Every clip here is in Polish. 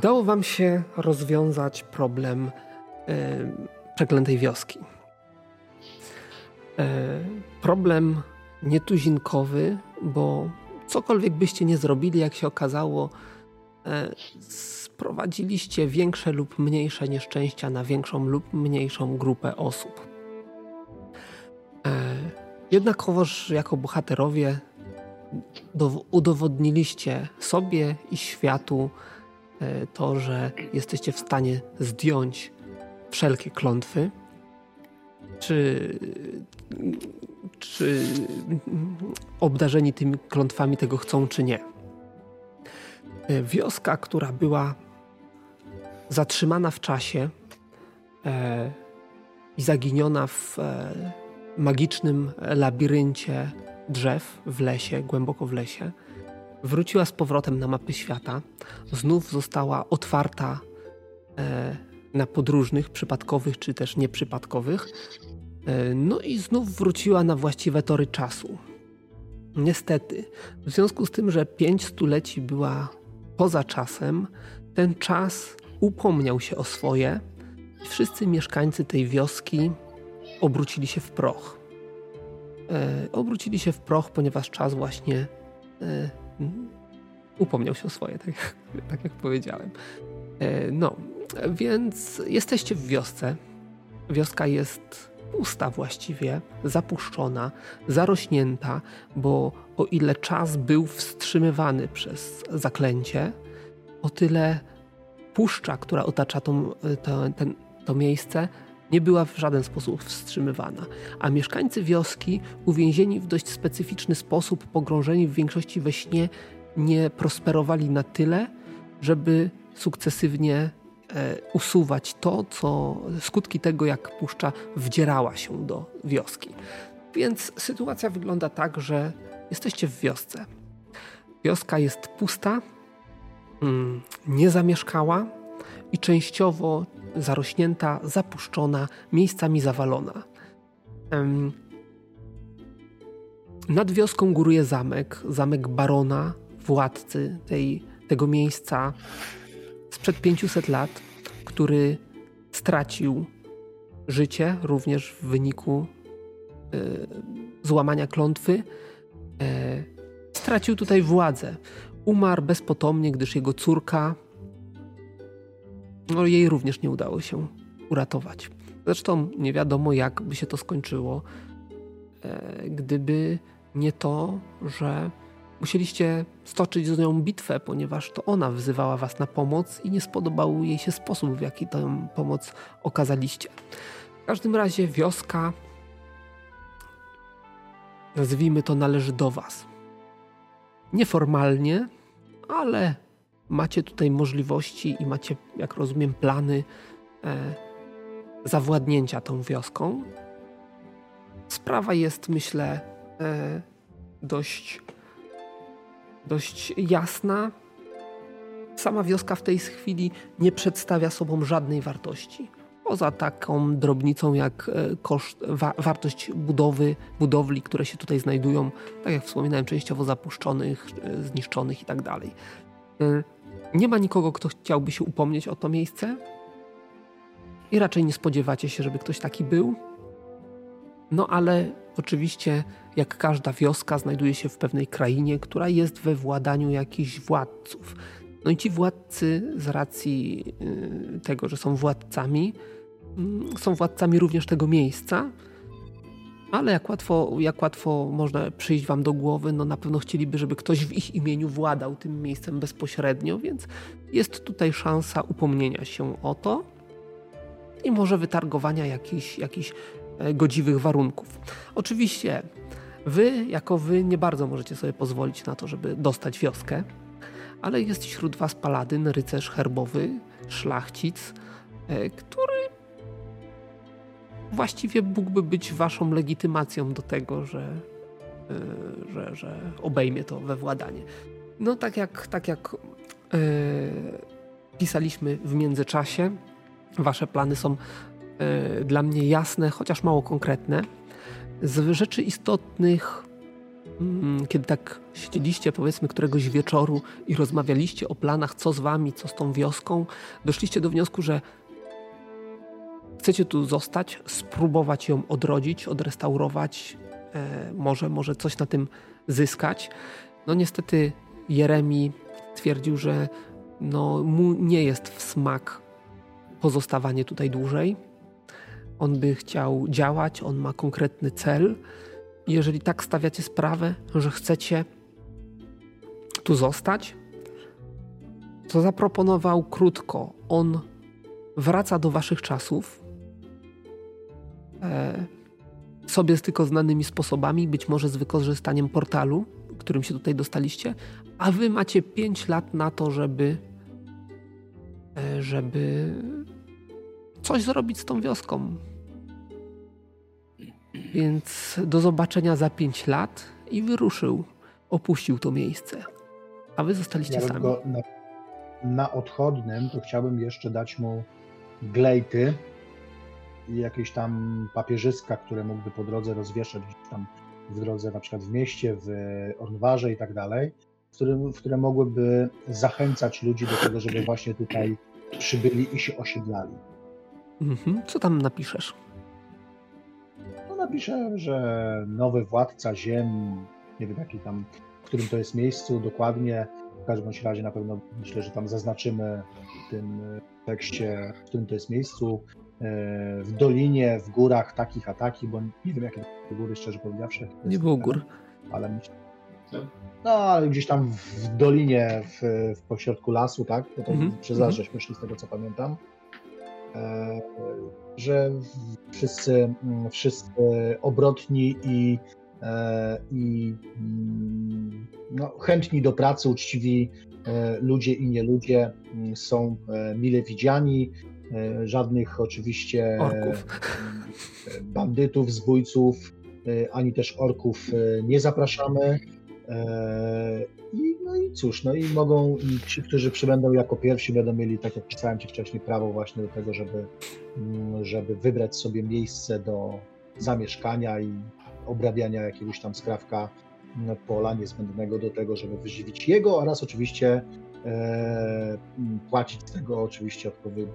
udało wam się rozwiązać problem przeklętej wioski. Problem nietuzinkowy, bo cokolwiek byście nie zrobili, jak się okazało, sprowadziliście większe lub mniejsze nieszczęścia na większą lub mniejszą grupę osób. Jednakowoż jako bohaterowie udowodniliście sobie i światu to, że jesteście w stanie zdjąć wszelkie klątwy, czy obdarzeni tymi klątwami tego chcą, czy nie. Wioska, która była zatrzymana w czasie i zaginiona w magicznym labiryncie drzew w lesie, głęboko w lesie, wróciła z powrotem na mapy świata. Znów została otwarta na podróżnych, przypadkowych czy też nieprzypadkowych. No i znów wróciła na właściwe tory czasu. Niestety, w związku z tym, że 5 stuleci była poza czasem, ten czas upomniał się o swoje i wszyscy mieszkańcy tej wioski obrócili się w proch. Obrócili się w proch, ponieważ czas właśnie upomniał się o swoje, tak jak powiedziałem. No, więc jesteście w wiosce. Wioska jest pusta właściwie, zapuszczona, zarośnięta, bo o ile czas był wstrzymywany przez zaklęcie, o tyle puszcza, która otacza to miejsce, nie była w żaden sposób wstrzymywana, a mieszkańcy wioski, uwięzieni w dość specyficzny sposób, pogrążeni w większości we śnie, nie prosperowali na tyle, żeby sukcesywnie usuwać to, co skutki tego, jak puszcza wdzierała się do wioski. Więc sytuacja wygląda tak, że jesteście w wiosce. Wioska jest pusta, niezamieszkała i częściowo zarośnięta, zapuszczona, miejscami zawalona. Nad wioską góruje zamek barona, władcy tego miejsca sprzed 500 lat, który stracił życie również w wyniku złamania klątwy. Stracił tutaj władzę. Umarł bezpotomnie, gdyż jego córka, no jej również nie udało się uratować. Zresztą nie wiadomo, jak by się to skończyło, gdyby nie to, że musieliście stoczyć z nią bitwę, ponieważ to ona wzywała was na pomoc i nie spodobał jej się sposób, w jaki tę pomoc okazaliście. W każdym razie wioska, nazwijmy to, należy do was. Nieformalnie, ale macie tutaj możliwości i macie, jak rozumiem, plany zawładnięcia tą wioską. Sprawa jest, myślę, dość jasna. Sama wioska w tej chwili nie przedstawia sobą żadnej wartości. Poza taką drobnicą jak wartość budowli, które się tutaj znajdują, tak jak wspominałem, częściowo zapuszczonych, zniszczonych i tak dalej. Nie ma nikogo, kto chciałby się upomnieć o to miejsce i raczej nie spodziewacie się, żeby ktoś taki był. No ale oczywiście, jak każda wioska, znajduje się w pewnej krainie, która jest we władaniu jakichś władców. No i ci władcy, z racji tego, że są władcami również tego miejsca, ale jak łatwo można przyjść wam do głowy, no na pewno chcieliby, żeby ktoś w ich imieniu władał tym miejscem bezpośrednio, więc jest tutaj szansa upomnienia się o to i może wytargowania jakichś godziwych warunków. Oczywiście wy nie bardzo możecie sobie pozwolić na to, żeby dostać wioskę, ale jest wśród was paladyn, rycerz herbowy, szlachcic, który właściwie mógłby być waszą legitymacją do tego, że obejmie to we władanie. No tak jak pisaliśmy w międzyczasie, wasze plany są dla mnie jasne, chociaż mało konkretne. Z rzeczy istotnych kiedy tak siedzieliście, powiedzmy, któregoś wieczoru i rozmawialiście o planach, co z wami, co z tą wioską, doszliście do wniosku, że chcecie tu zostać, spróbować ją odrodzić, odrestaurować, może coś na tym zyskać. No niestety Jeremi twierdził, że mu nie jest w smak pozostawanie tutaj dłużej. On by chciał działać, on ma konkretny cel. Jeżeli tak stawiacie sprawę, że chcecie tu zostać, to zaproponował krótko. On wraca do waszych czasów, sobie tylko znanymi sposobami, być może z wykorzystaniem portalu, którym się tutaj dostaliście, a wy macie 5 lat na to, żeby coś zrobić z tą wioską. Więc do zobaczenia za 5 lat i wyruszył. Opuścił to miejsce. A wy zostaliście sami. Na odchodnym to chciałbym jeszcze dać mu glejty i jakieś tam papierzyska, które mógłby po drodze rozwieszać gdzieś tam w drodze, na przykład w mieście, w Ornwarze i tak dalej, które mogłyby zachęcać ludzi do tego, żeby właśnie tutaj przybyli i się osiedlali. Co tam napiszesz? No napiszę, że nowy władca ziem, nie wiem jaki tam, w którym to jest miejscu dokładnie, w każdym bądź razie na pewno myślę, że tam zaznaczymy w tym tekście, w którym to jest miejscu, w dolinie, w górach takich a takich, bo nie wiem jakie góry, szczerze powiedziawszy. Nie było gór. Ale ale gdzieś tam w dolinie, w pośrodku lasu, tak? No to przez las żeśmy szli, z tego co pamiętam. Że wszyscy obrotni i chętni do pracy, uczciwi ludzie i nieludzie są mile widziani. Żadnych oczywiście orków, bandytów, zbójców, ani też orków nie zapraszamy. I mogą ci, którzy przybędą jako pierwsi, będą mieli, tak jak pisałem ci wcześniej, prawo właśnie do tego, żeby wybrać sobie miejsce do zamieszkania i obrabiania jakiegoś tam skrawka pola niezbędnego do tego, żeby wyżywić jego oraz oczywiście płacić z tego oczywiście odpowiednio.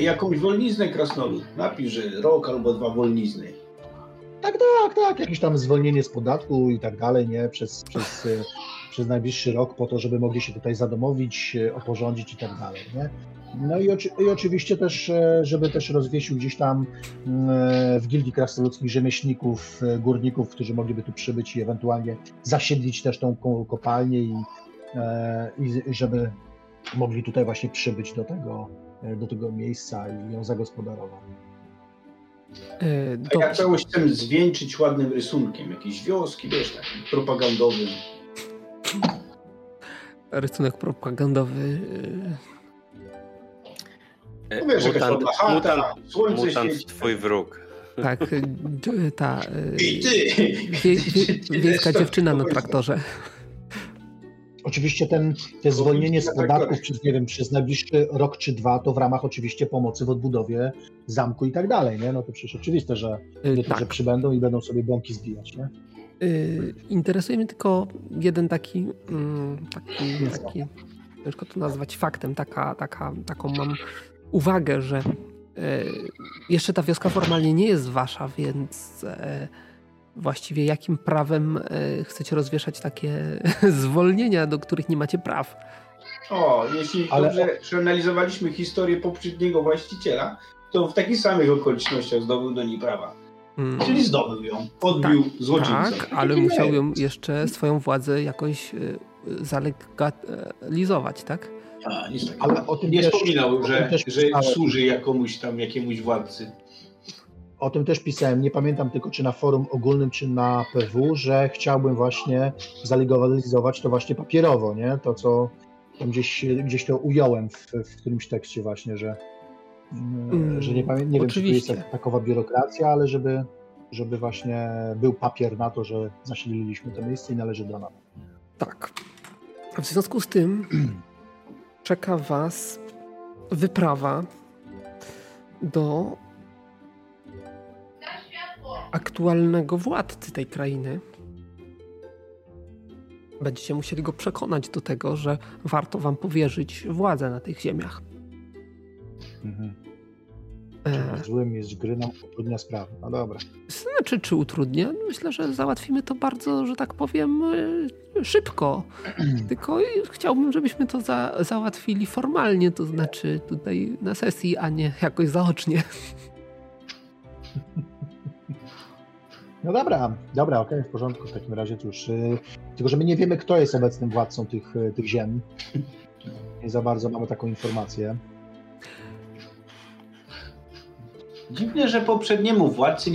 Jakąś wolniznę krasnolud. Napisz, że rok albo 2 wolnizny. Tak. Jakieś tam zwolnienie z podatku i tak dalej, nie? Przez najbliższy rok po to, żeby mogli się tutaj zadomowić, oporządzić i tak dalej, nie? No i oczywiście też, żeby też rozwiesił gdzieś tam w Gildii Krasnoludzkich rzemieślników, górników, którzy mogliby tu przybyć i ewentualnie zasiedlić też tą kopalnię i żeby mogli tutaj właśnie przybyć do tego miejsca i ją zagospodarować. A ja całość chcę zwieńczyć ładnym rysunkiem, jakieś wioski, wiesz, takim propagandowym. Rysunek propagandowy. Wiesz, mutant twój wróg. Tak, ta wiejska dziewczyna na traktorze. Oczywiście te zwolnienie z podatków przez najbliższy rok czy 2 to w ramach oczywiście pomocy w odbudowie zamku i tak dalej, nie? No to przecież oczywiste, że niektórzy przybędą i będą sobie bąki zbijać, nie? Interesuje mnie tylko jeden taki ciężko to nazwać faktem, taką mam uwagę, że jeszcze ta wioska formalnie nie jest wasza, więc właściwie jakim prawem chcecie rozwieszać takie zwolnienia, do których nie macie praw? Jeśli dobrze przeanalizowaliśmy historię poprzedniego właściciela, to w takich samych okolicznościach zdobył do niej prawa. Czyli zdobył ją, podbił złoczyńcę. Tak, ale musiał ją jeszcze swoją władzę jakoś zalegalizować, tak? Nic takiego. Ale o tym nie wspominał, że służy jakiemuś władcy. O tym też pisałem, nie pamiętam tylko czy na forum ogólnym, czy na PW, że chciałbym właśnie zalegalizować to właśnie papierowo, nie? To co tam gdzieś to ująłem w którymś tekście właśnie, że nie wiem, czy to jest takowa biurokracja, ale żeby właśnie był papier na to, że zasiedliliśmy to miejsce i należy do nas. Tak. A w związku z tym czeka was wyprawa do aktualnego władcy tej krainy, Będziecie musieli go przekonać do tego, że warto wam powierzyć władzę na tych ziemiach. Mhm. Złym jest gry nam utrudnia sprawę. No dobra. Znaczy, czy utrudnia? Myślę, że załatwimy to bardzo, że tak powiem, szybko. Tylko chciałbym, żebyśmy to załatwili formalnie, to znaczy tutaj na sesji, a nie jakoś zaocznie. No dobra, okej, w porządku. W takim razie cóż, tylko że my nie wiemy, kto jest obecnym władcą tych ziem. Nie za bardzo mamy taką informację. Dziwne, że poprzedniemu władcy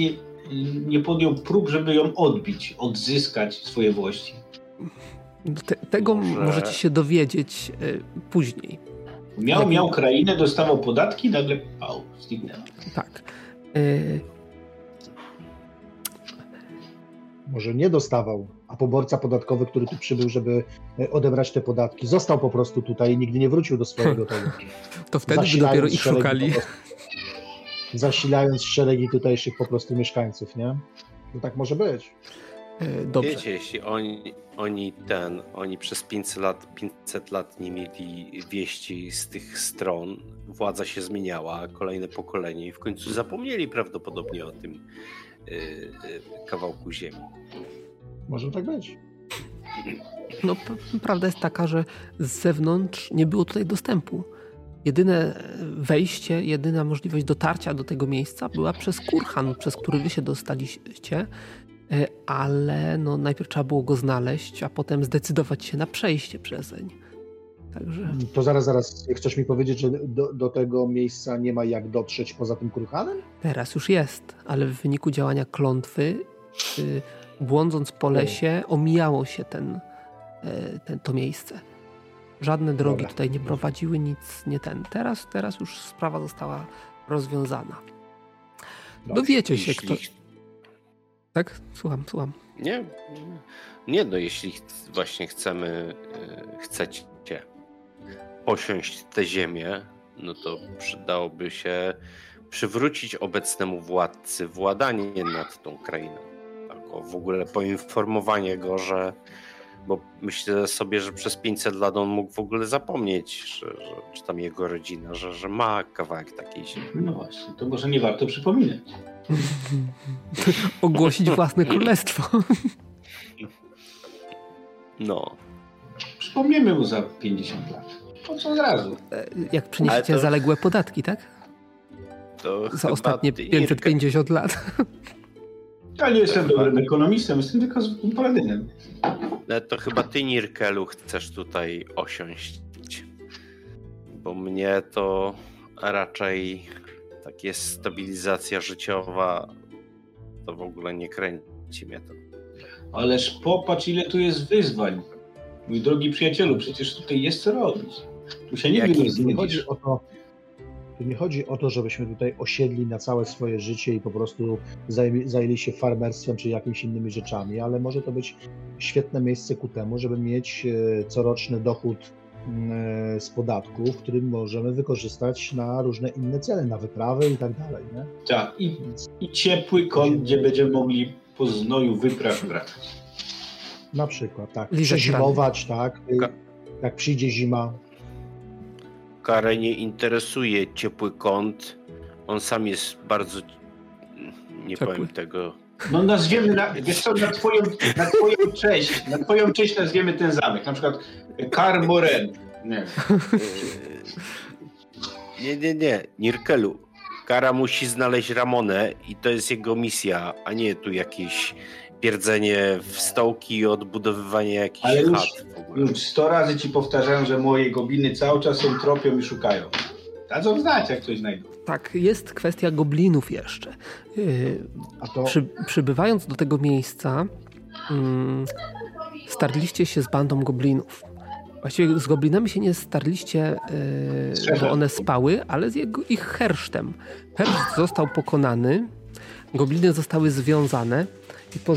nie podjął prób, żeby ją odbić, odzyskać swoje włości. Tego możecie się dowiedzieć później. Miał krainę, dostawał podatki, nagle zniknęła. Tak. Może nie dostawał, a poborca podatkowy, który tu przybył, żeby odebrać te podatki, został po prostu tutaj i nigdy nie wrócił do swojego tego. To wtedy by dopiero ich szukali. Zasilając szeregi tutejszych po prostu mieszkańców, nie? No tak może być. Dobrze. Wiecie, jeśli oni przez 500 lat nie mieli wieści z tych stron, władza się zmieniała, kolejne pokolenie i w końcu zapomnieli prawdopodobnie o tym kawałku ziemi. Może tak być. No prawda jest taka, że z zewnątrz nie było tutaj dostępu. Jedyne wejście, jedyna możliwość dotarcia do tego miejsca była przez kurhan, przez który wy się dostaliście, ale no najpierw trzeba było go znaleźć, a potem zdecydować się na przejście przezeń. Także... To zaraz, chcesz mi powiedzieć, że do tego miejsca nie ma jak dotrzeć poza tym kurhanem? Teraz już jest, ale w wyniku działania klątwy, błądząc po lesie, omijało się to miejsce. Żadne drogi tutaj nie prowadziły, nic nie ten. Teraz już sprawa została rozwiązana. Dowiecie się, kto... Tak? Słucham. Nie, no jeśli właśnie chcecie posiąść tę ziemię, no to przydałoby się przywrócić obecnemu władcy władanie nad tą krainą. Tylko w ogóle poinformowanie go, że... Bo myślę sobie, że przez 500 lat on mógł w ogóle zapomnieć, że czy tam jego rodzina, że ma kawałek takiej ziemi. No właśnie, to może nie warto przypominać. Ogłosić własne królestwo. No. Przypomniemy mu za 50 lat. Po co od razu? Jak przyniesiecie zaległe podatki, tak? To za ostatnie 550 lat. Ja nie jestem dobrym ekonomistą, jestem tylko paladynem. To chyba ty, Nirkelu, chcesz tutaj osiąść, bo mnie to raczej tak jest stabilizacja życiowa, to w ogóle nie kręci mnie to. Ależ popatrz, ile tu jest wyzwań, mój drogi przyjacielu, przecież tutaj jest co robić. Tu się nigdy nie zmienisz. Tu nie chodzi o to, żebyśmy tutaj osiedli na całe swoje życie i po prostu zajęli się farmerstwem czy jakimiś innymi rzeczami, ale może to być świetne miejsce ku temu, żeby mieć coroczny dochód z podatku, który możemy wykorzystać na różne inne cele, na wyprawy i tak dalej. Nie? Tak, i ciepły kąt, gdzie będziemy mogli po znoju wypraw wracać. Na przykład, tak. Zimować, tak. Jak przyjdzie zima. Karę nie interesuje ciepły kąt. On sam jest bardzo... Nie ciepły. Powiem tego. No nazwiemy, na twoją cześć nazwiemy ten zamek. Na przykład Kaer Morhen. Nie. Nirkelu. Kara musi znaleźć Ramonę i to jest jego misja, a nie tu jakieś pierdzenie w stołki i odbudowywanie jakichś chat. Już 100 razy ci powtarzam, że moje gobliny cały czas są tropią i szukają. Dadzą znać, jak coś znajdą. Tak, jest kwestia goblinów jeszcze. Przybywając do tego miejsca, starliście się z bandą goblinów. Właściwie z goblinami się nie starliście, bo one spały, ale z ich hersztem. Herszt został pokonany, gobliny zostały związane i po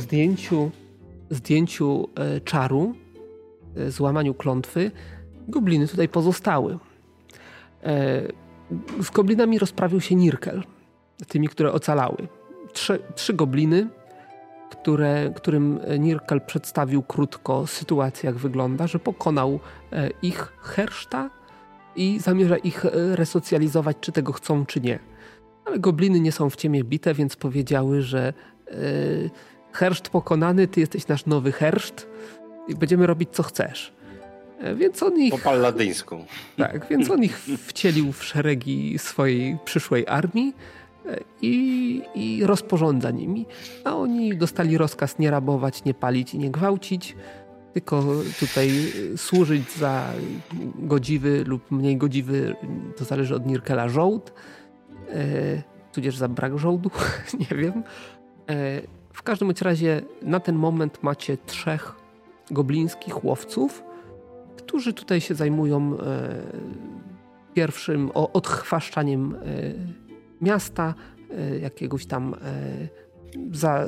zdjęciu czaru, złamaniu klątwy, gobliny tutaj pozostały. Z goblinami rozprawił się Nirkel, tymi, które ocalały. Trzy gobliny, którym Nirkel przedstawił krótko sytuację, jak wygląda, że pokonał ich herszta i zamierza ich resocjalizować, czy tego chcą, czy nie. Ale gobliny nie są w ciemię bite, więc powiedziały, że herszt pokonany, ty jesteś nasz nowy herszt i będziemy robić, co chcesz. Więc on ich... Po palladyńsku. Tak, więc on ich wcielił w szeregi swojej przyszłej armii i rozporządza nimi. A oni dostali rozkaz nie rabować, nie palić i nie gwałcić, tylko tutaj służyć za godziwy lub mniej godziwy, to zależy od Nirkela, żołd. Tudzież za brak żołdu, nie wiem. W każdym razie na ten moment macie 3 goblińskich łowców, którzy tutaj się zajmują pierwszym odchwaszczaniem miasta, jakiegoś tam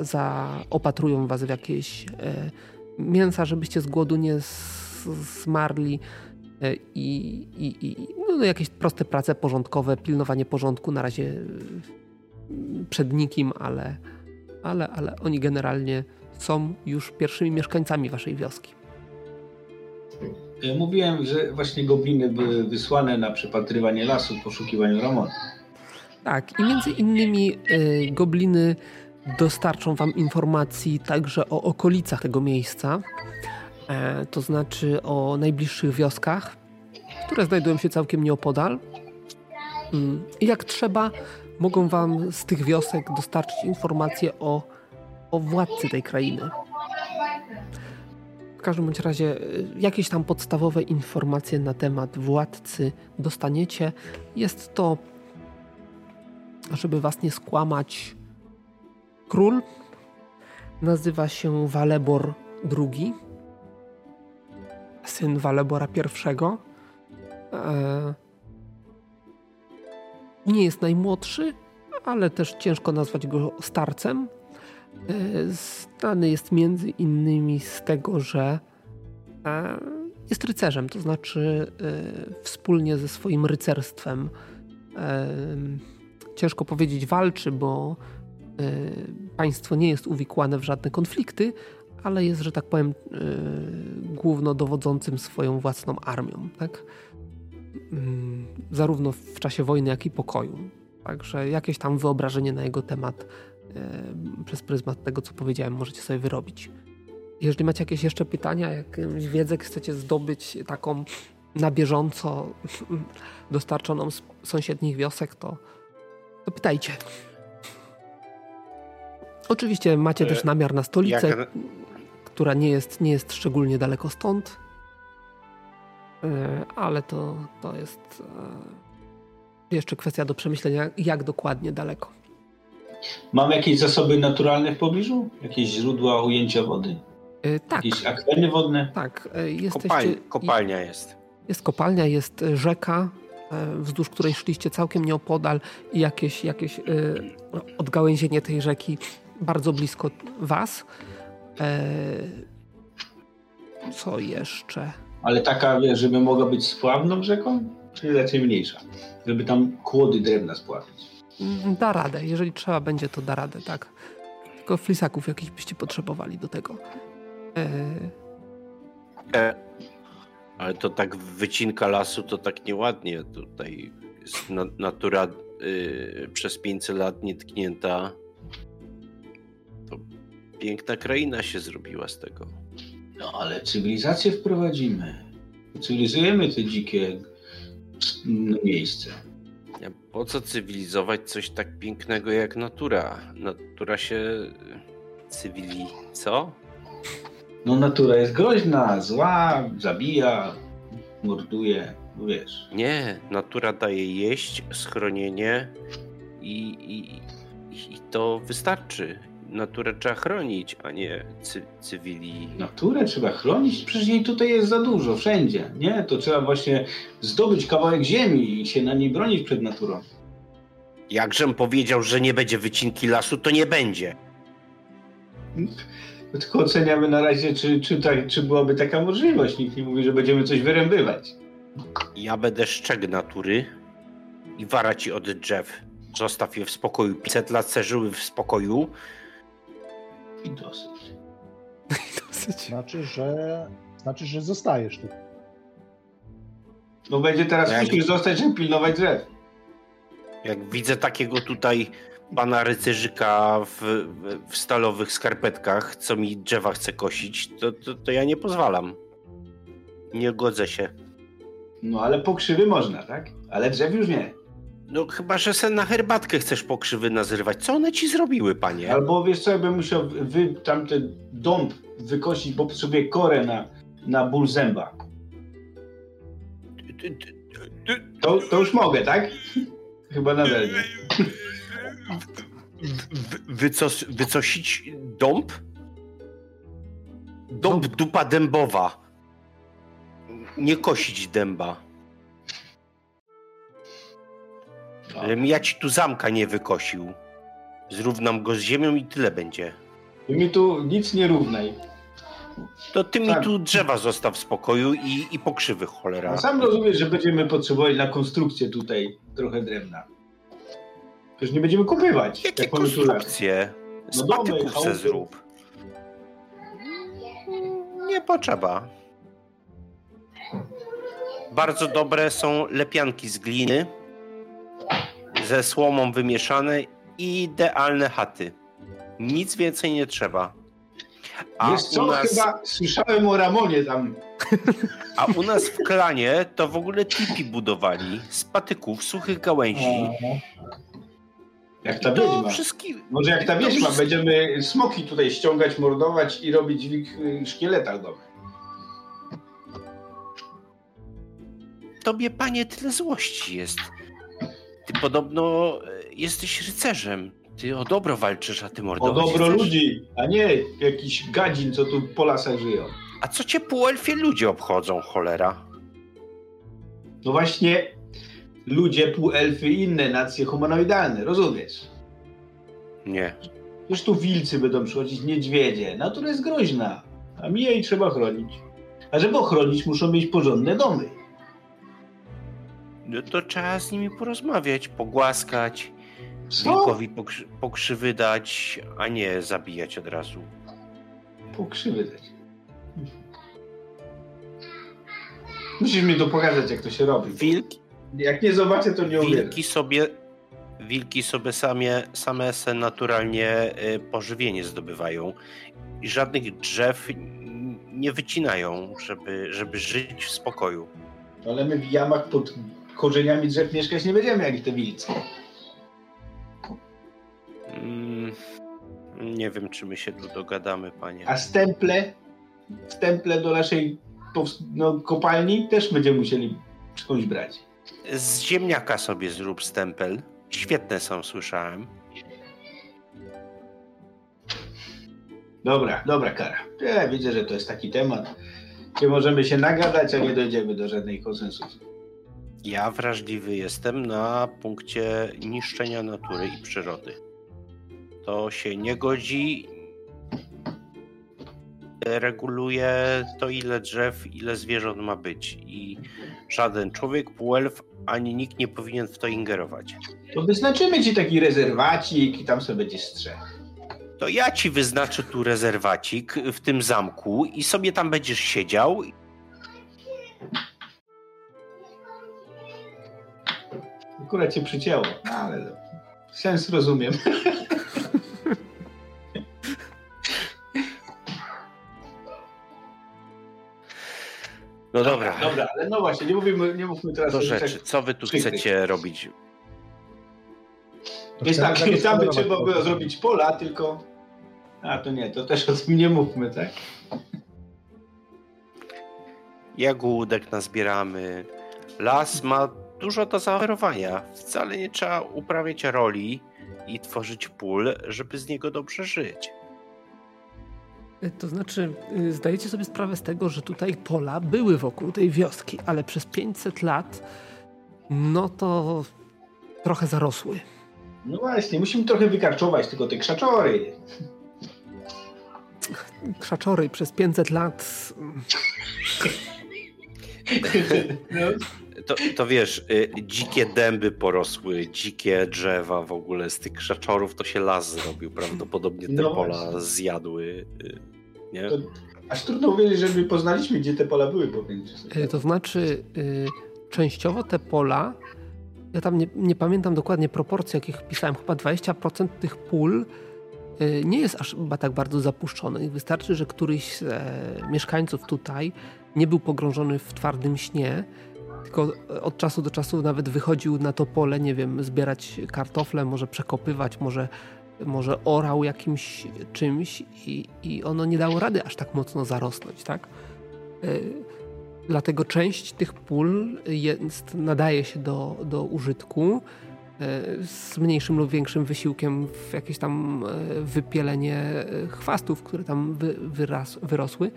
zaopatrują was w jakieś mięsa, żebyście z głodu nie zmarli i jakieś proste prace porządkowe, pilnowanie porządku na razie przed nikim, ale oni generalnie są już pierwszymi mieszkańcami waszej wioski. Mówiłem, że właśnie gobliny były wysłane na przepatrywanie lasu w poszukiwaniu Ramona. Tak, i między innymi gobliny dostarczą wam informacji także o okolicach tego miejsca, to znaczy o najbliższych wioskach, które znajdują się całkiem nieopodal. I jak trzeba, mogą wam z tych wiosek dostarczyć informacje o władcy tej krainy. W każdym bądź razie jakieś tam podstawowe informacje na temat władcy dostaniecie. Jest to, żeby was nie skłamać, król. Nazywa się Valebor II. Syn Valebora I. Nie jest najmłodszy, ale też ciężko nazwać go starcem. Znany jest między innymi z tego, że jest rycerzem, to znaczy wspólnie ze swoim rycerstwem. Ciężko powiedzieć walczy, bo państwo nie jest uwikłane w żadne konflikty, ale jest, że tak powiem, głównodowodzącym swoją własną armią, tak? Zarówno w czasie wojny, jak i pokoju. Także jakieś tam wyobrażenie na jego temat przez pryzmat tego, co powiedziałem, możecie sobie wyrobić. Jeżeli macie jakieś jeszcze pytania, jakąś wiedzę chcecie zdobyć taką na bieżąco dostarczoną z sąsiednich wiosek, to pytajcie. Oczywiście macie też namiar na stolicę, która nie jest szczególnie daleko stąd, ale to jest jeszcze kwestia do przemyślenia, jak dokładnie daleko. Mam jakieś zasoby naturalne w pobliżu? Jakieś źródła ujęcia wody? Tak. Jakieś akweny wodne? Tak. Kopalnia jest. Jest kopalnia, jest rzeka, wzdłuż której szliście całkiem nieopodal i jakieś odgałęzienie tej rzeki bardzo blisko was. Co jeszcze? Ale taka, żeby mogła być spławną rzeką? Czy raczej mniejsza? Żeby tam kłody drewna spławić. Da radę, jeżeli trzeba będzie, to da radę, tak. Tylko flisaków jakichś byście potrzebowali do tego. Ale to tak wycinka lasu to tak nieładnie tutaj jest natura przez 500 lat nietknięta. To piękna kraina się zrobiła z tego. No ale cywilizację wprowadzimy. Cywilizujemy te dzikie miejsce. Po co cywilizować coś tak pięknego jak natura? Natura się cywili... co? No natura jest groźna, zła, zabija, morduje, wiesz. Nie, natura daje jeść, schronienie i to wystarczy. Naturę trzeba chronić, a nie cywili. Naturę trzeba chronić? Przecież jej tutaj jest za dużo, wszędzie, nie? To trzeba właśnie zdobyć kawałek ziemi i się na niej bronić przed naturą. Jakżem powiedział, że nie będzie wycinki lasu, to nie będzie. Tylko oceniamy na razie, czy byłaby taka możliwość. Nikt nie mówi, że będziemy coś wyrębywać. Ja będę szczegł natury i wara ci od drzew. Zostaw je w spokoju. 500 lat se żyły w spokoju. I dosyć. Dosyć. Znaczy, że zostajesz tu. No będzie teraz musisz zostać i pilnować drzew. Jak widzę takiego tutaj pana rycerzyka w stalowych skarpetkach, co mi drzewa chce kosić, to ja nie pozwalam. Nie godzę się. No ale pokrzywy można, tak? Ale drzew już nie. No chyba, że sen na herbatkę chcesz pokrzywy nazrywać. Co one ci zrobiły, panie? Albo wiesz co, ja bym musiał tamten dąb wykosić, bo sobie korę na ból zęba. To już mogę, tak? Chyba nadal nie. Wycosić dąb? Dąb dupa dębowa. Nie kosić dęba. Żebym ja ci tu zamka nie wykosił. Zrównam go z ziemią i tyle będzie. Ty mi tu nic nie równaj. To ty mi tu drzewa zostaw w spokoju i pokrzywy, cholera. No sam rozumiesz, że będziemy potrzebować na konstrukcję tutaj trochę drewna. Przecież nie będziemy kupywać. Jakie konstrukcje? Z patykówce zrób. Nie potrzeba. Bardzo dobre są lepianki z gliny. Ze słomą wymieszane i idealne chaty. Nic więcej nie trzeba. A wiesz co, chyba słyszałem o Ramonie tam. A u nas w klanie to w ogóle tipi budowali z patyków, suchych gałęzi. Jak ta wiedźma. Może jak ta wiedźma, będziemy smoki tutaj ściągać, mordować i robić w ich szkieletach domy. Tobie, panie, tyle złości jest. Ty podobno jesteś rycerzem. Ty o dobro walczysz, a ty mordować. O dobro ludzi, a nie jakiś gadzin, co tu po lasach żyją. A co cię półelfie ludzie obchodzą, cholera? No właśnie, ludzie, półelfy i inne nacje humanoidalne, rozumiesz? Nie. Już tu wilcy będą przychodzić, niedźwiedzie. Natura jest groźna, a mi jej trzeba chronić. A żeby ochronić, muszą mieć porządne domy. No to trzeba z nimi porozmawiać, pogłaskać, wilkowi pokrzywy dać, a nie zabijać od razu. Pokrzywy dać. Musisz mi to pokazać, jak to się robi. Wilki? Jak nie zobaczę, to nie umiem. Wilki sobie same se naturalnie pożywienie zdobywają i żadnych drzew nie wycinają, żeby żyć w spokoju. Ale my w jamach pod korzeniami drzew mieszkać nie będziemy, jak i te wilce. Nie wiem, czy my się tu dogadamy, panie. A stemple do naszej kopalni też będziemy musieli skądś brać. Z ziemniaka sobie zrób stempel. Świetne są, słyszałem. Dobra, Kara. Ja widzę, że to jest taki temat, gdzie możemy się nagadać, a nie dojdziemy do żadnej konsensusu. Ja wrażliwy jestem na punkcie niszczenia natury i przyrody. To się nie godzi. Reguluje to, ile drzew, ile zwierząt ma być. I żaden człowiek, półelf, ani nikt nie powinien w to ingerować. To wyznaczymy ci taki rezerwacik i tam sobie będzie strzech. To ja ci wyznaczę tu rezerwacik w tym zamku i sobie tam będziesz siedział. Akurat cię przycięło, ale sens rozumiem. No dobra, ale no właśnie, nie mówmy teraz do rzeczy. Co wy tu chcecie robić? Wiesz, tak, tam by trzeba było zrobić pola, tylko... A, to nie, to też o tym nie mówmy, tak? Jagódek nazbieramy. Las ma dużo do zaoferowania. Wcale nie trzeba uprawiać roli i tworzyć pól, żeby z niego dobrze żyć. To znaczy, zdajecie sobie sprawę z tego, że tutaj pola były wokół tej wioski, ale przez 500 lat no to trochę zarosły. No właśnie, musimy trochę wykarczować tylko te krzaczory. Krzaczory przez 500 lat. No. to wiesz, dzikie dęby porosły, dzikie drzewa w ogóle z tych krzaczorów, to się las zrobił, prawdopodobnie te pola zjadły, nie? To, aż trudno uwierzyć, że my poznaliśmy, gdzie te pola były, powiedzcie sobie. To znaczy, częściowo te pola, ja tam nie pamiętam dokładnie proporcji, jakich pisałem, chyba 20% tych pól nie jest aż tak bardzo zapuszczonych. Wystarczy, że któryś z mieszkańców tutaj nie był pogrążony w twardym śnie, tylko od czasu do czasu nawet wychodził na to pole, nie wiem, zbierać kartofle, może przekopywać, może orał jakimś czymś i ono nie dało rady aż tak mocno zarosnąć, tak? Dlatego część tych pól nadaje się do użytku z mniejszym lub większym wysiłkiem w jakieś tam wypielenie chwastów, które tam wyrosły.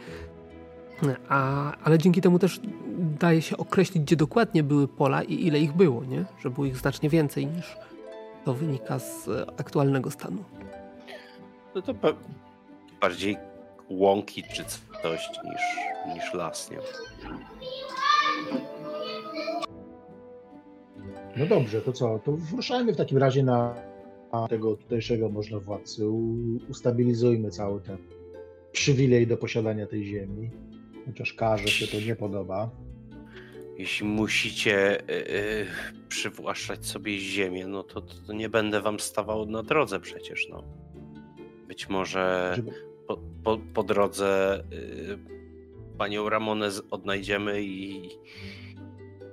Ale dzięki temu też daje się określić, gdzie dokładnie były pola i ile ich było, nie? Że było ich znacznie więcej niż to wynika z aktualnego stanu. No to bardziej łąki czy coś niż las, nie? No dobrze, to co? To ruszajmy w takim razie na tego tutejszego można władcy. Ustabilizujmy cały ten przywilej do posiadania tej ziemi. Chociaż Karze się to nie podoba. Jeśli musicie przywłaszczać sobie ziemię, no to nie będę wam stawał na drodze przecież, no. Być może po drodze panią Ramonę odnajdziemy i...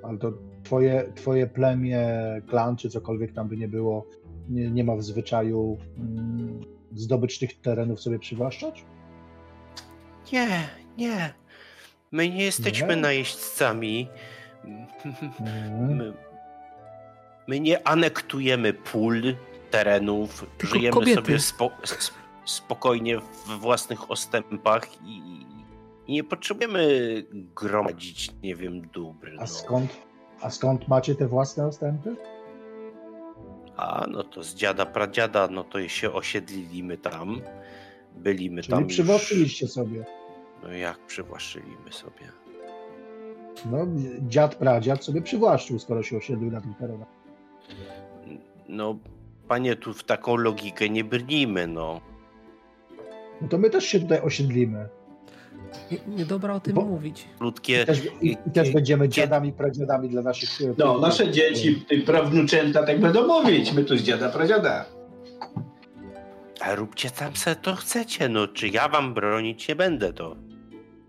Ale to twoje plemię, klan czy cokolwiek tam by nie było, nie ma w zwyczaju zdobycz tych terenów sobie przywłaszczać? Nie. My nie jesteśmy najeźdźcami. My nie anektujemy pól, terenów. Tylko żyjemy sobie spokojnie w własnych ostępach i nie potrzebujemy gromadzić, nie wiem, dóbr. No. A skąd macie te własne ostępy? A, no to z dziada, pradziada, no to się osiedlili my tam. Byliśmy tam. Czyli przywłaszczyliście sobie. No jak przywłaszczyliśmy sobie? No, dziad, pradziad sobie przywłaszczył, skoro się osiedlił na tym terenie. No, panie, tu w taką logikę nie brnijmy, no. No to my też się tutaj osiedlimy. Niedobra o tym mówić. Ludkie... I też będziemy dziadami, pradziadami dla naszych... No, nasze dzieci, prawnuczęta tak będą mówić. My tu z dziada, pradziada. A róbcie tam se to chcecie, no czy ja wam bronić nie będę, to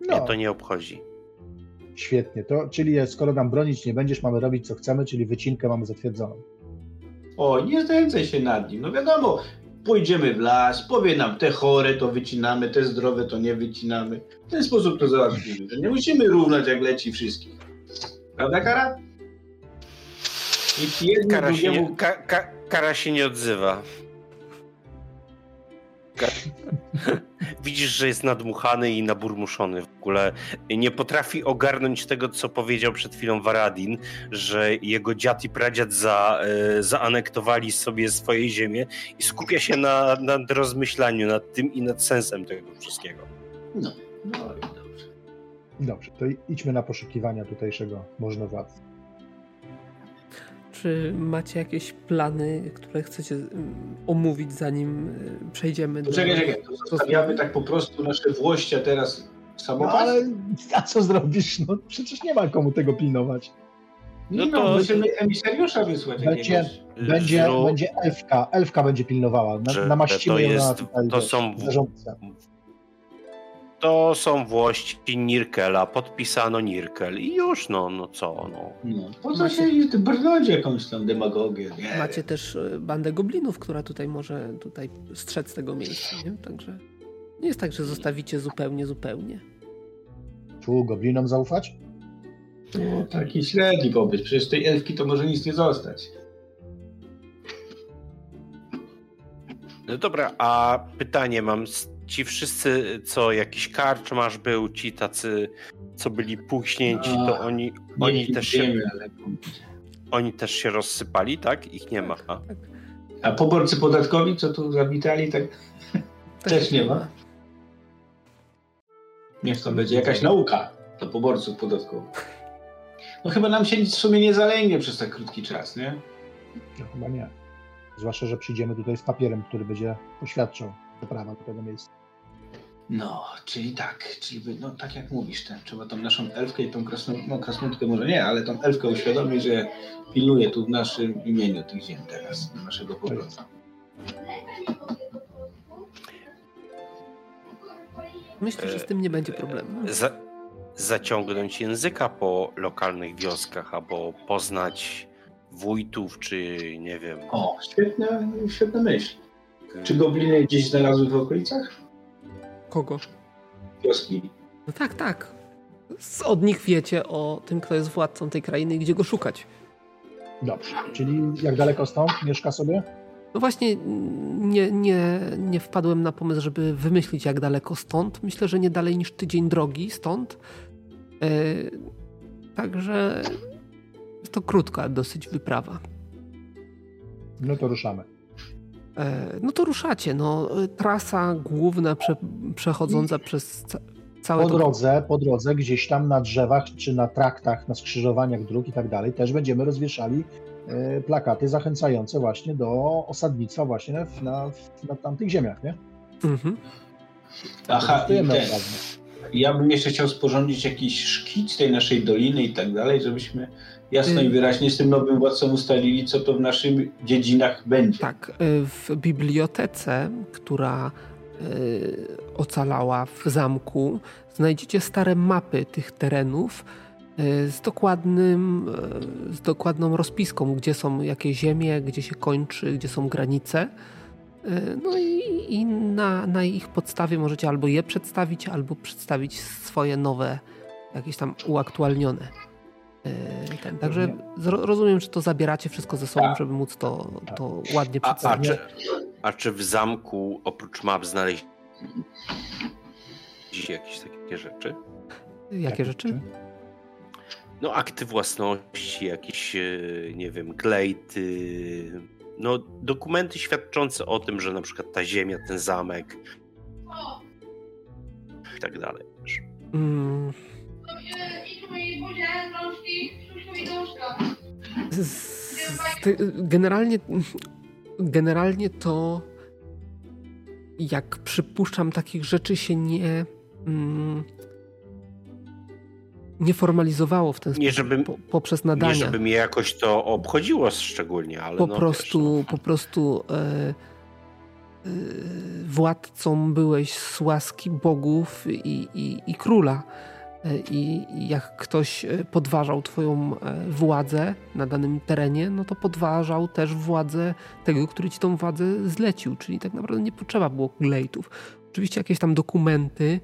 mnie to nie obchodzi. Świetnie, to czyli skoro nam bronić nie będziesz, mamy robić co chcemy, czyli wycinkę mamy zatwierdzoną. O, nie znęcaj się nad nim, no wiadomo, pójdziemy w las, powie nam te chore to wycinamy, te zdrowe to nie wycinamy. W ten sposób to załatwimy, że nie musimy równać jak leci wszystkich. Prawda, Kara? Kara się nie odzywa. Widzisz, że jest nadmuchany i naburmuszony w ogóle. Nie potrafi ogarnąć tego, co powiedział przed chwilą Waradin, że jego dziad i pradziad zaanektowali sobie swoje ziemię i skupia się nad rozmyślaniu, nad tym i nad sensem tego wszystkiego. No i dobrze. Dobrze, to idźmy na poszukiwania tutejszego możnowładcy. Czy macie jakieś plany, które chcecie omówić, zanim przejdziemy do... Czekaj, zostawiamy tak po prostu nasze włościa teraz samopas? No, ale a co zrobisz? No przecież nie ma komu tego pilnować. No to musimy emisariusza wysłać. Będzie elfka będzie pilnowała. Namaścimy ją na tutaj zarządcę. To są włości Nirkela, podpisano Nirkel i już, no co. No, po co się brnąć jakąś tam demagogię? Nie? Macie też bandę goblinów, która tutaj może strzec tego miejsca, nie? Także nie jest tak, że zostawicie zupełnie. Czy goblinom zaufać? No, taki średni pobyt, przecież tej elfki to może nic nie zostać. No dobra, a pytanie mam... Ci wszyscy, co jakiś karczmarz był, ci tacy, co byli puchnięci, to oni też się rozsypali, tak? Ich nie ma. Tak. A poborcy podatkowi, co tu zawitali, tak też nie ma. Niech to będzie jakaś nauka dla poborców podatkowych. No chyba nam się nic w sumie nie zalęgnie przez tak krótki czas, nie? No chyba nie. Zwłaszcza, że przyjdziemy tutaj z papierem, który będzie poświadczał prawa do tego miejsca. No, czyli tak. Czyli no, tak jak mówisz, ten, trzeba tą naszą elfkę i tą krasnutkę może nie, ale tą elfkę uświadomić, że pilnuje tu w naszym imieniu tych ziem teraz, naszego powrotu. Myślę, że z tym nie będzie problemu. Zaciągnąć języka po lokalnych wioskach, albo poznać wójtów, czy nie wiem. O, świetna myśl. Czy gobliny gdzieś znalazły w okolicach? Kogo? Wioski. No tak, tak. Od nich wiecie o tym, kto jest władcą tej krainy i gdzie go szukać. Dobrze, czyli jak daleko stąd mieszka sobie? No właśnie nie wpadłem na pomysł, żeby wymyślić jak daleko stąd. Myślę, że nie dalej niż tydzień drogi stąd. Także jest to krótka dosyć wyprawa. No to ruszamy. No to ruszacie. No, trasa główna przechodząca przez całe... Po drodze gdzieś tam na drzewach czy na traktach, na skrzyżowaniach dróg i tak dalej też będziemy rozwieszali plakaty zachęcające właśnie do osadnictwa właśnie na tamtych ziemiach, nie? Mhm. Aha, ja bym jeszcze chciał sporządzić jakiś szkic tej naszej doliny i tak dalej, żebyśmy jasno i wyraźnie z tym nowym władcą ustalili, co to w naszych dziedzinach będzie. Tak, w bibliotece, która ocalała w zamku, znajdziecie stare mapy tych terenów, z dokładną rozpiską, gdzie są jakie ziemie, gdzie się kończy, gdzie są granice. No i na ich podstawie możecie albo je przedstawić, albo przedstawić swoje nowe, jakieś tam uaktualnione. Także rozumiem, że to zabieracie wszystko ze sobą, żeby móc to ładnie przedstawić. A czy w zamku oprócz map znaleźć jakieś takie rzeczy? Jakie rzeczy? No akty własności, jakieś, nie wiem, glejty, no dokumenty świadczące o tym, że na przykład ta ziemia, ten zamek i tak dalej. Generalnie to, jak przypuszczam, takich rzeczy się nie formalizowało w ten sposób, poprzez nadania. Nie, żeby mnie jakoś to obchodziło szczególnie, ale Po prostu władcą byłeś z łaski bogów i króla. I jak ktoś podważał twoją władzę na danym terenie, no to podważał też władzę tego, który ci tą władzę zlecił. Czyli tak naprawdę nie potrzeba było glejtów. Oczywiście jakieś tam dokumenty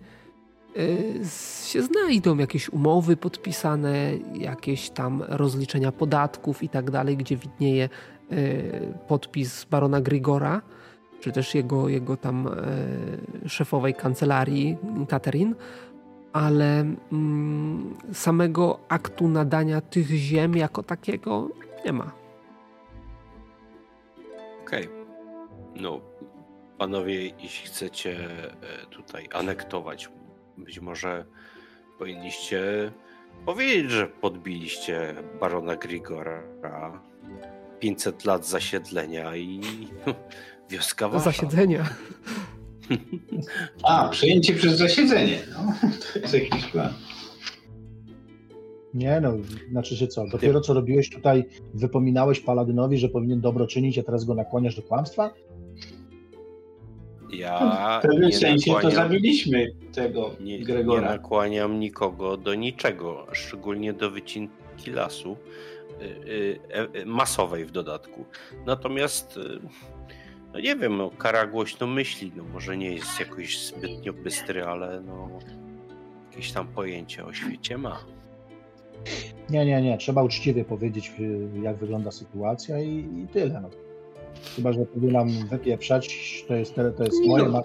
się znajdą, jakieś umowy podpisane, jakieś tam rozliczenia podatków i tak dalej, gdzie widnieje podpis barona Grigora, czy też jego tam szefowej kancelarii Catherine, ale samego aktu nadania tych ziem jako takiego nie ma. Okej. No, panowie, jeśli chcecie tutaj anektować, być może powinniście powiedzieć, że podbiliście barona Grigora, 500 lat zasiedlenia i wioska wasza. Zasiedzenia. Przejęcie przez zasiedzenie. No, to jest jakiś plan. Nie no, znaczy się co, dopiero co robiłeś tutaj, wypominałeś Paladynowi, że powinien dobro czynić, a teraz go nakłaniasz do kłamstwa? Ja w pewnym sensie to zabiliśmy tego Gregora. Nie nakłaniam nikogo do niczego, szczególnie do wycinki lasu, masowej w dodatku. Natomiast, no nie wiem, no, Kara głośno myśli, no może nie jest jakoś zbytnio bystry, ale no jakieś tam pojęcie o świecie ma. Nie, trzeba uczciwie powiedzieć, jak wygląda sytuacja i tyle, no. Chyba, że powinnam wypieprzać, to jest moje... No,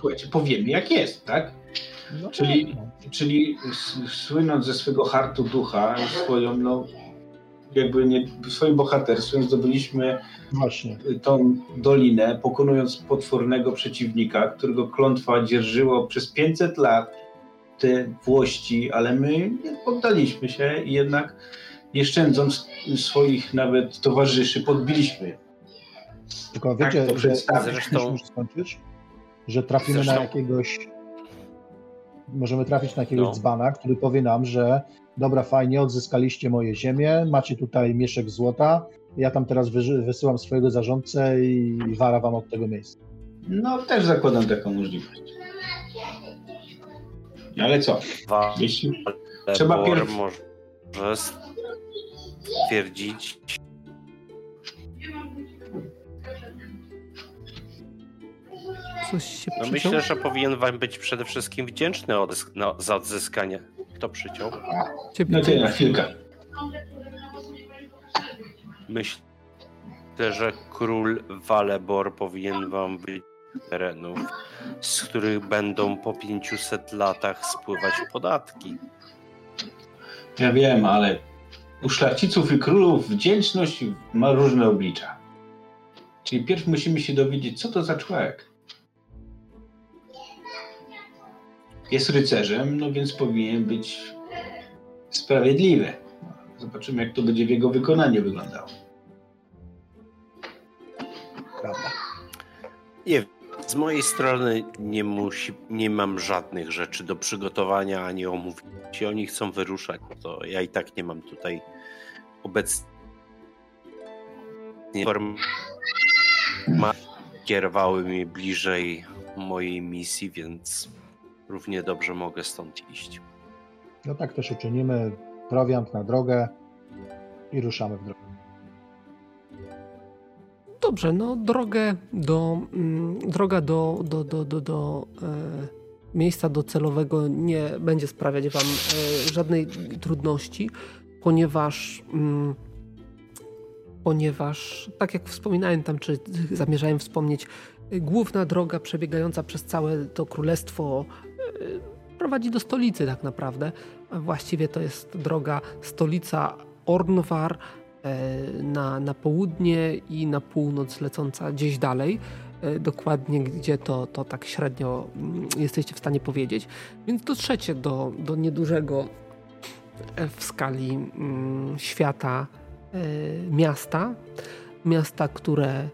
słuchajcie, powiemy jak jest, tak? No, czyli słynąc ze swego hartu ducha, swoim bohaterstwem zdobyliśmy tą dolinę, pokonując potwornego przeciwnika, którego klątwa dzierżyło przez 500 lat te włości, ale my nie poddaliśmy się i jednak nie szczędząc swoich nawet towarzyszy, podbiliśmy. Tylko wiecie, tak to że trafimy na jakiegoś... Możemy trafić na jakiegoś dzbana, który powie nam, że dobra, fajnie, odzyskaliście moje ziemię, macie tutaj mieszek złota, ja tam teraz wysyłam swojego zarządcę i wara wam od tego miejsca. No, też zakładam taką możliwość. Ale co? Jeśli... Trzeba pierwszy... Może stwierdzić... No myślę, że powinien wam być przede wszystkim wdzięczny za odzyskanie. Kto przyciął? No to na chwilkę. Myślę, że król Valebor powinien wam być terenów, z których będą po 500 latach spływać podatki. Ja wiem, ale u szlachciców i królów wdzięczność ma różne oblicza. Czyli pierw musimy się dowiedzieć, co to za człowiek. Jest rycerzem, no więc powinien być sprawiedliwy. Zobaczymy, jak to będzie w jego wykonaniu wyglądało. Prawda. Nie, z mojej strony nie mam żadnych rzeczy do przygotowania ani omówienia. Jeśli oni chcą wyruszać, to ja i tak nie mam tutaj obecnie kierowały mnie bliżej mojej misji, więc równie dobrze mogę stąd iść. No tak też uczynimy. Prowiant na drogę i ruszamy w drogę. Dobrze, no droga do miejsca docelowego nie będzie sprawiać wam żadnej trudności, ponieważ tak jak wspominałem tam, czy zamierzałem wspomnieć, główna droga przebiegająca przez całe to królestwo prowadzi do stolicy tak naprawdę. Właściwie to jest droga stolica Ornvar na południe i na północ lecąca gdzieś dalej. Dokładnie gdzie to tak średnio jesteście w stanie powiedzieć. Więc dotrzecie do niedużego w skali świata miasta, które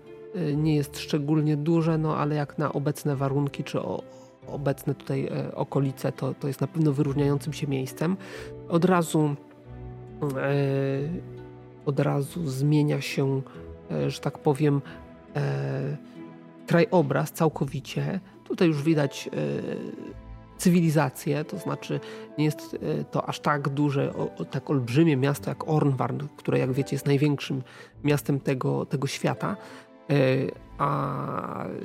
nie jest szczególnie duże, no ale jak na obecne warunki czy obecne tutaj okolice, to jest na pewno wyróżniającym się miejscem. Od razu zmienia się, że tak powiem, krajobraz całkowicie. Tutaj już widać cywilizację, to znaczy nie jest to aż tak duże, tak olbrzymie miasto jak Ornvar, które jak wiecie jest największym miastem tego świata.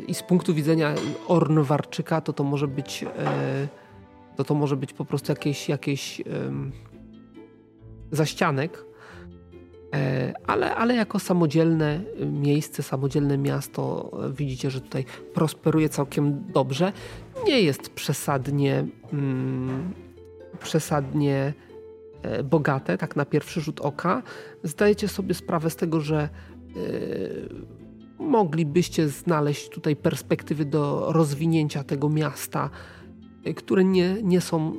I z punktu widzenia Ornwarczyka to może być po prostu jakieś zaścianek, ale jako samodzielne miejsce, samodzielne miasto widzicie, że tutaj prosperuje całkiem dobrze. Nie jest przesadnie bogate, tak na pierwszy rzut oka. Zdajecie sobie sprawę z tego, że moglibyście znaleźć tutaj perspektywy do rozwinięcia tego miasta, które nie są,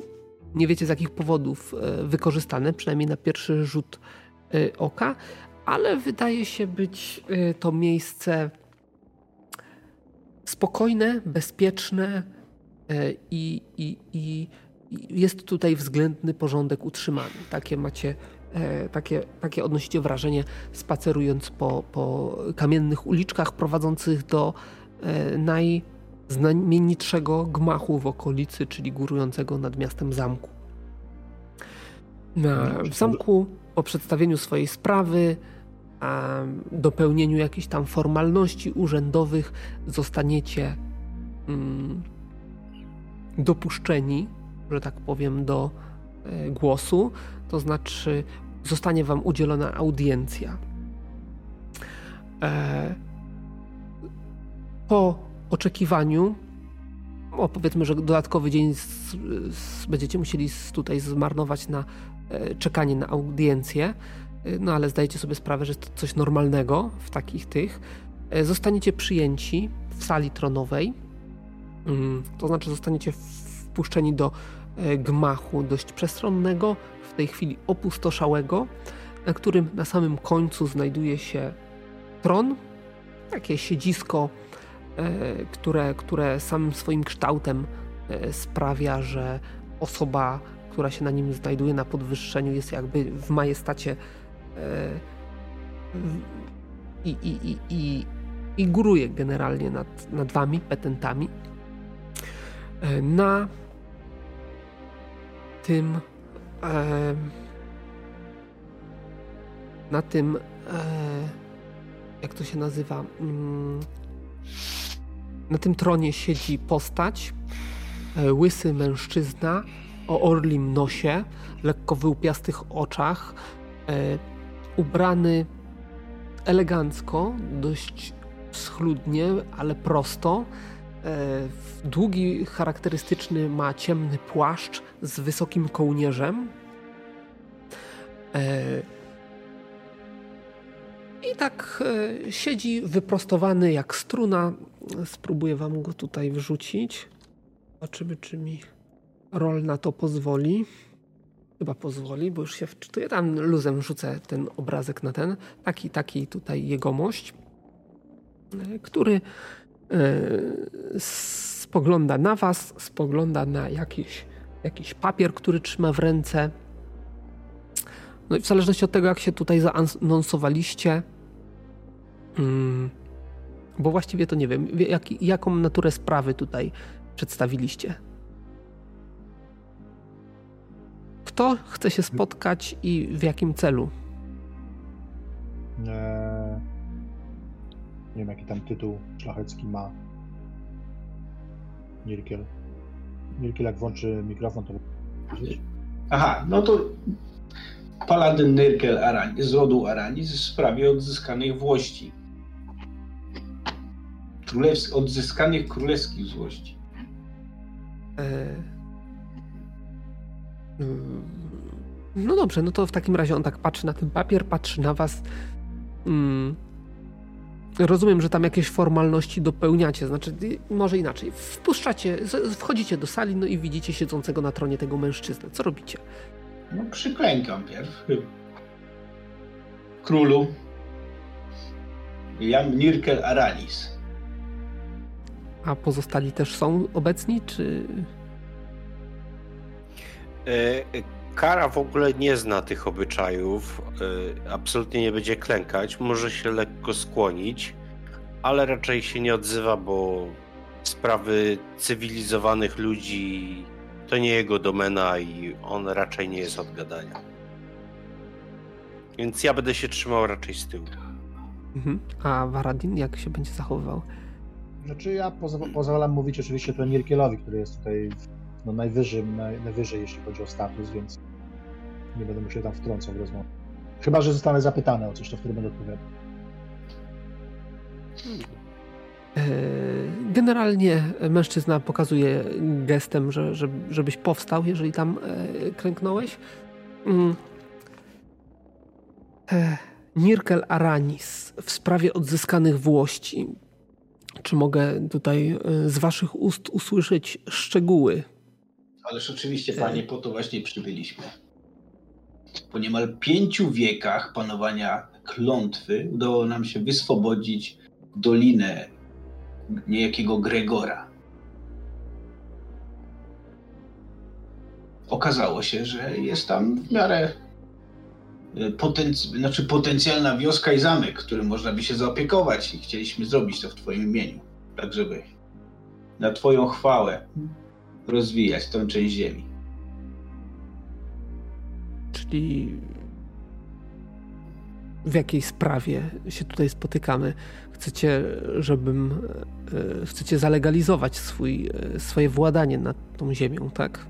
nie wiecie z jakich powodów, wykorzystane, przynajmniej na pierwszy rzut oka, ale wydaje się być to miejsce spokojne, bezpieczne i jest tutaj względny porządek utrzymany. Takie macie... Takie odnosicie wrażenie, spacerując po kamiennych uliczkach prowadzących do najznamienitszego gmachu w okolicy, czyli górującego nad miastem zamku. W zamku po przedstawieniu swojej sprawy, dopełnieniu jakichś tam formalności urzędowych zostaniecie dopuszczeni, że tak powiem, do głosu. To znaczy zostanie wam udzielona audiencja. Po oczekiwaniu, powiedzmy, że dodatkowy dzień będziecie musieli tutaj zmarnować na czekanie na audiencję, no ale zdajecie sobie sprawę, że to coś normalnego w takich tych. Zostaniecie przyjęci w sali tronowej, to znaczy zostaniecie wpuszczeni do gmachu dość przestronnego, w tej chwili opustoszałego, na którym na samym końcu znajduje się tron, takie siedzisko, które samym swoim kształtem sprawia, że osoba, która się na nim znajduje na podwyższeniu, jest jakby w majestacie i góruje generalnie nad wami, petentami. Na tym jak to się nazywa, na tym tronie siedzi postać, łysy mężczyzna o orlim nosie, lekko wyłupiastych oczach, ubrany elegancko, dość schludnie, ale prosto. Długi, charakterystyczny ma ciemny płaszcz z wysokim kołnierzem. I tak siedzi wyprostowany jak struna. Spróbuję wam go tutaj wrzucić. Zobaczymy, czy mi rol na to pozwoli. Chyba pozwoli, bo już się wczytuję. Tam luzem rzucę ten obrazek na ten. Taki tutaj jegomość, który spogląda na was, spogląda na jakiś papier, który trzyma w ręce. No i w zależności od tego, jak się tutaj zaanonsowaliście, bo właściwie to nie wiem, jaką naturę sprawy tutaj przedstawiliście. Kto chce się spotkać i w jakim celu? Nie wiem, jaki tam tytuł szlachecki ma Nirkel. Nirkel, jak włączy mikrofon, to... Aha, no to paladyn Nirkel Aranis, z rodu Aranis, w sprawie odzyskanych włości. Odzyskanych królewskich złości. No dobrze, no to w takim razie on tak patrzy na ten papier, patrzy na was. Rozumiem, że tam jakieś formalności dopełniacie, znaczy może inaczej. Wpuszczacie, wchodzicie do sali, no i widzicie siedzącego na tronie tego mężczyznę. Co robicie? No przyklękam pierw. Królu. Ja Nirkel Aranis. A pozostali też są obecni, czy... Kara w ogóle nie zna tych obyczajów, absolutnie nie będzie klękać, może się lekko skłonić, ale raczej się nie odzywa, bo sprawy cywilizowanych ludzi to nie jego domena i on raczej nie jest od gadania. Więc ja będę się trzymał raczej z tyłu. Mhm. A Waradin jak się będzie zachowywał? Znaczy ja pozwalam mówić oczywiście to Nirkelowi, który jest tutaj... No najwyżej, jeśli chodzi o status, więc nie będę mu się tam wtrącał w rozmowę. Chyba że zostanę zapytany o coś, to wtedy będę odpowiadał. Generalnie mężczyzna pokazuje gestem, żebyś powstał, jeżeli tam kręknąłeś. Nirkel Aranis w sprawie odzyskanych włości. Czy mogę tutaj z waszych ust usłyszeć szczegóły? Ależ oczywiście, panie, po to właśnie przybyliśmy. Po niemal 5 wiekach panowania klątwy udało nam się wyswobodzić dolinę niejakiego Grigora. Okazało się, że jest tam w miarę potencjalna wioska i zamek, którym można by się zaopiekować i chcieliśmy zrobić to w twoim imieniu, tak żeby na twoją chwałę rozwijać tą część ziemi. Czyli w jakiej sprawie się tutaj spotykamy? Chcecie zalegalizować swoje władanie nad tą ziemią, tak?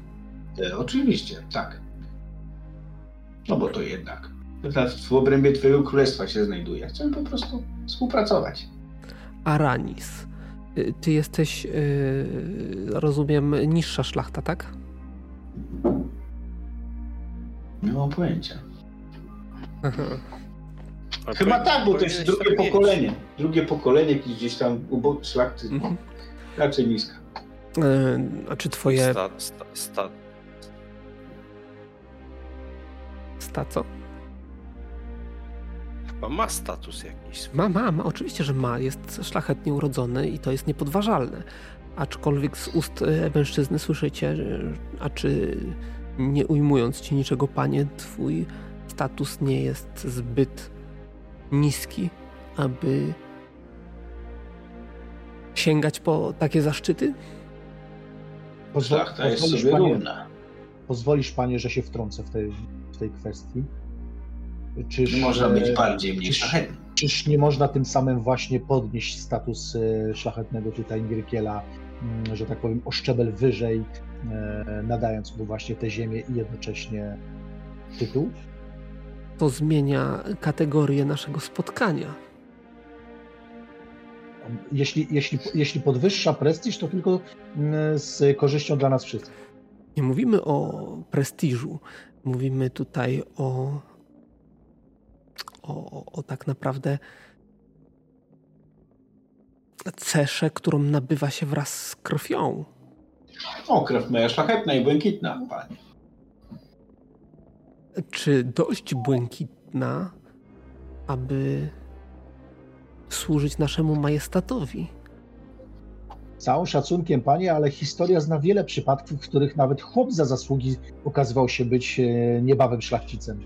Oczywiście, tak. No bo to jednak w obrębie twojego królestwa się znajduje. Chcemy po prostu współpracować. Aranis. Ty jesteś, rozumiem, niższa szlachta, tak? Nie mam pojęcia. Aha. Chyba tak, bo to jest drugie pokolenie. Drugie pokolenie gdzieś tam u boku szlachty, raczej niska. A czy twoje... Sta co? chyba ma status jakiś. Ma, oczywiście, że ma. Jest szlachetnie urodzony i to jest niepodważalne. Aczkolwiek z ust mężczyzny słyszycie, a czy nie ujmując ci niczego, panie, twój status nie jest zbyt niski, aby sięgać po takie zaszczyty? Szlachta jest sobie równa. Pozwolisz, panie, że się wtrącę w tej kwestii? Czyż, można być bardziej mniej szlachetny. Czyż nie można tym samym właśnie podnieść status szlachetnego tutaj Nirkela, że tak powiem, o szczebel wyżej, nadając mu właśnie tę ziemię i jednocześnie tytuł? To zmienia kategorię naszego spotkania. Jeśli podwyższa prestiż, to tylko z korzyścią dla nas wszystkich. Nie mówimy o prestiżu. Mówimy tutaj o tak naprawdę cesze, którą nabywa się wraz z krwią. O, krew moja szlachetna i błękitna, panie. Czy dość błękitna, aby służyć naszemu majestatowi? Całym szacunkiem, panie, ale historia zna wiele przypadków, w których nawet chłop za zasługi okazywał się być niebawem szlachcicem.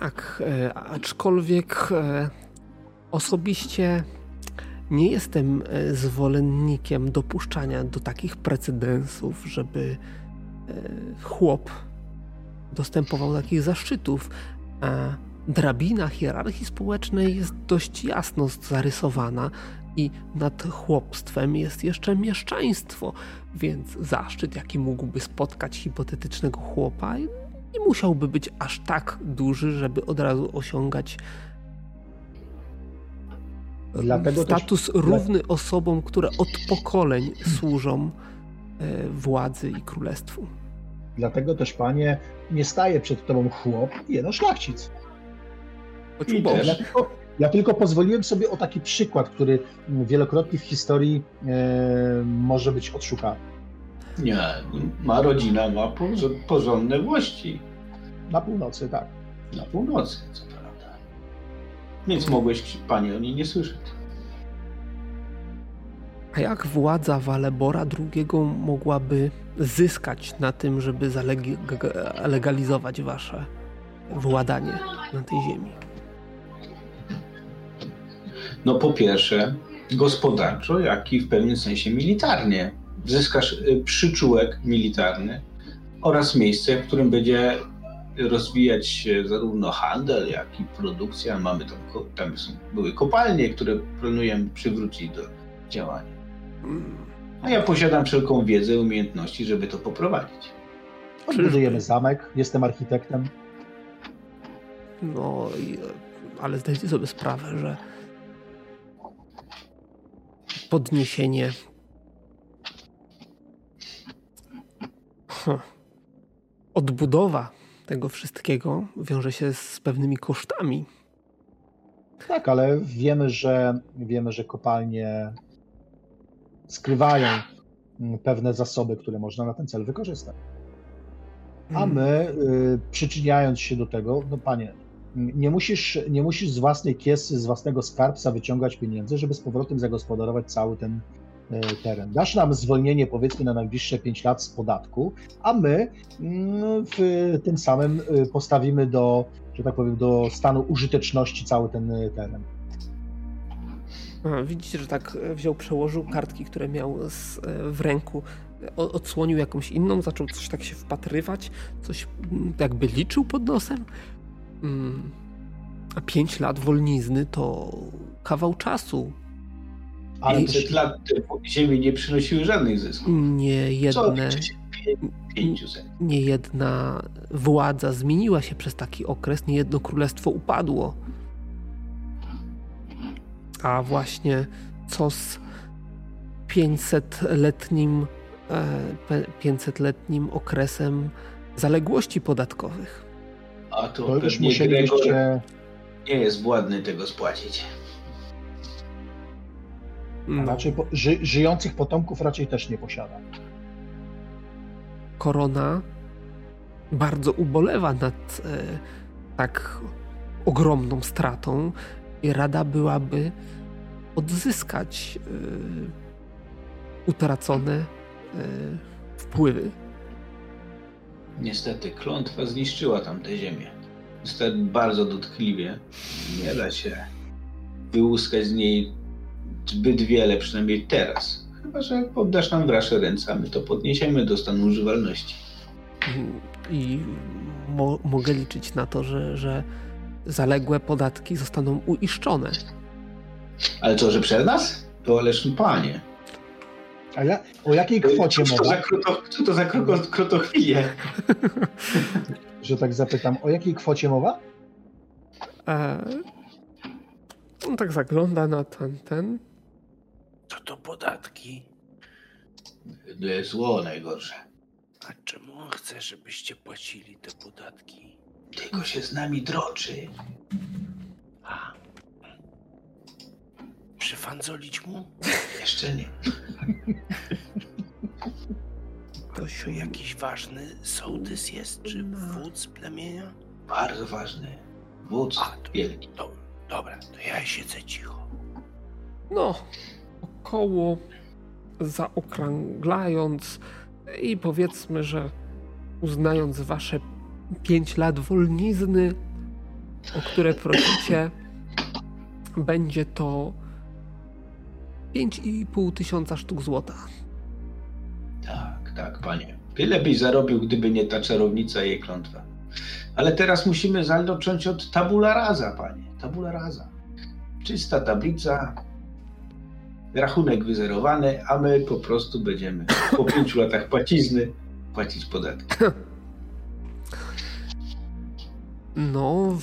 Tak, aczkolwiek osobiście nie jestem zwolennikiem dopuszczania do takich precedensów, żeby chłop dostępował takich zaszczytów. Drabina hierarchii społecznej jest dość jasno zarysowana i nad chłopstwem jest jeszcze mieszczaństwo, więc zaszczyt, jaki mógłby spotkać hipotetycznego chłopa, nie musiałby być aż tak duży, żeby od razu osiągać status równy osobom, które od pokoleń służą władzy i królestwu. Dlatego też, panie, nie staje przed tobą chłop, jeno szlachcic. Ja tylko pozwoliłem sobie o taki przykład, który wielokrotnie w historii może być odszukany. Nie, ma rodzina, ma porządne włości. Na północy, tak. Na północy, co prawda. Więc mogłeś, panie, o niej nie słyszeć. A jak władza Valebora II mogłaby zyskać na tym, żeby zalegalizować wasze władanie na tej ziemi? No po pierwsze, gospodarczo, jak i w pewnym sensie militarnie. Zyskasz przyczółek militarny oraz miejsce, w którym będzie rozwijać się zarówno handel, jak i produkcja. Mamy tam były kopalnie, które planujemy przywrócić do działania. A ja posiadam wszelką wiedzę, umiejętności, żeby to poprowadzić. Odbudujemy zamek, jestem architektem. No, ale zdajcie sobie sprawę, że podniesienie odbudowa tego wszystkiego wiąże się z pewnymi kosztami. Tak, ale wiemy, że kopalnie skrywają pewne zasoby, które można na ten cel wykorzystać. A my, przyczyniając się do tego, no panie, nie musisz z własnej kiesy, z własnego skarbca wyciągać pieniędzy, żeby z powrotem zagospodarować cały ten teren. Dasz nam zwolnienie, powiedzmy, na najbliższe 5 lat z podatku, a my tym samym postawimy do, że tak powiem, do stanu użyteczności cały ten teren. A, widzicie, że tak wziął, przełożył kartki, które miał w ręku, odsłonił jakąś inną, zaczął coś tak się wpatrywać, coś jakby liczył pod nosem. A 5 lat wolnizny to kawał czasu. Ale 5 lat ziemi nie przynosiły żadnych zysków. Nie jedna władza zmieniła się przez taki okres, nie jedno królestwo upadło. A właśnie co z 500-letnim okresem zaległości podatkowych? A to już musieliście... nie jest władny tego spłacić. Raczej żyjących potomków raczej też nie posiada. Korona bardzo ubolewa nad tak ogromną stratą i rada byłaby odzyskać utracone wpływy. Niestety klątwa zniszczyła tamte ziemię. Niestety bardzo dotkliwie. Nie da się wyłuskać z niej zbyt wiele, przynajmniej teraz. Chyba że poddasz nam w nasze ręce, a my to podniesiemy do stanu używalności. I mogę liczyć na to, że zaległe podatki zostaną uiszczone. Ale co, że przez nas? To ależ panie. Ale o jakiej kwocie mowa? Co to za krotochwilię? Że tak zapytam, o jakiej kwocie mowa? On tak zagląda na ten. Co to podatki? Zło najgorsze. A czemu on chce, żebyście płacili te podatki? Tylko się z nami droczy. A. Przyfandzolić mu? Jeszcze nie. To się jakiś ważny sołtys jest, czy wódz plemienia? Bardzo ważny. Wódz wielki. Dobra, to ja siedzę cicho. No, około zaokrąglając i powiedzmy, że uznając wasze 5 lat wolnizny, o które prosicie, będzie to 5,5 tysiąca sztuk złota. Tak, panie. Tyle byś zarobił, gdyby nie ta czarownica i jej klątwa. Ale teraz musimy zacząć od tabula rasa, panie. Tabula rasa. Czysta tablica, rachunek wyzerowany, a my po prostu będziemy po 5 latach płacizny płacić podatki. No,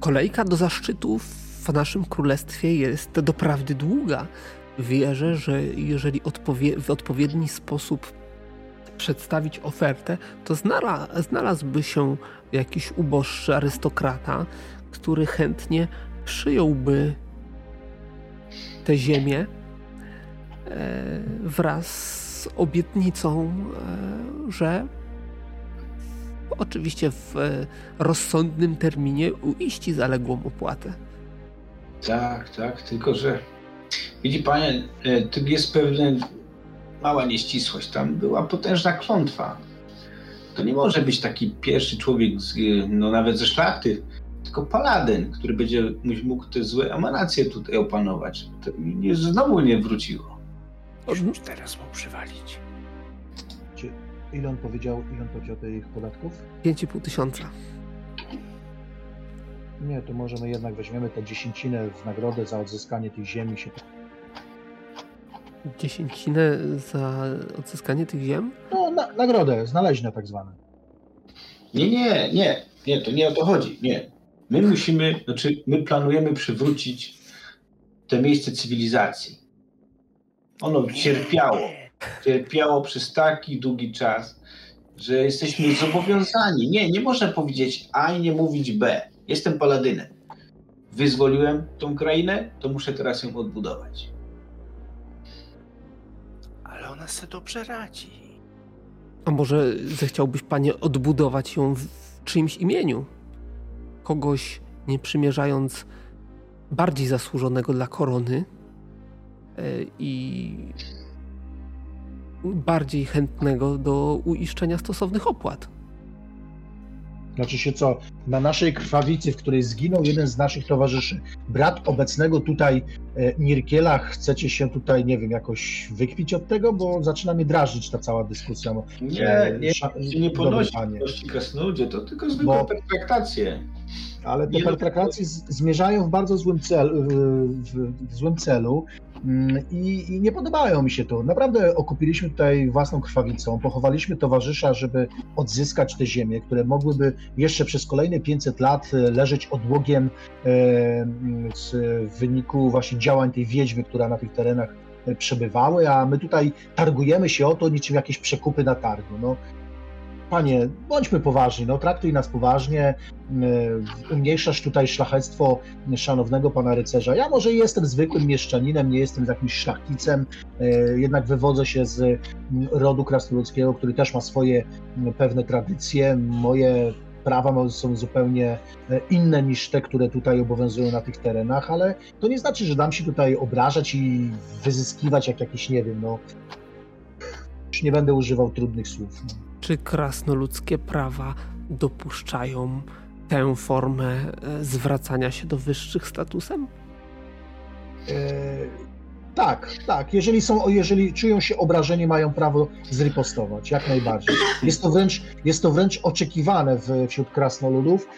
kolejka do zaszczytu w naszym królestwie jest doprawdy długa. Wierzę, że jeżeli w odpowiedni sposób przedstawić ofertę, to znalazłby się jakiś uboższy arystokrata, który chętnie przyjąłby tę ziemię wraz z obietnicą, że oczywiście w rozsądnym terminie uiści zaległą opłatę. Tak, tylko że widzi panie, tu jest pewna mała nieścisłość. Tam była potężna klątwa. To nie może być taki pierwszy człowiek, no nawet ze szlachty, tylko paladyn, który będzie mógł te złe emanacje tutaj opanować. To znowu nie wróciło. Już teraz mu przywalić. Ile on powiedział tych podatków? 5,5 tysiąca. Nie, to możemy jednak weźmiemy tę dziesięcinę w nagrodę za odzyskanie tych ziemi. Dziesięcinę za odzyskanie tych ziem? No, nagrodę, znaleźne tak zwane. Nie, to nie o to chodzi, nie. My planujemy przywrócić to miejsce cywilizacji. Ono cierpiało przez taki długi czas, że jesteśmy zobowiązani. Nie można powiedzieć A i nie mówić B. Jestem paladynem. Wyzwoliłem tą krainę, to muszę teraz ją odbudować. Ale ona se dobrze radzi. A może zechciałbyś, panie, odbudować ją w czyimś imieniu? Kogoś, nie przymierzając bardziej zasłużonego dla korony i bardziej chętnego do uiszczenia stosownych opłat. Znaczy się co, na naszej krwawicy, w której zginął jeden z naszych towarzyszy, brat obecnego tutaj Nirkela, chcecie się tutaj, nie wiem, jakoś wykpić od tego, bo zaczyna mnie drażnić ta cała dyskusja. Nie ponosi kasnudzie, to tylko zwykłe pertraktacje. Ale te pertraktacje zmierzają w bardzo złym celu, i nie podobają mi się to. Naprawdę okupiliśmy tutaj własną krwawicą, pochowaliśmy towarzysza, żeby odzyskać te ziemie, które mogłyby jeszcze przez kolejne 500 lat leżeć odłogiem w wyniku właśnie działań tej wiedźmy, która na tych terenach przebywały, a my tutaj targujemy się o to niczym jakieś przekupy na targu. No. Panie, bądźmy poważni, no, traktuj nas poważnie, umniejszasz tutaj szlachectwo szanownego pana rycerza. Ja może jestem zwykłym mieszczaninem, nie jestem jakimś szlachcicem, jednak wywodzę się z rodu krasnoludzkiego, który też ma swoje pewne tradycje. Moje prawa są zupełnie inne niż te, które tutaj obowiązują na tych terenach, ale to nie znaczy, że dam się tutaj obrażać i wyzyskiwać jak jakiś, nie wiem, no... Już nie będę używał trudnych słów. Czy krasnoludzkie prawa dopuszczają tę formę zwracania się do wyższych statusem? Tak. Jeżeli czują się obrażeni, mają prawo zripostować, jak najbardziej. Jest to wręcz oczekiwane wśród krasnoludów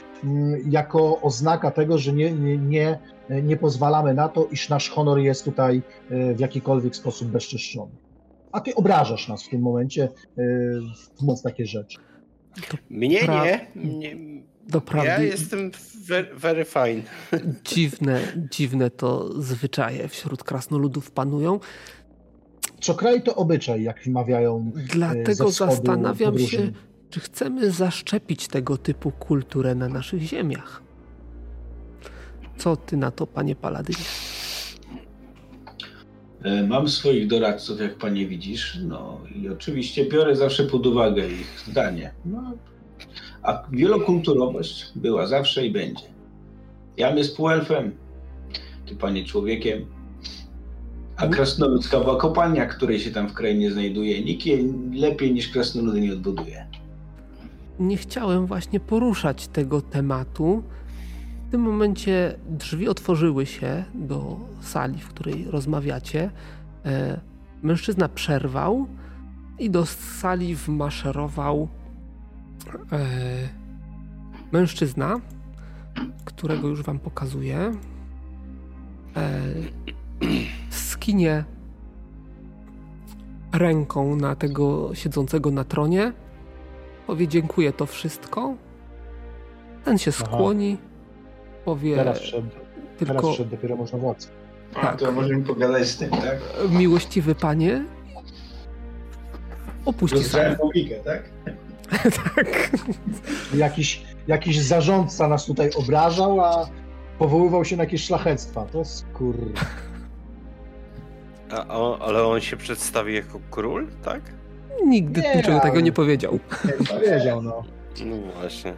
jako oznaka tego, że nie pozwalamy na to, iż nasz honor jest tutaj w jakikolwiek sposób bezczeszczony. A ty obrażasz nas w tym momencie, mówiąc takie rzeczy. Doprawdy. Ja jestem very fine. Dziwne to zwyczaje wśród krasnoludów panują. Co kraj to obyczaj, jak mawiają. Dlatego zastanawiam się, czy chcemy zaszczepić tego typu kulturę na naszych ziemiach. Co ty na to, panie Paladynie? Mam swoich doradców, jak panie widzisz, no i oczywiście biorę zawsze pod uwagę ich zdanie. No. A wielokulturowość była zawsze i będzie. Ja jest półelfem, ty panie człowiekiem, a krasnoludzka była kopalnia, której się tam w krainie znajduje. Nikt jej lepiej niż krasnoludy nie odbuduje. Nie chciałem właśnie poruszać tego tematu. W tym momencie drzwi otworzyły się do sali, w której rozmawiacie. Mężczyzna przerwał i do sali wmaszerował mężczyzna, którego już wam pokazuję, skinie ręką na tego siedzącego na tronie, powie dziękuję, to wszystko. Ten się skłoni, powie... Teraz wszedł, dopiero można władcę. Tak. To możemy pogadać z tym, tak? Miłościwy panie, opuści salę. Tak? Tak. Jakiś zarządca nas tutaj obrażał, a powoływał się na jakieś szlachectwa. To skur... Ale on się przedstawi jako król, tak? Nigdy niczego takiego nie powiedział. Nie powiedział, no. No właśnie.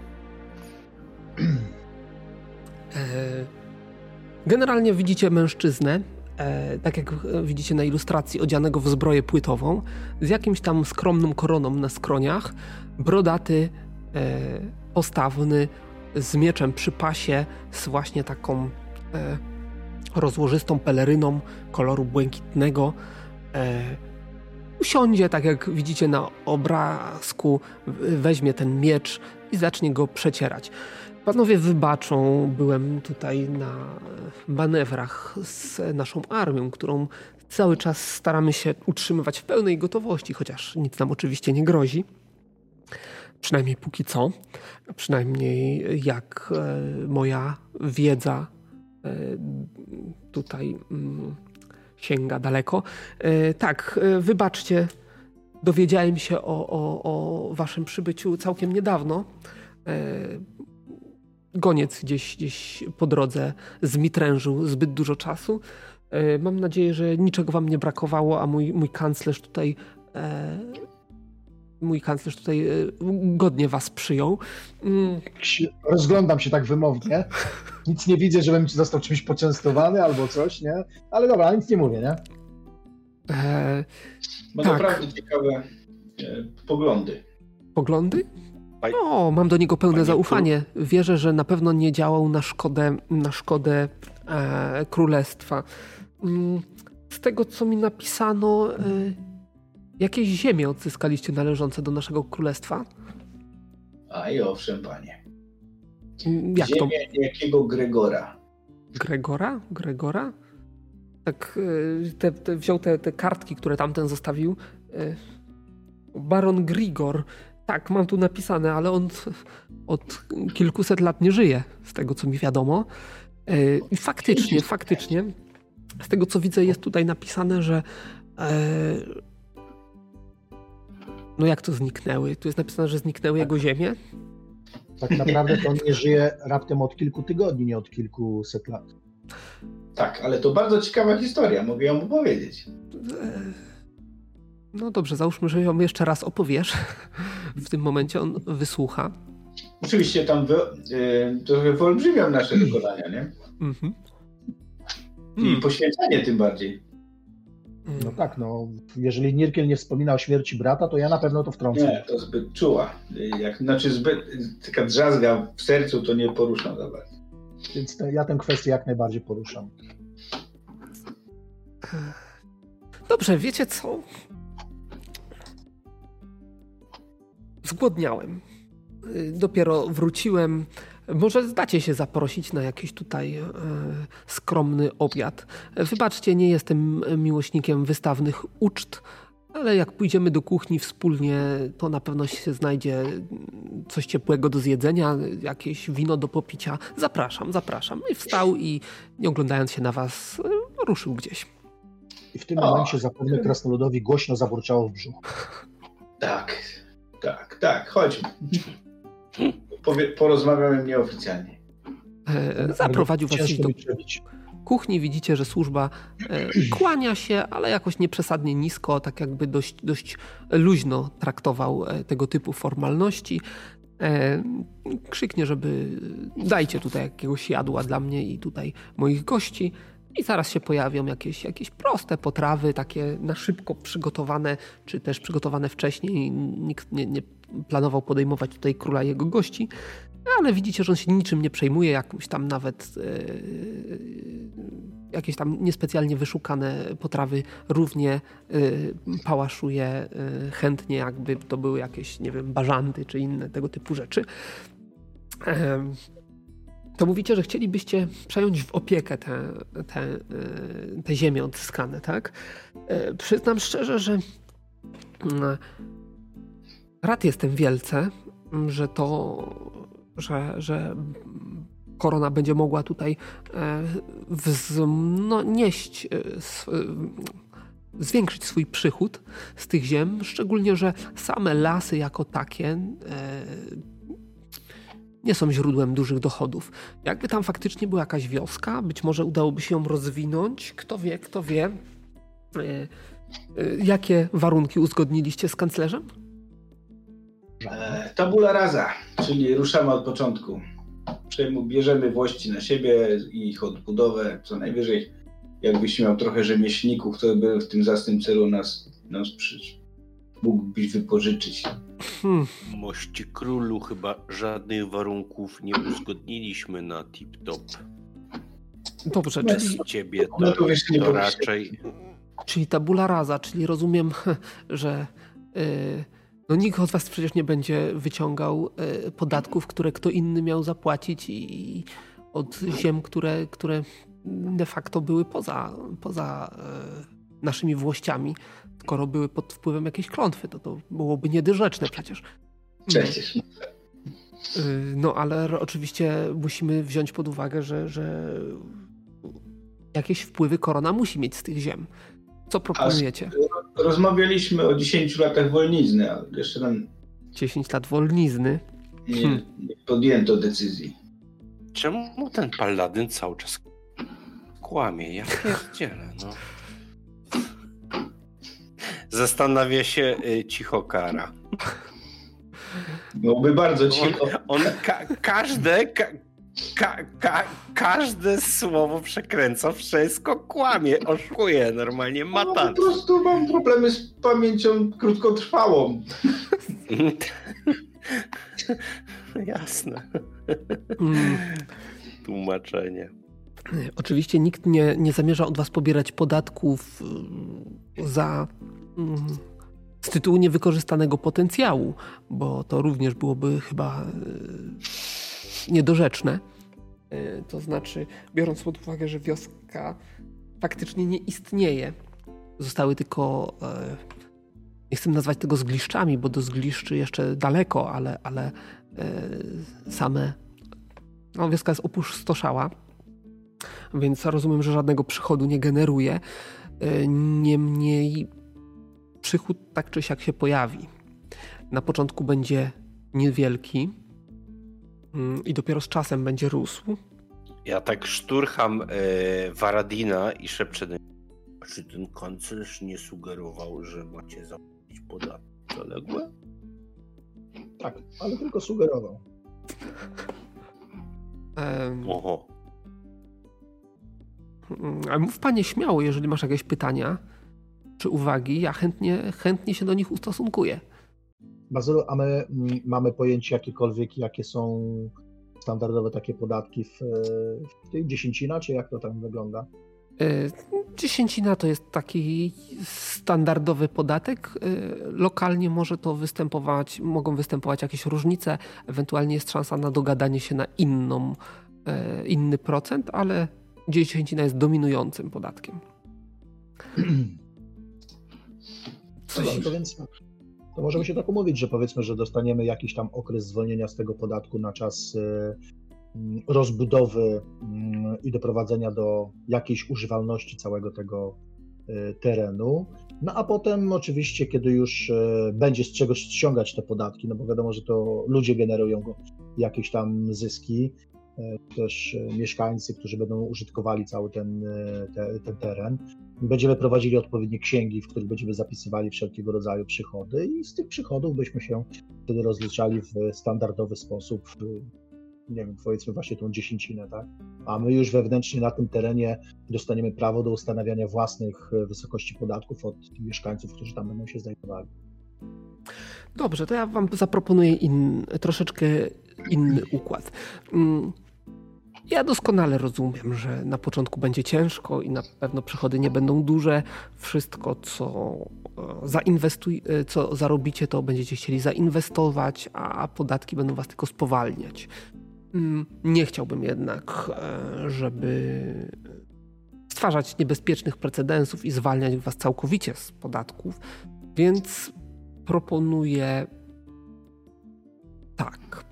Generalnie widzicie mężczyznę, tak jak widzicie na ilustracji, odzianego w zbroję płytową, z jakimś tam skromną koroną na skroniach, brodaty, postawny, z mieczem przy pasie, z właśnie taką rozłożystą peleryną koloru błękitnego. Usiądzie, tak jak widzicie na obrazku, weźmie ten miecz i zacznie go przecierać. Panowie wybaczą, byłem tutaj na manewrach z naszą armią, którą cały czas staramy się utrzymywać w pełnej gotowości, chociaż nic nam oczywiście nie grozi. Przynajmniej póki co. Przynajmniej jak moja wiedza tutaj sięga daleko. Tak, wybaczcie, dowiedziałem się o waszym przybyciu całkiem niedawno. Goniec gdzieś po drodze zmitrężył zbyt dużo czasu. Mam nadzieję, że niczego wam nie brakowało, a mój kanclerz tutaj godnie was przyjął. Rozglądam się tak wymownie. Nic nie widzę, żebym został czymś poczęstowany albo coś, nie? Ale dobra, nic nie mówię, nie? Bo tak. Naprawdę ciekawe poglądy. Poglądy? No, mam do niego pełne zaufanie. Wierzę, że na pewno nie działał na szkodę królestwa. Z tego, co mi napisano, jakieś ziemie odzyskaliście należące do naszego królestwa? A i owszem, panie. Jak ziemię to? Jakiego Grigora. Grigora? Tak, wziął te kartki, które tamten zostawił. Baron Grigor. Tak, mam tu napisane, ale on od kilkuset lat nie żyje, z tego co mi wiadomo. I faktycznie, z tego co widzę, jest tutaj napisane, że... No jak to zniknęły? Tu jest napisane, że zniknęły jego ziemie? Tak naprawdę to on nie żyje raptem od kilku tygodni, nie od kilkuset lat. Tak, ale to bardzo ciekawa historia, mogę ją opowiedzieć. No dobrze, załóżmy, że ją jeszcze raz opowiesz. W tym momencie on wysłucha. Oczywiście tam trochę wyolbrzymiał nasze dokonania, nie? Mhm. I poświęcenie tym bardziej. No tak, no. Jeżeli Nirkel nie wspomina o śmierci brata, to ja na pewno to wtrącę. Nie, to zbyt czuła. Taka drzazga w sercu to nie poruszam za bardzo. Więc ja tę kwestię jak najbardziej poruszam. Dobrze, wiecie co? Zgłodniałem. Dopiero wróciłem. Może dacie się zaprosić na jakiś tutaj skromny obiad. Wybaczcie, nie jestem miłośnikiem wystawnych uczt, ale jak pójdziemy do kuchni wspólnie, to na pewno się znajdzie coś ciepłego do zjedzenia, jakieś wino do popicia. Zapraszam. I wstał i nie oglądając się na was, ruszył gdzieś. I w tym momencie zapewne krasnoludowi głośno zaburczało w brzuchu. Tak, chodźmy. Porozmawiamy nieoficjalnie. Zaprowadził was do kuchni. Widzicie, że służba kłania się, ale jakoś nieprzesadnie nisko, tak jakby dość luźno traktował tego typu formalności. Krzyknie, żeby dajcie tutaj jakiegoś jadła dla mnie i tutaj moich gości. I zaraz się pojawią jakieś proste potrawy, takie na szybko przygotowane, czy też przygotowane wcześniej. Nikt nie planował podejmować tutaj króla i jego gości, ale widzicie, że on się niczym nie przejmuje, jakąś tam nawet jakieś tam niespecjalnie wyszukane potrawy równie pałaszuje chętnie, jakby to były jakieś, nie wiem, bażanty czy inne tego typu rzeczy. To mówicie, że chcielibyście przejąć w opiekę te ziemie odzyskane, tak? Przyznam szczerze, że rad jestem wielce, że korona będzie mogła tutaj zwiększyć swój przychód z tych ziem, szczególnie, że same lasy jako takie nie są źródłem dużych dochodów. Jakby tam faktycznie była jakaś wioska, być może udałoby się ją rozwinąć. Kto wie. Jakie warunki uzgodniliście z kanclerzem? Tabula rasa, czyli ruszamy od początku. Bierzemy włości na siebie i ich odbudowę. Co najwyżej, jakbyś miał trochę rzemieślników, to by w tym zastym celu nas mógłbyś wypożyczyć. Mości królu, chyba żadnych warunków nie uzgodniliśmy na tip-top. Dobrze, czyli... Ciebie to raczej... Czyli tabula rasa, czyli rozumiem, że... No nikt od was przecież nie będzie wyciągał podatków, które kto inny miał zapłacić i od ziem, które de facto były poza naszymi włościami. Skoro były pod wpływem jakiejś klątwy, to byłoby niedorzeczne przecież. Przecież. No ale oczywiście musimy wziąć pod uwagę, że jakieś wpływy korona musi mieć z tych ziem. Co proponujecie? Rozmawialiśmy o 10 latach wolnizny, ale jeszcze tam... 10 lat wolnizny? Nie podjęto decyzji. Czemu ten paladyn cały czas kłamie? Ja pierdzielę, no. Zastanawia się cicho Kara. Byłoby bardzo cicho. Każde słowo przekręca, wszystko kłamie, oszukuje, normalnie mata. No, po prostu mam problemy z pamięcią krótkotrwałą. Jasne. Tłumaczenie. Oczywiście nikt nie zamierza od was pobierać podatków z tytułu niewykorzystanego potencjału, bo to również byłoby chyba niedorzeczne. To znaczy, biorąc pod uwagę, że wioska faktycznie nie istnieje, zostały tylko, nie chcę nazwać tego zgliszczami, bo do zgliszczy jeszcze daleko, ale same, no, wioska jest opustoszała, więc rozumiem, że żadnego przychodu nie generuje. Niemniej przychód tak czy siak się pojawi. Na początku będzie niewielki i dopiero z czasem będzie rósł. Ja tak szturcham Waradina i szepczę do niego. Czy ten kanclerz nie sugerował, że macie zapłacić podatki zaległe? Tak, ale tylko sugerował. Oho. Ale mów panie śmiało, jeżeli masz jakieś pytania czy uwagi, ja chętnie się do nich ustosunkuję. Bazylu, a my mamy pojęcie jakiekolwiek, jakie są standardowe takie podatki w tej dziesięcina, czy jak to tam wygląda? Dziesięcina to jest taki standardowy podatek. Lokalnie może to występować, mogą występować jakieś różnice, ewentualnie jest szansa na dogadanie się na inny procent, ale dziesięcina jest dominującym podatkiem. To więc to możemy się tak umówić, że powiedzmy, że dostaniemy jakiś tam okres zwolnienia z tego podatku na czas rozbudowy i doprowadzenia do jakiejś używalności całego tego terenu. No a potem oczywiście, kiedy już będzie z czegoś ściągać te podatki, no bo wiadomo, że to ludzie generują jakieś tam zyski, też mieszkańcy, którzy będą użytkowali cały ten teren. Będziemy prowadzili odpowiednie księgi, w których będziemy zapisywali wszelkiego rodzaju przychody i z tych przychodów byśmy się wtedy rozliczali w standardowy sposób, nie wiem, powiedzmy właśnie tą dziesięcinę, tak? A my już wewnętrznie na tym terenie dostaniemy prawo do ustanawiania własnych wysokości podatków od mieszkańców, którzy tam będą się znajdowali. Dobrze, to ja wam zaproponuję troszeczkę inny układ. Ja doskonale rozumiem, że na początku będzie ciężko i na pewno przychody nie będą duże. Wszystko, co zarobicie, to będziecie chcieli zainwestować, a podatki będą was tylko spowalniać. Nie chciałbym jednak, żeby stwarzać niebezpiecznych precedensów i zwalniać was całkowicie z podatków, więc proponuję tak.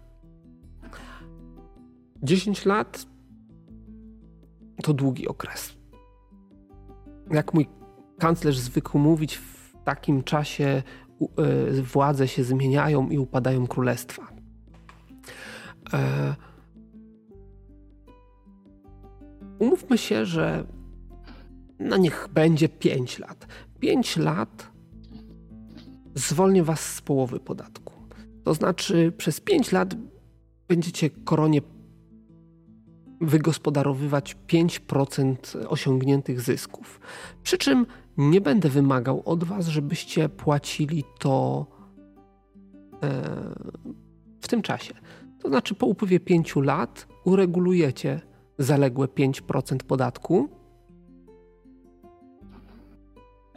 10 lat to długi okres. Jak mój kanclerz zwykł mówić, w takim czasie władze się zmieniają i upadają królestwa. Umówmy się, że niech będzie 5 lat. 5 lat zwolnię was z połowy podatku. To znaczy przez 5 lat będziecie koronie wygospodarowywać 5% osiągniętych zysków. Przy czym nie będę wymagał od was, żebyście płacili to w tym czasie. To znaczy po upływie 5 lat uregulujecie zaległe 5% podatku.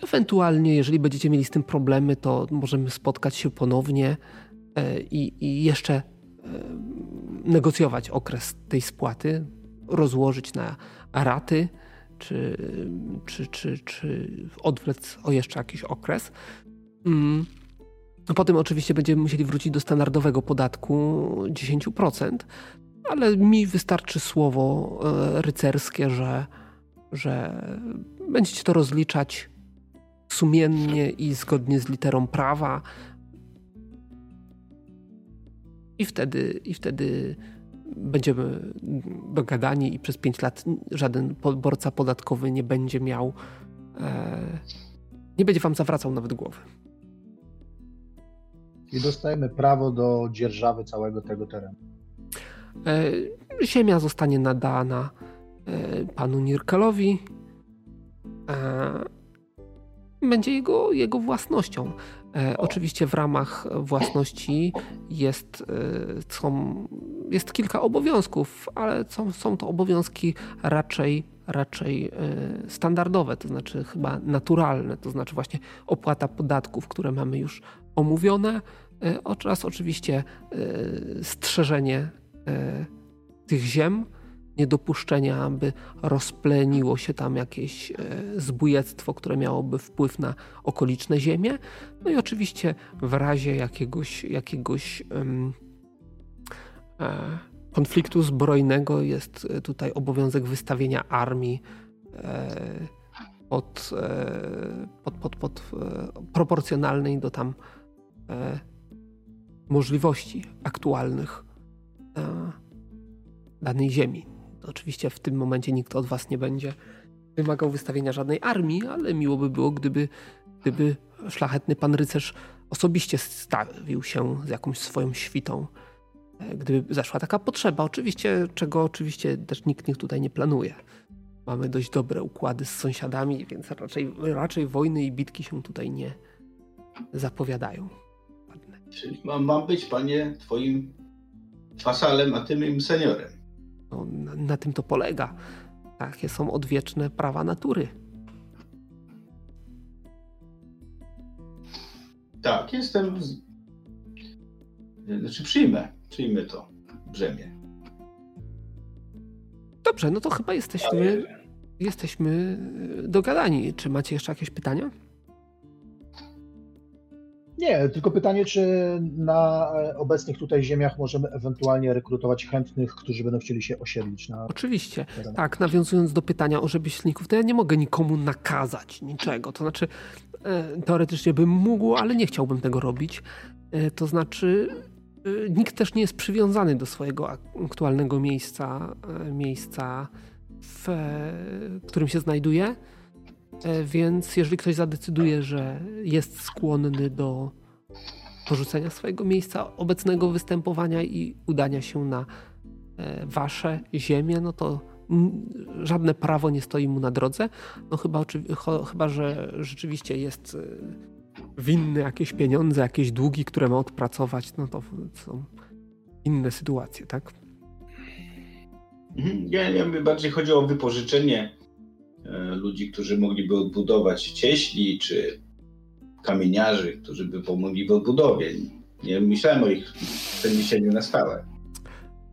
Ewentualnie, jeżeli będziecie mieli z tym problemy, to możemy spotkać się ponownie i jeszcze negocjować okres tej spłaty, rozłożyć na raty, czy odwlec o jeszcze jakiś okres. Potem oczywiście będziemy musieli wrócić do standardowego podatku 10%, ale mi wystarczy słowo rycerskie, że będziecie to rozliczać sumiennie i zgodnie z literą prawa. I wtedy będziemy dogadani i przez 5 lat żaden poborca podatkowy nie będzie miał, nie będzie wam zawracał nawet głowy. I dostajemy prawo do dzierżawy całego tego terenu. Ziemia zostanie nadana panu Nirkelowi. Będzie jego własnością. Oczywiście w ramach własności jest kilka obowiązków, ale są to obowiązki raczej standardowe, to znaczy chyba naturalne, to znaczy właśnie opłata podatków, które mamy już omówione oraz oczywiście strzeżenie tych ziem, niedopuszczenia, aby rozpleniło się tam jakieś zbójectwo, które miałoby wpływ na okoliczne ziemie. No i oczywiście w razie jakiegoś konfliktu zbrojnego jest tutaj obowiązek wystawienia armii proporcjonalnej do tam możliwości aktualnych danej ziemi. Oczywiście w tym momencie nikt od was nie będzie wymagał wystawienia żadnej armii, ale miło by było, gdyby szlachetny pan rycerz osobiście stawił się z jakąś swoją świtą gdyby zaszła taka potrzeba. Oczywiście, czego oczywiście też nikt tutaj nie planuje. Mamy dość dobre układy z sąsiadami, więc raczej wojny i bitki się tutaj nie zapowiadają. Czyli mam być, panie, twoim fasalem, a ty moim seniorem. No, na tym to polega. Takie są odwieczne prawa natury. Tak, jestem... Znaczy przyjmę to brzemię. Dobrze, no to chyba jesteśmy dogadani. Czy macie jeszcze jakieś pytania? Nie, tylko pytanie, czy na obecnych tutaj ziemiach możemy ewentualnie rekrutować chętnych, którzy będą chcieli się osiedlić na... Oczywiście. Terenie. Tak, nawiązując do pytania o rzemieślników, to ja nie mogę nikomu nakazać niczego. To znaczy, teoretycznie bym mógł, ale nie chciałbym tego robić. To znaczy, nikt też nie jest przywiązany do swojego aktualnego miejsca, w którym się znajduje. Więc jeżeli ktoś zadecyduje, że jest skłonny do porzucenia swojego miejsca obecnego występowania i udania się na wasze ziemię, no to żadne prawo nie stoi mu na drodze. No chyba, że rzeczywiście jest winny jakieś pieniądze, jakieś długi, które ma odpracować, no to są inne sytuacje, tak? Ja bardziej chodzi o wypożyczenie ludzi, którzy mogliby odbudować cieśli, czy kamieniarzy, którzy by pomogli w odbudowie. Nie myślałem o ich przeniesieniu na stałe.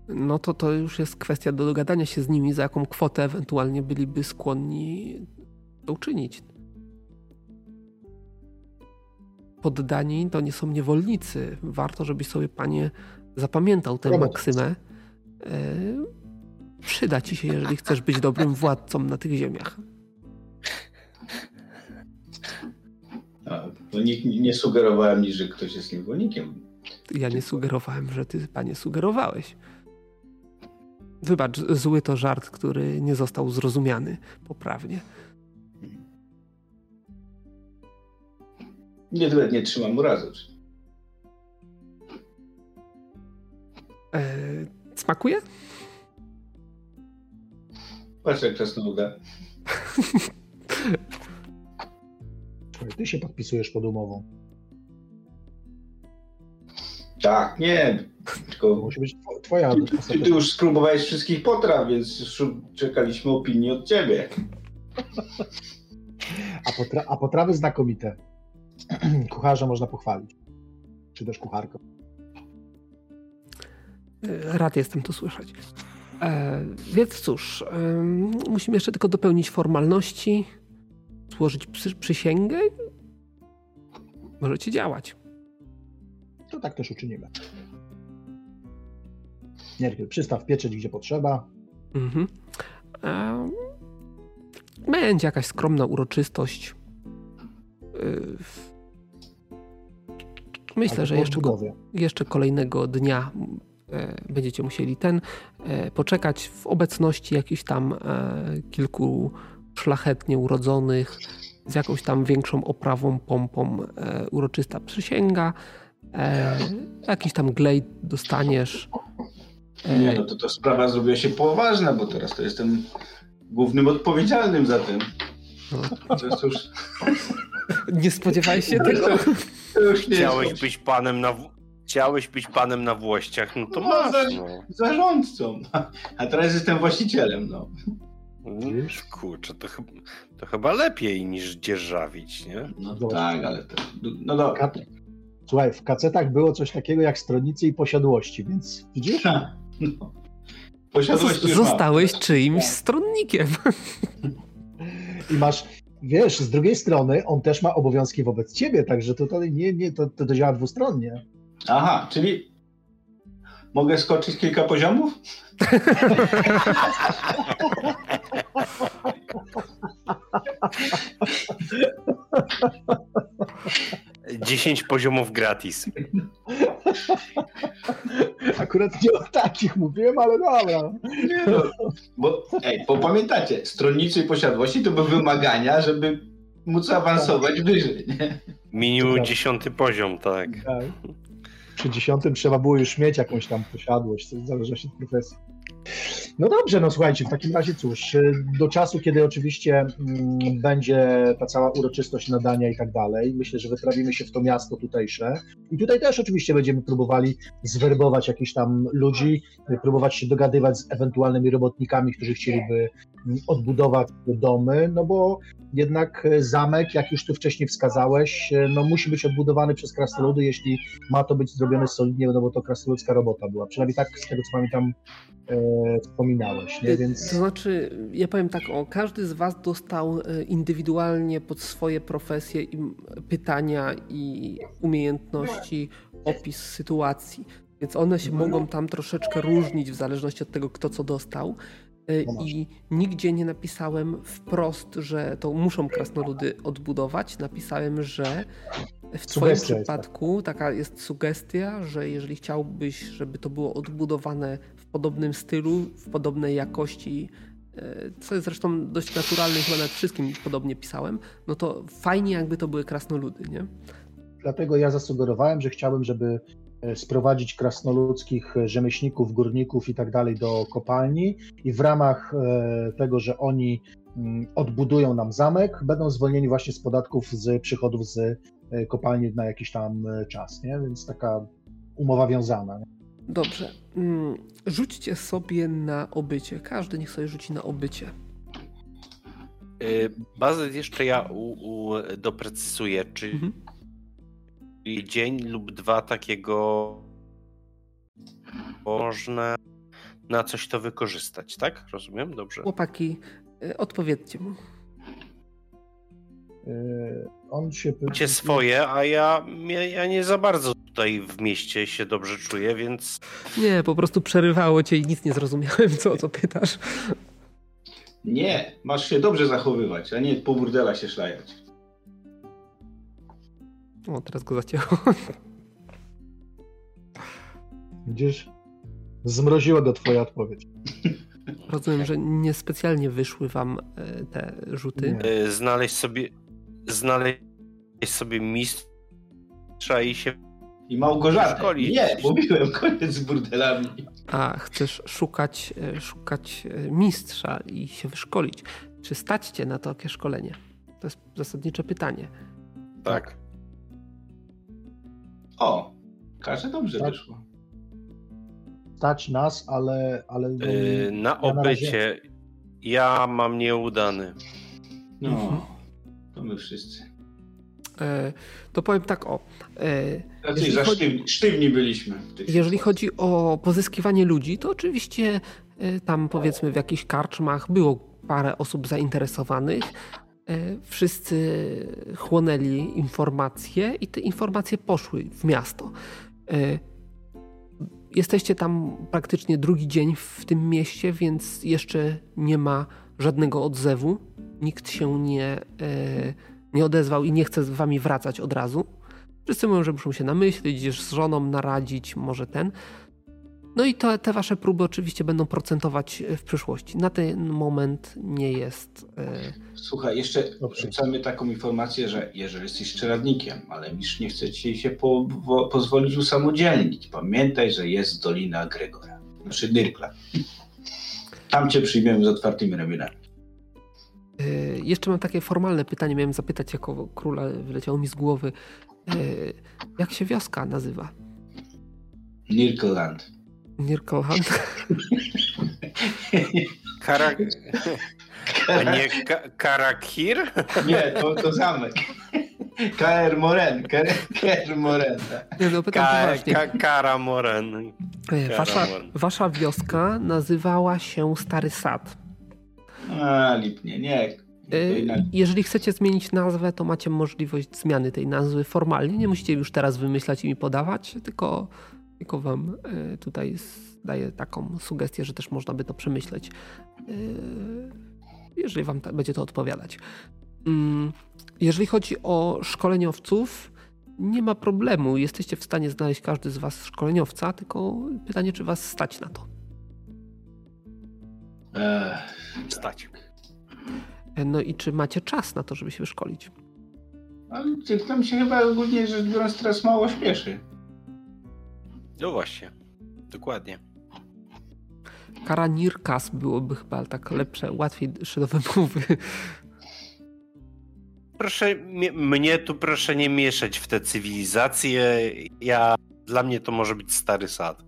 No to już jest kwestia do dogadania się z nimi, za jaką kwotę ewentualnie byliby skłonni to uczynić. Poddani to nie są niewolnicy. Warto, żebyś sobie, panie, zapamiętał tę maksymę. Przyda ci się, jeżeli chcesz być dobrym władcą na tych ziemiach. No, nie sugerowałem mi, że ktoś jest niewolnikiem. Ja nie sugerowałem, że ty, panie, sugerowałeś. Wybacz, zły to żart, który nie został zrozumiany poprawnie. Nie trzymam urazu. Smakuje? Patrz, jak czasnoluda. Ty się podpisujesz pod umową. Tak, nie. Tylko musi być twoja. Ty już spróbowałeś wszystkich potraw, więc już czekaliśmy opinii od ciebie. A potrawy znakomite. Kucharza można pochwalić. Czy też kucharkę. Rad jestem to słyszeć. Więc cóż, musimy jeszcze tylko dopełnić formalności, złożyć przysięgę. Możecie działać. To tak też uczynimy. Nierkiel, przystaw pieczeć gdzie potrzeba. Mhm. Będzie jakaś skromna uroczystość. Myślę, że jeszcze kolejnego dnia będziecie musieli poczekać w obecności jakichś tam kilku szlachetnie urodzonych z jakąś tam większą oprawą, pompą, uroczysta przysięga. Jakiś tam glejt dostaniesz. Nie, no to sprawa zrobiła się poważna, bo teraz to jestem głównym odpowiedzialnym za tym. No. To jest już... Nie spodziewałeś się tego? To już nie. Chciałeś być panem na... Chciałeś być panem na włościach, no to masz. Zarządcą, a teraz jestem właścicielem, no. Wiesz, kurczę, to chyba lepiej niż dzierżawić, nie? No tak, ale to... No dobra. Słuchaj, w kacetach było coś takiego jak stronicy i posiadłości, więc widzisz? No. Posiadłości zostałeś czyimś stronnikiem. I masz... Wiesz, z drugiej strony on też ma obowiązki wobec ciebie, także tutaj to działa dwustronnie. Aha, czyli mogę skoczyć kilka poziomów? Dziesięć poziomów gratis. Akurat nie o takich mówiłem, ale dobra. Nie, no, bo pamiętacie, stronnicy i posiadłości to były wymagania, żeby móc awansować wyżej. Nie? Minimum 10. poziom, tak. 60 trzeba było już mieć jakąś tam posiadłość, w zależności od profesji. No dobrze, no słuchajcie, w takim razie cóż, do czasu, kiedy oczywiście będzie ta cała uroczystość nadania i tak dalej, myślę, że wyprawimy się w to miasto tutejsze i tutaj też oczywiście będziemy próbowali zwerbować jakichś tam ludzi, próbować się dogadywać z ewentualnymi robotnikami, którzy chcieliby odbudować domy, no bo jednak zamek, jak już tu wcześniej wskazałeś, no musi być odbudowany przez krasnoludy, jeśli ma to być zrobione solidnie, no bo to krasnoludzka robota była, przynajmniej tak z tego, co pamiętam, wspominałeś, nie? Więc... To znaczy, ja powiem tak, każdy z was dostał indywidualnie pod swoje profesje i pytania i umiejętności opis sytuacji, więc one się mogą tam troszeczkę różnić w zależności od tego, kto co dostał. I nigdzie nie napisałem wprost, że to muszą krasnoludy odbudować. Napisałem, że w twoim przypadku taka jest sugestia, że jeżeli chciałbyś, żeby to było odbudowane w podobnym stylu, w podobnej jakości, co jest zresztą dość naturalne, chyba nad wszystkim podobnie pisałem, no to fajnie jakby to były krasnoludy, nie? Dlatego ja zasugerowałem, że chciałbym, żeby sprowadzić krasnoludzkich rzemieślników, górników i tak dalej do kopalni i w ramach tego, że oni odbudują nam zamek, będą zwolnieni właśnie z podatków, z przychodów z kopalni na jakiś tam czas, nie? Więc taka umowa wiązana. Nie? Dobrze. Rzućcie sobie na obycie. Każdy niech sobie rzuci na obycie. Bazę jeszcze ja doprecyzuję, czy dzień lub dwa takiego można na coś to wykorzystać, tak? Rozumiem? Dobrze. Chłopaki, odpowiedzcie mu. On się pyta swoje, a ja nie za bardzo tutaj w mieście się dobrze czuję, więc... Nie, po prostu przerywało cię i nic nie zrozumiałem, co o co pytasz. Nie, masz się dobrze zachowywać, a nie po burdela się szlajać. O, teraz go zacięło. Widzisz? Zmroziła go twoja odpowiedź. Rozumiem, że niespecjalnie wyszły wam te rzuty. Nie. Znaleźć sobie mistrza i się... I Małgorzatę. Szkolić. Nie, mówiłem, koniec z burdelami. A, chcesz szukać mistrza i się wyszkolić. Czy stać cię na takie szkolenie? To jest zasadnicze pytanie. Tak. O, Karze dobrze wyszło. Stać nas, ale na obycie ja mam nieudany. No, to my wszyscy. To powiem tak o... Raczej za sztywni byliśmy. Jeżeli chodzi o pozyskiwanie ludzi, to oczywiście tam powiedzmy w jakichś karczmach było parę osób zainteresowanych. Wszyscy chłonęli informacje i te informacje poszły w miasto. Jesteście tam praktycznie drugi dzień w tym mieście, więc jeszcze nie ma żadnego odzewu. Nikt się nie odezwał i nie chce z wami wracać od razu. Wszyscy mówią, że muszą się namyślić, że z żoną naradzić, może ten. No i te wasze próby oczywiście będą procentować w przyszłości. Na ten moment nie jest... Słuchaj, jeszcze rzucamy taką informację, że jeżeli jesteś czeladnikiem, ale mistrz nie chce ci się pozwolić usamodzielnić. Pamiętaj, że jest Dolina Grigora, znaczy Nirkla. Tam cię przyjmiemy z otwartymi ramionami. Jeszcze mam takie formalne pytanie, miałem zapytać jako króla, wyleciało mi z głowy. Jak się wioska nazywa? Nirkland. Nirkland. Karakir? Nie, to zamek. Kaer Morhen. Kaer Morhen. No, Kara Morhen. Wasza wioska nazywała się Stary Sad. A, lipnie, nie. Jeżeli chcecie zmienić nazwę, to macie możliwość zmiany tej nazwy formalnie. Nie musicie już teraz wymyślać i mi podawać, tylko wam tutaj daję taką sugestię, że też można by to przemyśleć, jeżeli wam będzie to odpowiadać. Jeżeli chodzi o szkoleniowców, nie ma problemu. Jesteście w stanie znaleźć każdy z was szkoleniowca, tylko pytanie, czy was stać na to. Stać. No i czy macie czas na to, żeby się wyszkolić? Ale nam się chyba ogólnie, że nas teraz mało śpieszy. No właśnie, dokładnie. Kara Nirkas byłoby chyba tak lepsze, łatwiej do wymowy. Proszę mnie tu proszę nie mieszać w te cywilizacje. Dla mnie to może być Stary Sad.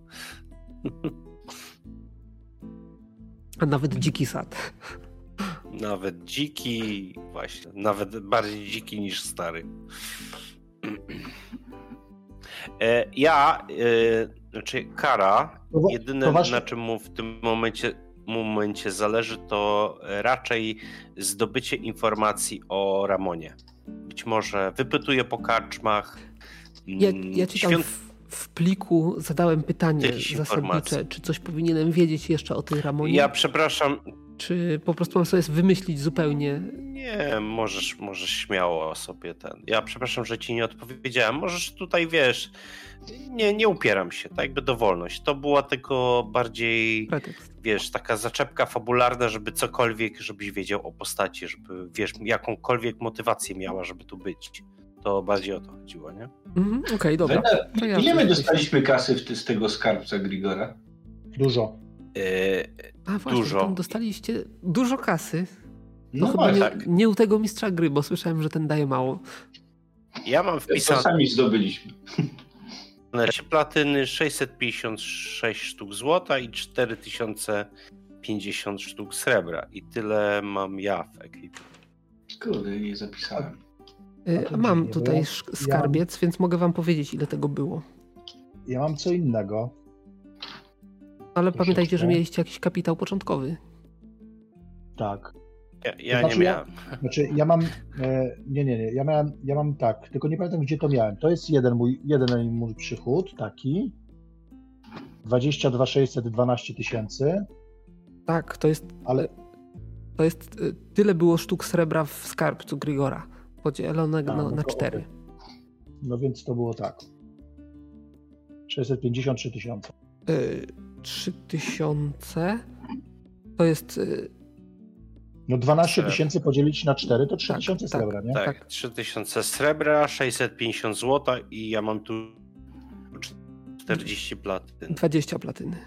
A nawet Dziki Sad. Nawet dziki, właśnie. Nawet bardziej dziki niż stary. Znaczy Kara, jedyne na czym mu w tym momencie zależy, to raczej zdobycie informacji o Ramonie. Być może wypytuje po karczmach. Ja ci tam w pliku zadałem pytanie zasadnicze, czy coś powinienem wiedzieć jeszcze o tej Ramonie? Ja przepraszam. Czy po prostu mam sobie wymyślić zupełnie? Nie, możesz śmiało sobie ten... Ja przepraszam, że ci nie odpowiedziałem. Możesz tutaj, wiesz, nie upieram się, tak jakby dowolność. To była tylko bardziej, pretekst, wiesz, taka zaczepka fabularna, żeby cokolwiek, żebyś wiedział o postaci, żeby, wiesz, jakąkolwiek motywację miała, żeby tu być. To bardziej o to chodziło, nie? Mhm, okej, dobra. Ile my dostaliśmy kasy z tego skarbca Grigora? Dużo. Właśnie, tam dostaliście dużo kasy. No właśnie. Tak. Nie u tego mistrza gry, bo słyszałem, że ten daje mało. Ja mam wpisane... To sami zdobyliśmy. Platyny 656 sztuk złota i 4050 sztuk srebra. I tyle mam ja w ekipie. Kurde, nie zapisałem. Mam tutaj skarbiec, więc mogę wam powiedzieć, ile tego było. Ja mam co innego. Ale pamiętajcie, że mieliście jakiś kapitał początkowy. Tak. Ja znaczy, nie miałem. Ja mam... Nie. Ja mam tak, tylko nie pamiętam, gdzie to miałem. To jest jeden mój przychód, taki. 22 612 000. Tak, to jest... Ale... To jest... Tyle było sztuk srebra w skarbcu Grigora. Podzielone na 4. No więc to było tak. 653 000. 3000 to jest... No 12 000 podzielić na 4 to 3000 srebra, nie? Tak, 3000 srebra, 650 złota i ja mam tu 40 platyn. 20 platyny.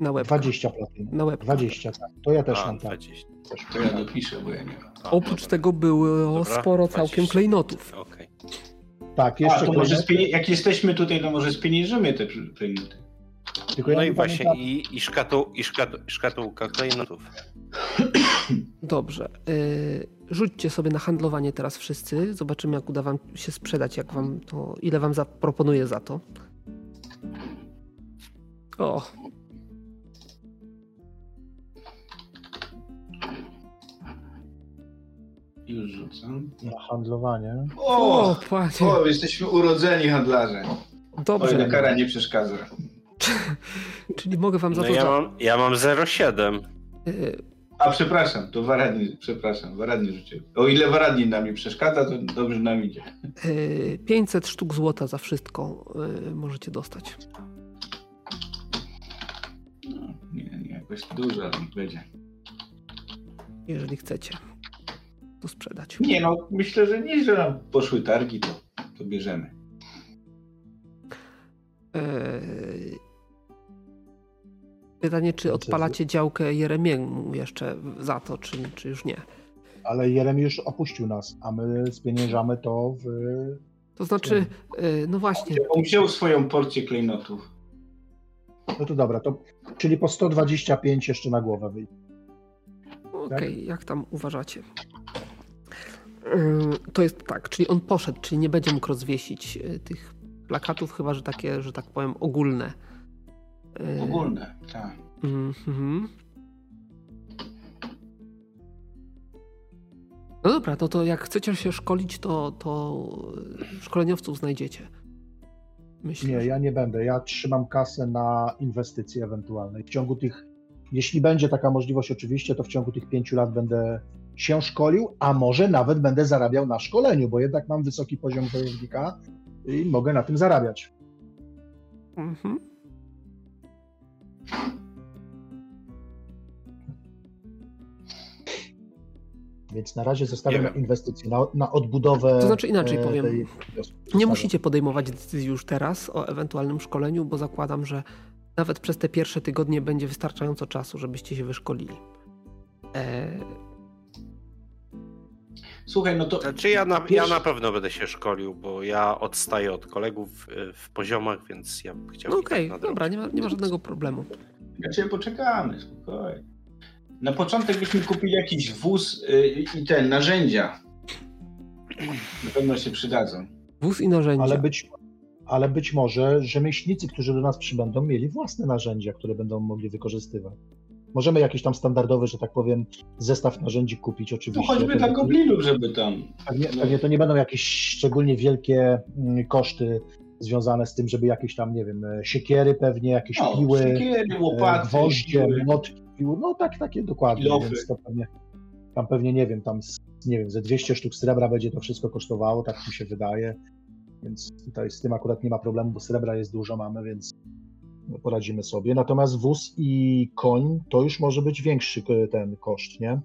Na łeb. 20 platyn. Na łeb. 20, tak. To ja też mam tak. 20. To ja dopiszę, bo ja nie mam. Oprócz tego było sporo całkiem klejnotów. Okej. Tak, jeszcze to może jak jesteśmy tutaj, to może spieniężymy te klejnoty. Tylko no ja i właśnie, pamiętam... szkatułka klejnotów. Dobrze. Rzućcie sobie na handlowanie teraz wszyscy. Zobaczymy, jak uda wam się sprzedać, jak wam to, ile wam zaproponuję za to. O. Już rzucam. Na handlowanie. O, płacie. O, jesteśmy urodzeni handlarze. Dobrze. Oj, Kara nie przeszkadza. Czyli mogę wam za to... Ja mam 0,7. Przepraszam, to Waradin, rzuciłem. O ile Waradin nam nie przeszkadza, to dobrze nam idzie. 500 sztuk złota za wszystko możecie dostać. No, nie, jakoś dużo będzie. Jeżeli chcecie to sprzedać. Nie no, myślę, że nie, że nam poszły targi, to bierzemy. Pytanie, czy odpalacie działkę Jeremiemu jeszcze za to, czy już nie? Ale Jeremi już opuścił nas, a my spieniężamy to w... To znaczy, no właśnie... On wziął swoją porcję klejnotów. No to dobra, to czyli po 125 jeszcze na głowę wyjdzie. Okej, tak? Jak tam uważacie? To jest tak, czyli on poszedł, czyli nie będzie mógł rozwiesić tych plakatów, chyba że takie, że tak powiem, ogólne. Ogólne, tak. Mm-hmm. No dobra, to jak chcecie się szkolić, to szkoleniowców znajdziecie. Myślę, nie, ja nie będę. Ja trzymam kasę na inwestycje ewentualne. W ciągu tych, jeśli będzie taka możliwość oczywiście, to w ciągu tych 5 lat będę się szkolił, a może nawet będę zarabiał na szkoleniu, bo jednak mam wysoki poziom wojownika i mogę na tym zarabiać. Mhm. Więc na razie zostawiam inwestycje na odbudowę. To znaczy inaczej powiem. Nie musicie podejmować decyzji już teraz o ewentualnym szkoleniu, bo zakładam, że nawet przez te pierwsze tygodnie będzie wystarczająco czasu, żebyście się wyszkolili. Słuchaj, no to... Znaczy ja na pewno będę się szkolił, bo ja odstaję od kolegów w poziomach, więc ja bym chciał... No okej, dobra, nie ma żadnego problemu. Znaczy poczekamy, spokojnie. Na początek byśmy kupili jakiś wóz i te narzędzia. Na pewno się przydadzą. Wóz i narzędzia. Ale być może rzemieślnicy, którzy do nas przybędą, mieli własne narzędzia, które będą mogli wykorzystywać. Możemy jakiś tam standardowy, że tak powiem, zestaw narzędzi kupić oczywiście. No choćby dla goblinów, żeby tam... Pewnie to nie będą jakieś szczególnie wielkie koszty związane z tym, żeby jakieś tam, nie wiem, siekiery pewnie, jakieś piły, siekiery, łopaty, gwoździe, młotki, no takie dokładnie, więc to pewnie, tam pewnie, nie wiem, ze 200 sztuk srebra będzie to wszystko kosztowało, tak mi się wydaje, więc tutaj z tym akurat nie ma problemu, bo srebra jest dużo, mamy, więc poradzimy sobie. Natomiast wóz i koń to już może być większy ten koszt, nie?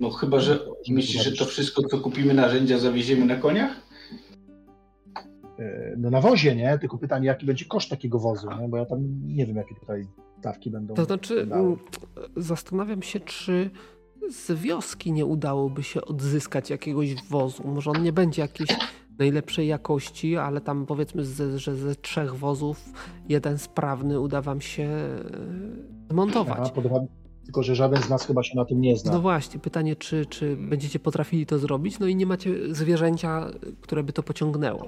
No chyba, że myślisz, że to wszystko, co kupimy narzędzia, zawieziemy na koniach? No na wozie, nie? Tylko pytanie, jaki będzie koszt takiego wozu, nie? Bo ja tam nie wiem, jakie tutaj stawki będą. To znaczy, zastanawiam się, czy z wioski nie udałoby się odzyskać jakiegoś wozu. Może on nie będzie jakiejś najlepszej jakości, ale tam powiedzmy, że ze 3 wozów jeden sprawny uda wam się zmontować. Tylko, że żaden z nas chyba się na tym nie zna. No właśnie, pytanie, czy będziecie potrafili to zrobić, no i nie macie zwierzęcia, które by to pociągnęło.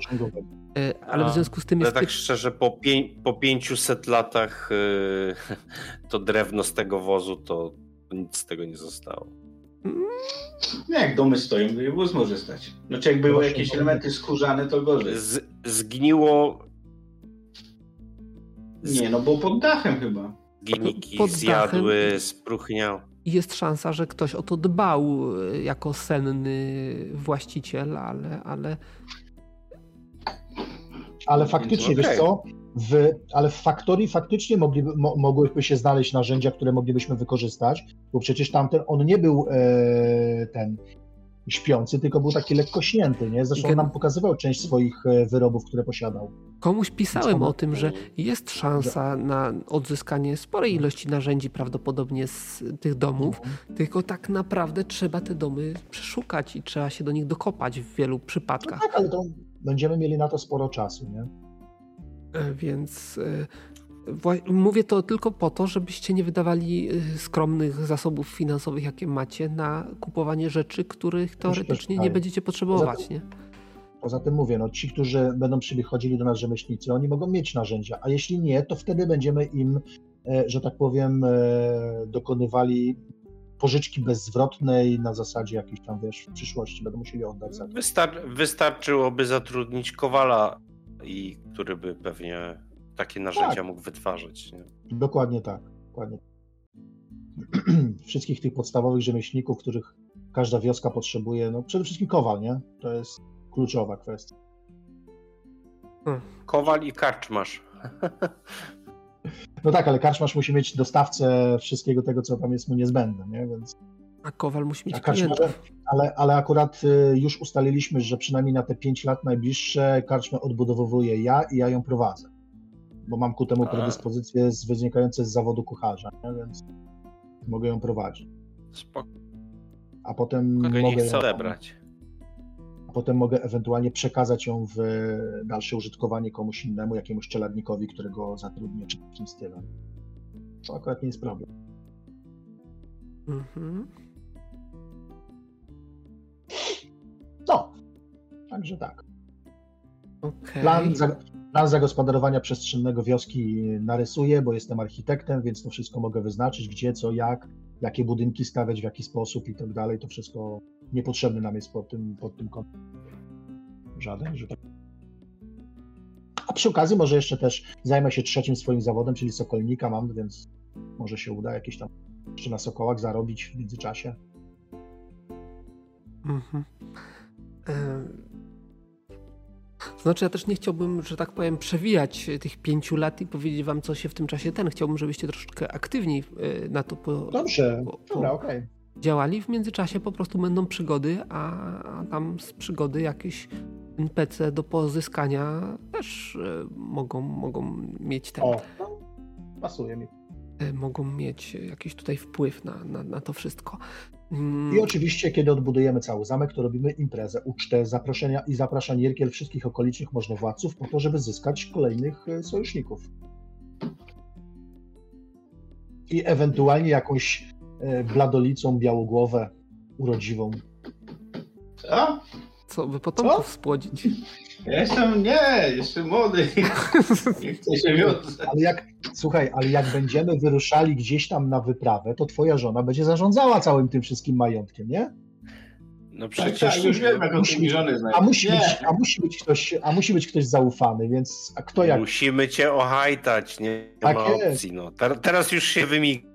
Ale w związku z tym jest... tak szczerze, po 500 latach to drewno z tego wozu, to nic z tego nie zostało. No jak domy stoją, wóz może stać. Znaczy jak były jakieś elementy skórzane, to gorzej. Zgniło... Nie, no bo pod dachem chyba. Giniki zjadły, spróchniał. Jest szansa, że ktoś o to dbał jako senny właściciel, ale faktycznie, wiesz co? Ale w faktorii faktycznie mogłyby się znaleźć narzędzia, które moglibyśmy wykorzystać, bo przecież tamten, on nie był ten śpiący, tylko był taki lekko śnięty, nie? Zresztą nam pokazywał część swoich wyrobów, które posiadał. Komuś pisałem o tym, że jest szansa na odzyskanie sporej ilości narzędzi prawdopodobnie z tych domów, tylko tak naprawdę trzeba te domy przeszukać i trzeba się do nich dokopać w wielu przypadkach. No tak, ale to będziemy mieli na to sporo czasu, nie? Więc mówię to tylko po to, żebyście nie wydawali skromnych zasobów finansowych, jakie macie, na kupowanie rzeczy, których teoretycznie nie będziecie potrzebować. Poza tym mówię, no ci, którzy będą przychodzili do nas rzemieślnicy, oni mogą mieć narzędzia, a jeśli nie, to wtedy będziemy im, że tak powiem, dokonywali pożyczki bezzwrotnej na zasadzie jakiejś tam, wiesz, w przyszłości będą musieli oddać za to. Wystarczyłoby zatrudnić kowala, który by pewnie takie narzędzia mógł wytwarzać. Nie? Dokładnie tak. Dokładnie. Wszystkich tych podstawowych rzemieślników, których każda wioska potrzebuje, no przede wszystkim kowal, nie? To jest kluczowa kwestia. Kowal i karczmarz. No tak, ale karczmarz musi mieć dostawcę wszystkiego tego, co tam jest mu niezbędne, nie? Więc... A kowal musi mieć klienta. Ale akurat już ustaliliśmy, że przynajmniej na te 5 lat najbliższe karczmę odbudowuję ja i ja ją prowadzę. Bo mam ku temu predyspozycje wynikające z zawodu kucharza, nie? Więc mogę ją prowadzić. Spoko. A potem mogę ewentualnie przekazać ją w dalsze użytkowanie komuś innemu, jakiemuś czeladnikowi, którego zatrudnię, czy w tym stylu. To akurat nie jest problem. Mhm. No, także tak. Okay. Plan zagospodarowania przestrzennego wioski narysuję, bo jestem architektem, więc to wszystko mogę wyznaczyć, gdzie, co, jak, jakie budynki stawiać, w jaki sposób i tak dalej. To wszystko niepotrzebne nam jest pod tym kątem. Żaden, że tak. A przy okazji może jeszcze też zajmę się 3 swoim zawodem, czyli sokolnika mam, więc może się uda jakieś tam jeszcze na sokołach zarobić w międzyczasie. Mhm. Znaczy ja też nie chciałbym, że tak powiem, przewijać tych 5 lat i powiedzieć wam, co się w tym czasie. Chciałbym, żebyście troszeczkę aktywniej na to Dobrze, okej. działali. W międzyczasie po prostu będą przygody, a tam z przygody jakieś NPC do pozyskania też mogą mieć ten... O, no, pasuje mi. Mogą mieć jakiś tutaj wpływ na to wszystko. I oczywiście, kiedy odbudujemy cały zamek, to robimy imprezę, ucztę, zaproszenia i zaprasza Nirkel wszystkich okolicznych możnowładców po to, żeby zyskać kolejnych sojuszników. I ewentualnie jakąś bladolicą białogłowę urodziwą. Co? Co, by potomków spłodzić? Ja jestem, jeszcze młody. Nie chcę się wiązać. Ale jak będziemy wyruszali gdzieś tam na wyprawę, to twoja żona będzie zarządzała całym tym wszystkim majątkiem, nie? No przecież tak, już wiem, jak musi, żony znajdą. A musi być ktoś zaufany, więc a kto jak? Musimy cię ohajtać, nie ma opcji. No. Teraz już się wymiga.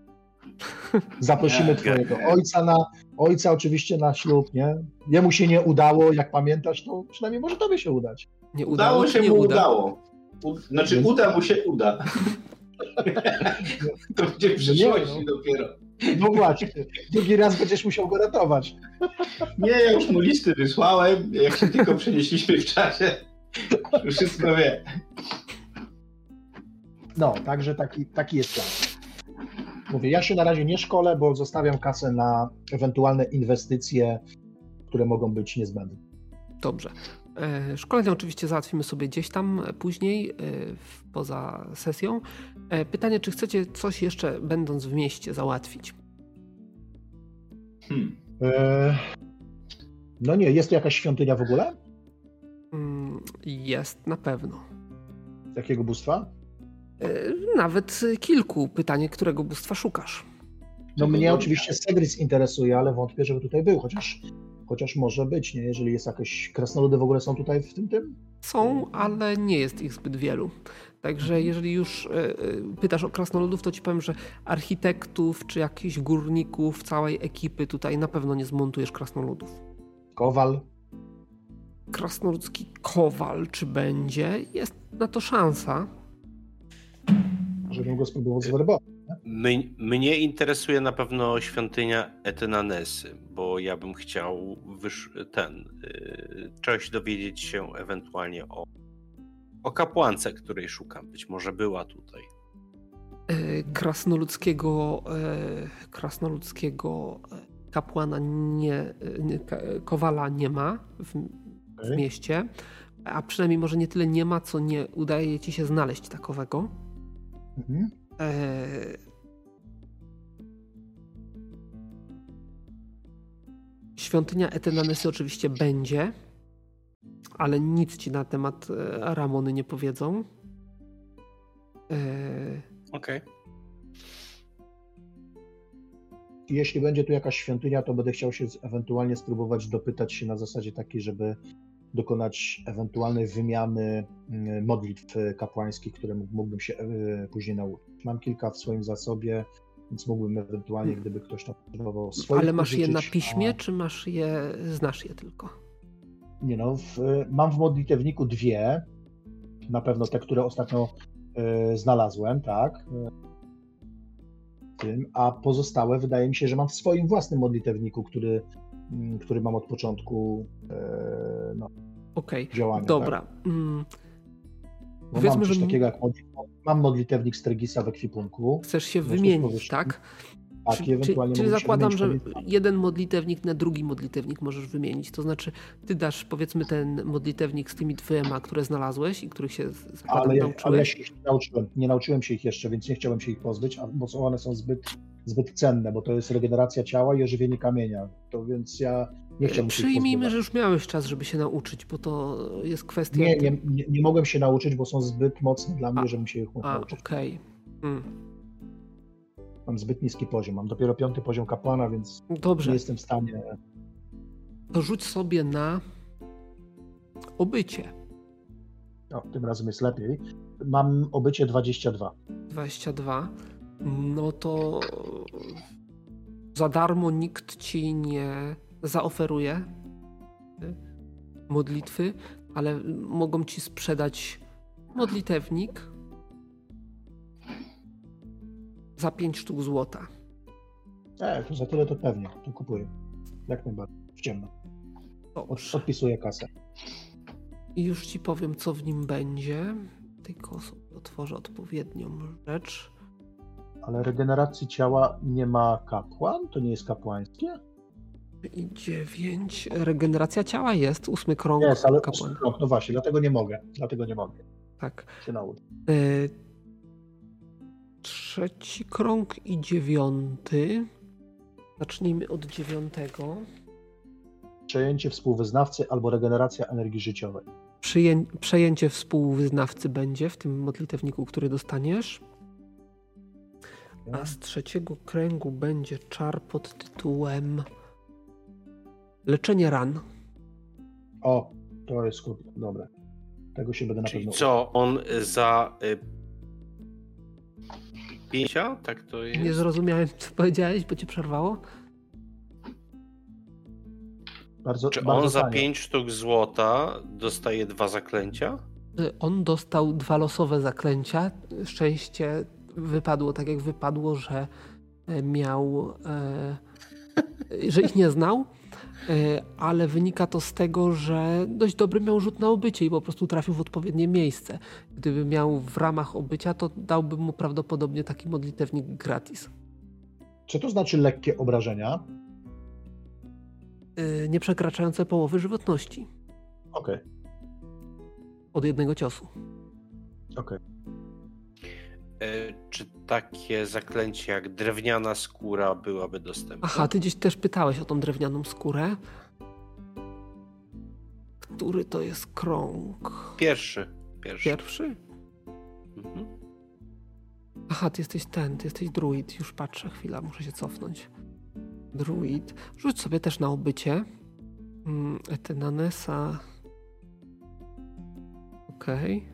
Zaprosimy twojego ojca oczywiście na ślub, nie? Jemu się nie udało, jak pamiętasz, to przynajmniej może tobie się udać. Uda mu się. To będzie w przyszłości dopiero. No właśnie, drugi raz będziesz musiał go ratować. Nie, ja już mu listy wysłałem, jak się tylko przenieśliśmy w czasie. Wszystko wie. No, także taki jest plan. Mówię, ja się na razie nie szkolę, bo zostawiam kasę na ewentualne inwestycje, które mogą być niezbędne. Dobrze. Szkolenie oczywiście załatwimy sobie gdzieś tam później, poza sesją. Pytanie, czy chcecie coś jeszcze, będąc w mieście, załatwić? No nie, jest tu jakaś świątynia w ogóle? Jest, na pewno. Jakiego bóstwa? Nawet kilku. Pytanie, którego bóstwa szukasz? No mnie oczywiście Sedris interesuje, ale wątpię, żeby tutaj był, chociaż może być, nie? Jeżeli jest jakieś... Krasnoludy w ogóle są tutaj w tym? Są, ale nie jest ich zbyt wielu. Także jeżeli już pytasz o krasnoludów, to ci powiem, że architektów czy jakichś górników, całej ekipy tutaj na pewno nie zmontujesz krasnoludów. Kowal? Krasnoludzki kowal, czy będzie? Jest na to szansa. Żebym go spróbował zwerbować. Mnie interesuje na pewno świątynia Etenanesy, bo ja bym chciał coś dowiedzieć się ewentualnie o kapłance, której szukam. Być może była tutaj. Krasnoludzkiego kapłana kowala nie ma w mieście, a przynajmniej może nie tyle nie ma, co nie udaje ci się znaleźć takowego. Mhm. Świątynia Etenanesy oczywiście będzie, ale nic ci na temat Ramony nie powiedzą. Okej. Jeśli będzie tu jakaś świątynia, to będę chciał się ewentualnie spróbować dopytać się na zasadzie takiej, żeby dokonać ewentualnej wymiany modlitw kapłańskich, które mógłbym się później nauczyć. Mam kilka w swoim zasobie, więc mógłbym ewentualnie, gdyby ktoś tam potrzebował swoich... Ale masz je na piśmie, czy znasz je tylko? Nie no, mam w modlitewniku dwie, na pewno te, które ostatnio znalazłem, tak? A pozostałe wydaje mi się, że mam w swoim własnym modlitewniku, który mam od początku działania. Dobra. Tak? Powiedzmy, że takiego jak mam modlitewnik Strygisa w ekwipunku. Chcesz się wymienić, tak? Tak, czyli zakładam, że jeden modlitewnik na drugi modlitewnik możesz wymienić. To znaczy, ty dasz powiedzmy ten modlitewnik z tymi dwiema, które znalazłeś i których się nauczyłeś. Ale ja się ich nauczyłem. Nie nauczyłem się ich jeszcze, więc nie chciałem się ich pozbyć, bo one są zbyt cenne, bo to jest regeneracja ciała i ożywienie kamienia. To więc ja nie chciałbym Przyjmijmy, że już miałeś czas, żeby się nauczyć, bo to jest kwestia... Nie mogłem się nauczyć, bo są zbyt mocne dla mnie, żebym się ich mógł nauczyć. Mam zbyt niski poziom. Mam dopiero 5. poziom kapłana, więc nie jestem w stanie... To rzuć sobie na obycie. O, tym razem jest lepiej. Mam obycie 22. 22. No to za darmo nikt ci nie zaoferuje modlitwy, ale mogą ci sprzedać modlitewnik za 5 sztuk złota. Tak, za tyle to pewnie, to kupuję. Jak najbardziej, w ciemno. Odpisuję kasę. I już ci powiem, co w nim będzie. Tylko otworzę odpowiednią rzecz. Ale regeneracji ciała nie ma kapłan? To nie jest kapłańskie? 9. Regeneracja ciała jest, 8 krąg. Jest, ale kapłan. 8 krąg, no właśnie, dlatego nie mogę. Tak. Się nauczę. 3 krąg i 9. Zacznijmy od 9. Przejęcie współwyznawcy albo regeneracja energii życiowej. Przejęcie współwyznawcy będzie w tym modlitewniku, który dostaniesz. A z 3 kręgu będzie czar pod tytułem leczenie ran. O, to jest kurde, dobre. Tego się będę na pewno... co, on za... 50? Tak to jest. Nie zrozumiałem, co powiedziałeś, bo cię przerwało. Bardzo, czy bardzo on za 5 sztuk złota dostaje 2 zaklęcia? On dostał 2 losowe zaklęcia. Szczęście wypadło tak, jak wypadło, że miał... że ich nie znał, ale wynika to z tego, że dość dobry miał rzut na obycie i po prostu trafił w odpowiednie miejsce. Gdyby miał w ramach obycia, to dałby mu prawdopodobnie taki modlitewnik gratis. Co to znaczy lekkie obrażenia? Nie przekraczające połowy żywotności. Okej. Okay. Od jednego ciosu. Okej. Okay. Czy takie zaklęcie jak drewniana skóra byłaby dostępna? Aha, ty gdzieś też pytałeś o tą drewnianą skórę. Który to jest krąg? Pierwszy? Mhm. Aha, ty jesteś druid. Już patrzę, chwila, muszę się cofnąć. Druid. Rzuć sobie też na obycie. Etenanesa. Okej.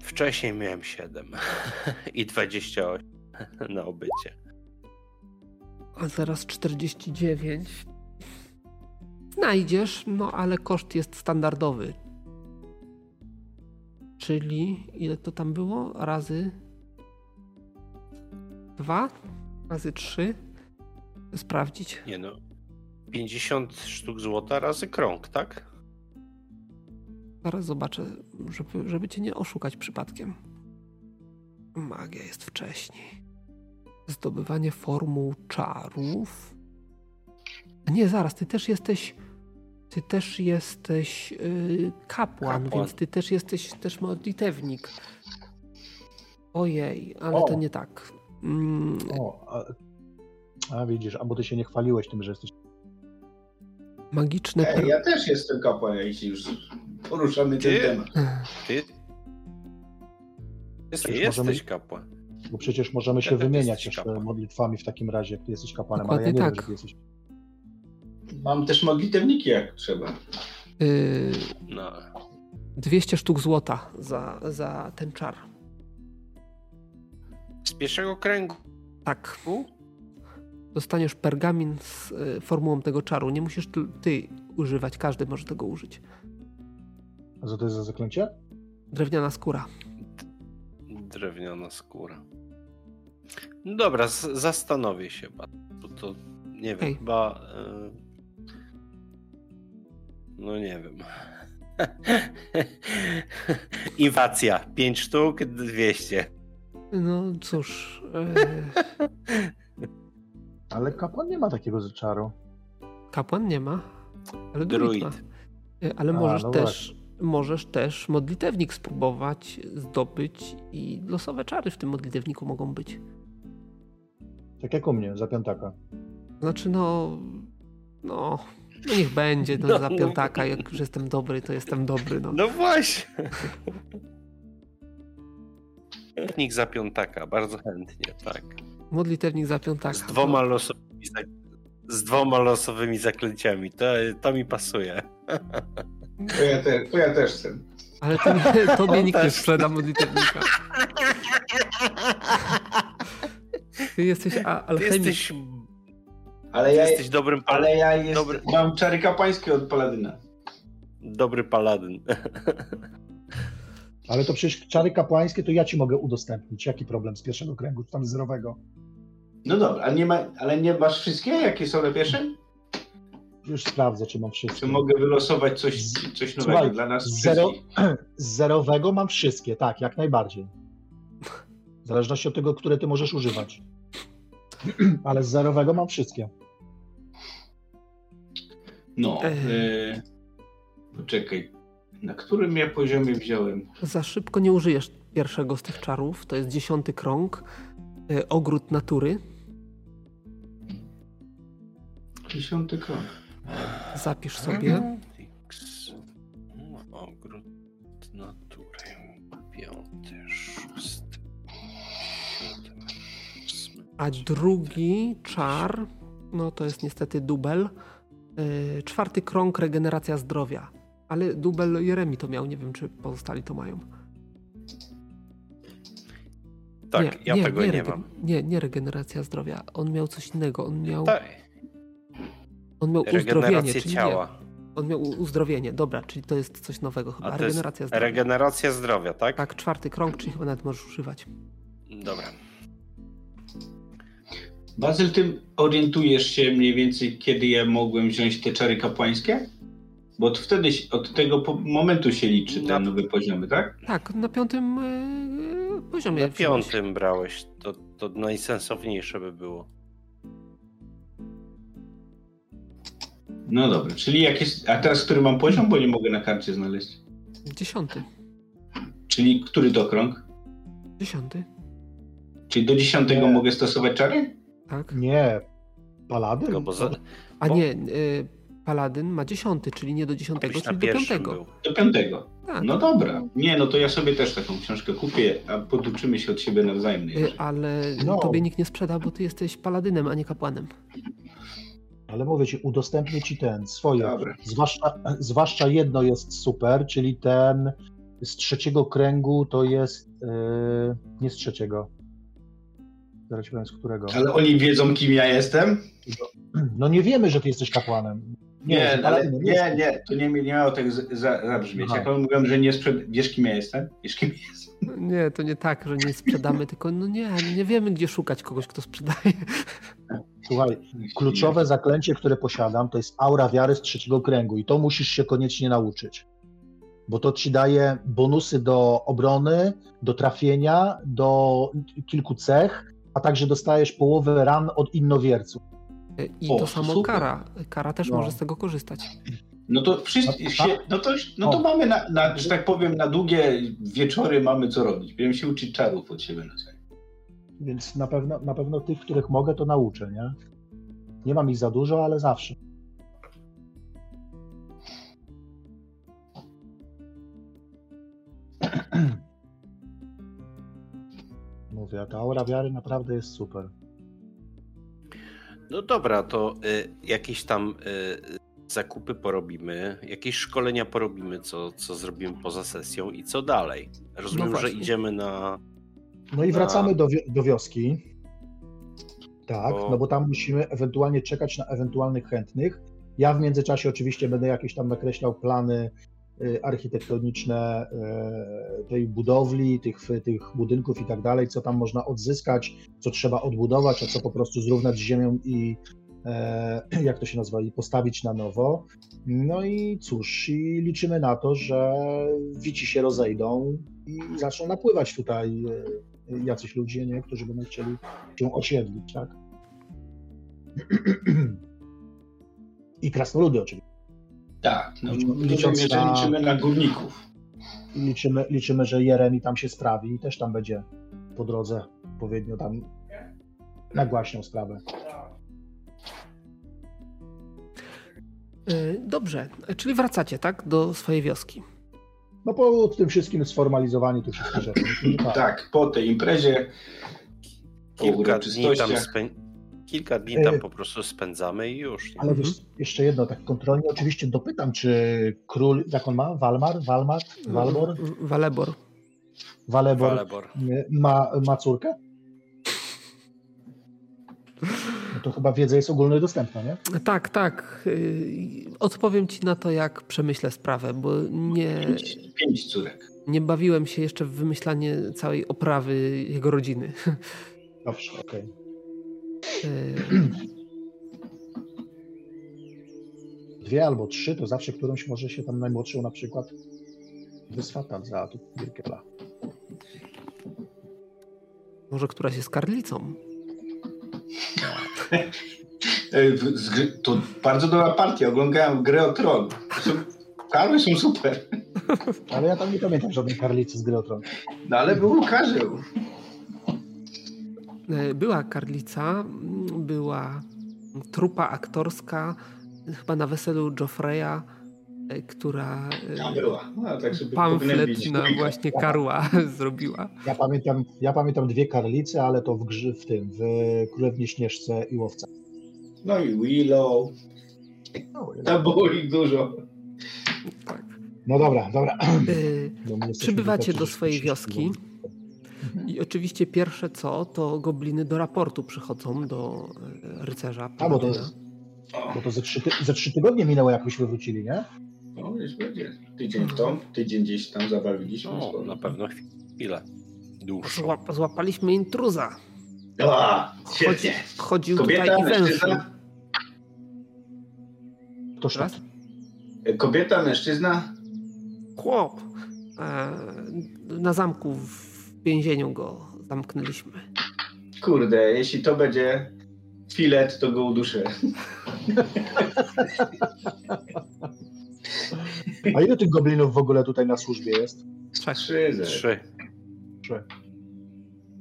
Wcześniej miałem 7 i 28 na obycie. A zaraz 49. Znajdziesz, no ale koszt jest standardowy. Czyli ile to tam było? Razy 2? Razy 3? Sprawdzić. Nie no, 50 sztuk złota razy krąg, tak? Zaraz zobaczę, żeby cię nie oszukać przypadkiem. Magia jest wcześniej. Zdobywanie formuł czarów. Nie, zaraz, ty też jesteś kapłan, więc ty też jesteś też modlitewnik. Ojej, ale to nie tak. A widzisz, bo ty się nie chwaliłeś tym, że jesteś magiczne... ja też jestem kapłanem, jeśli już poruszamy ten temat. Jesteś kapłan. Bo przecież możemy się wymieniać jeszcze modlitwami w takim razie, jak ty jesteś kapłanem, dokładnie, ale ja nie wiem, że ty jesteś... Mam też modlitewniki, jak trzeba. 200 sztuk złota za ten czar. Z pierwszego kręgu? Tak. Dostaniesz pergamin z formułą tego czaru. Nie musisz ty używać, każdy może tego użyć. A co to jest za zaklęcie? Drewniana skóra. Drewniana skóra. Dobra, zastanowię się, bo to nie wiem, chyba... No nie wiem. Inwacja. 5 sztuk, 200. No cóż... Ale kapłan nie ma takiego czaru. Kapłan nie ma, ale druid ma. Ale możesz też modlitewnik spróbować zdobyć i losowe czary w tym modlitewniku mogą być. Tak jak u mnie, za 5. Znaczy no niech będzie, no za 5, jak już jestem dobry, to jestem dobry. No właśnie. Modlitewnik za 5, bardzo chętnie, tak. Modlitewnik za 5. Z dwoma losowymi zaklęciami. To mi pasuje. To ja też chcę. Ale tobie nikt nie sprzeda modlitewnika. Ty jesteś alchemik. Jesteś dobrym paladyn. Ale ja mam czary kapłańskie od paladyna. Dobry paladyn. Ale to przecież czary kapłańskie to ja ci mogę udostępnić. Jaki problem z pierwszego kręgu, czy tam zerowego? No dobra, ale nie masz wszystkie, jakie są na pierwszym? Już sprawdzę, czy mam wszystkie. Czy mogę wylosować coś nowego dla nas z zerowego mam wszystkie, tak, jak najbardziej. W zależności od tego, które ty możesz używać. Ale z zerowego mam wszystkie. No, poczekaj. Na którym ja poziomie wziąłem? Za szybko nie użyjesz pierwszego z tych czarów. To jest 10. krąg. Ogród natury. 10. krąg. Zapisz sobie. Ogród natury. 5, 6, 7, 8. A drugi czar, no to jest niestety dubel. 4. krąg, regeneracja zdrowia. Ale dubel Jeremi to miał, nie wiem, czy pozostali to mają. Tak, nie, ja nie, tego nie mam. Nie regeneracja zdrowia. On miał coś innego. On miał uzdrowienie, czyli ciała. Nie. On miał uzdrowienie, dobra, czyli to jest coś nowego chyba. A regeneracja zdrowia. Regeneracja zdrowia, tak? Tak, 4. krąg, czyli chyba nawet możesz używać. Dobra. Bazyl, ty orientujesz się mniej więcej, kiedy ja mogłem wziąć te czary kapłańskie? Bo wtedy od tego momentu się liczy ten nowy poziom, tak? Tak, na 5. poziomie. Na 5. brałeś, to najsensowniejsze by było. No dobra, czyli jak jest. A teraz który mam poziom, bo nie mogę na karcie znaleźć? 10. Czyli który to krąg? 10. Czyli do 10 mogę stosować czary? Tak. Nie. Paladyn? No, a nie. Paladyn ma 10, czyli nie do 10, czyli do 5. Do 5. Tak. No dobra. Nie, no to ja sobie też taką książkę kupię, a poduczymy się od siebie nawzajem. Ale tobie nikt nie sprzeda, bo ty jesteś paladynem, a nie kapłanem. Ale mówię ci, udostępnię ci swoje. Dobra. Zwłaszcza jedno jest super, czyli ten z 3. kręgu to jest... nie z 3. Zaraz ci powiem, z którego. Ale oni wiedzą, kim ja jestem? No nie wiemy, że ty jesteś kapłanem. Nie, to nie miało tak zabrzmieć. Jak on mówią, że nie wiesz, kim ja jestem? Wiesz, kim ja jestem? Nie, to nie tak, że nie sprzedamy, tylko nie wiemy, gdzie szukać kogoś, kto sprzedaje. Słuchaj, kluczowe zaklęcie, które posiadam, to jest aura wiary z 3. kręgu i to musisz się koniecznie nauczyć. Bo to ci daje bonusy do obrony, do trafienia, do kilku cech, a także dostajesz połowę ran od innowierców. I to samo super. Kara też może z tego korzystać. No to wszyscy to mamy na, że tak powiem, na długie wieczory mamy co robić. Będziemy się uczyć czarów od siebie nawzajem. Więc na pewno tych, których mogę, to nauczę, nie? Nie mam ich za dużo, ale zawsze. Mówię, a ta aura wiary naprawdę jest super. No dobra, to jakieś tam zakupy porobimy, jakieś szkolenia porobimy, co zrobimy poza sesją i co dalej. Rozumiem, że idziemy na... No i wracamy do wioski. Tak, no bo tam musimy ewentualnie czekać na ewentualnych chętnych. Ja w międzyczasie oczywiście będę jakieś tam nakreślał plany architektoniczne tej budowli, tych budynków i tak dalej, co tam można odzyskać, co trzeba odbudować, a co po prostu zrównać z ziemią i jak to się nazywa, i postawić na nowo. No i cóż, i liczymy na to, że wici się rozejdą i zaczną napływać tutaj jacyś ludzie, nie? Którzy będą chcieli się osiedlić, tak? I krasnoludy oczywiście. Tak, no, liczymy na górników. Liczymy, że Jeremi tam się sprawi i też tam będzie po drodze odpowiednio tam nagłaśnią sprawę. Dobrze, czyli wracacie, tak, do swojej wioski? No po tym wszystkim sformalizowaniu tych wszystkich rzeczy. Tak, po tej imprezie, kilka dni tam po prostu spędzamy i już. Ale wiesz, jeszcze jedno, tak kontrolnie oczywiście dopytam, czy król, jak on ma? Valebor. Ma córkę? No to chyba wiedza jest ogólnodostępna, nie? Tak. Odpowiem ci na to, jak przemyślę sprawę, bo nie... 5 córek. nie bawiłem się jeszcze w wymyślanie całej oprawy jego rodziny. Dobrze, okej. Dwie albo trzy, to zawsze którąś może się tam najmłodszą na przykład wyswatać za Nirkela. Może któraś jest karlicą? To bardzo dobra partia. Oglądałem Grę o Tron. Karły są super. Ale ja tam nie pamiętam żadnej karlicy z Gry o Tron. No ale był karzeł. Była karlica, była trupa aktorska, chyba na weselu Joffreya, która pamflet na właśnie Karła zrobiła. Ja pamiętam dwie karlice, ale to w Królewnie Śnieżce i Łowca. No i Willow. To było ich dużo. Tak. No dobra. Przybywacie do swojej wioski. I oczywiście pierwsze co, to gobliny do raportu przychodzą do rycerza. Bo to ze trzy tygodnie minęło, jak myśmy wrócili, nie? No, już będzie. Tydzień w tom, tydzień gdzieś tam zabawiliśmy. No, na pewno chwilę. Dłuższą. Złapaliśmy intruza. Świetnie. Chodził tutaj i wężył. Ktoś raz? Kobieta, mężczyzna? Chłop. Na zamku w więzieniu go zamknęliśmy. Kurde, jeśli to będzie filet, to go uduszę. A ile tych goblinów w ogóle tutaj na służbie jest? Trzy.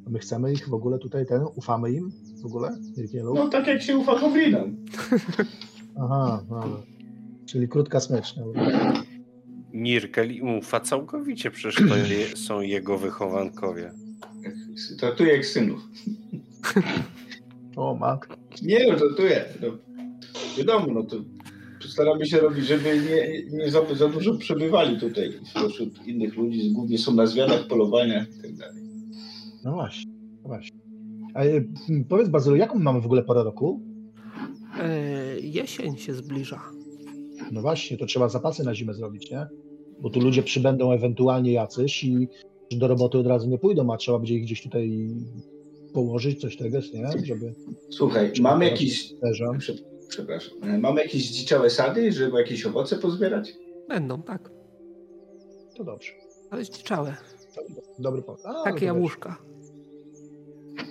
A my chcemy ich w ogóle tutaj, ufamy im w ogóle? No tak jak się ufa goblinom. Aha, no. Czyli krótka smycz. Nirkel ufa całkowicie, przecież to są jego wychowankowie. Tratuje jak synów. O, mak. Nie, no tratuje. No, wiadomo, no to staramy się robić, żeby nie za dużo przebywali tutaj wśród innych ludzi. Głównie są na zwiadach, polowaniach i tak dalej. No właśnie. A powiedz, Bazylu, jaką mamy w ogóle parę roku? Jesień się zbliża. No właśnie, to trzeba zapasy na zimę zrobić, nie? Bo tu ludzie przybędą ewentualnie jacyś i do roboty od razu nie pójdą, a trzeba będzie ich gdzieś tutaj położyć, coś tego, nie? Żeby... Słuchaj, mamy jakieś... Przepraszam. Mamy jakieś dzieciałe sady, żeby jakieś owoce pozbierać? Będą, tak. To dobrze. Ale zdziczałe. Dobry pomysł. Takie jabłuszka.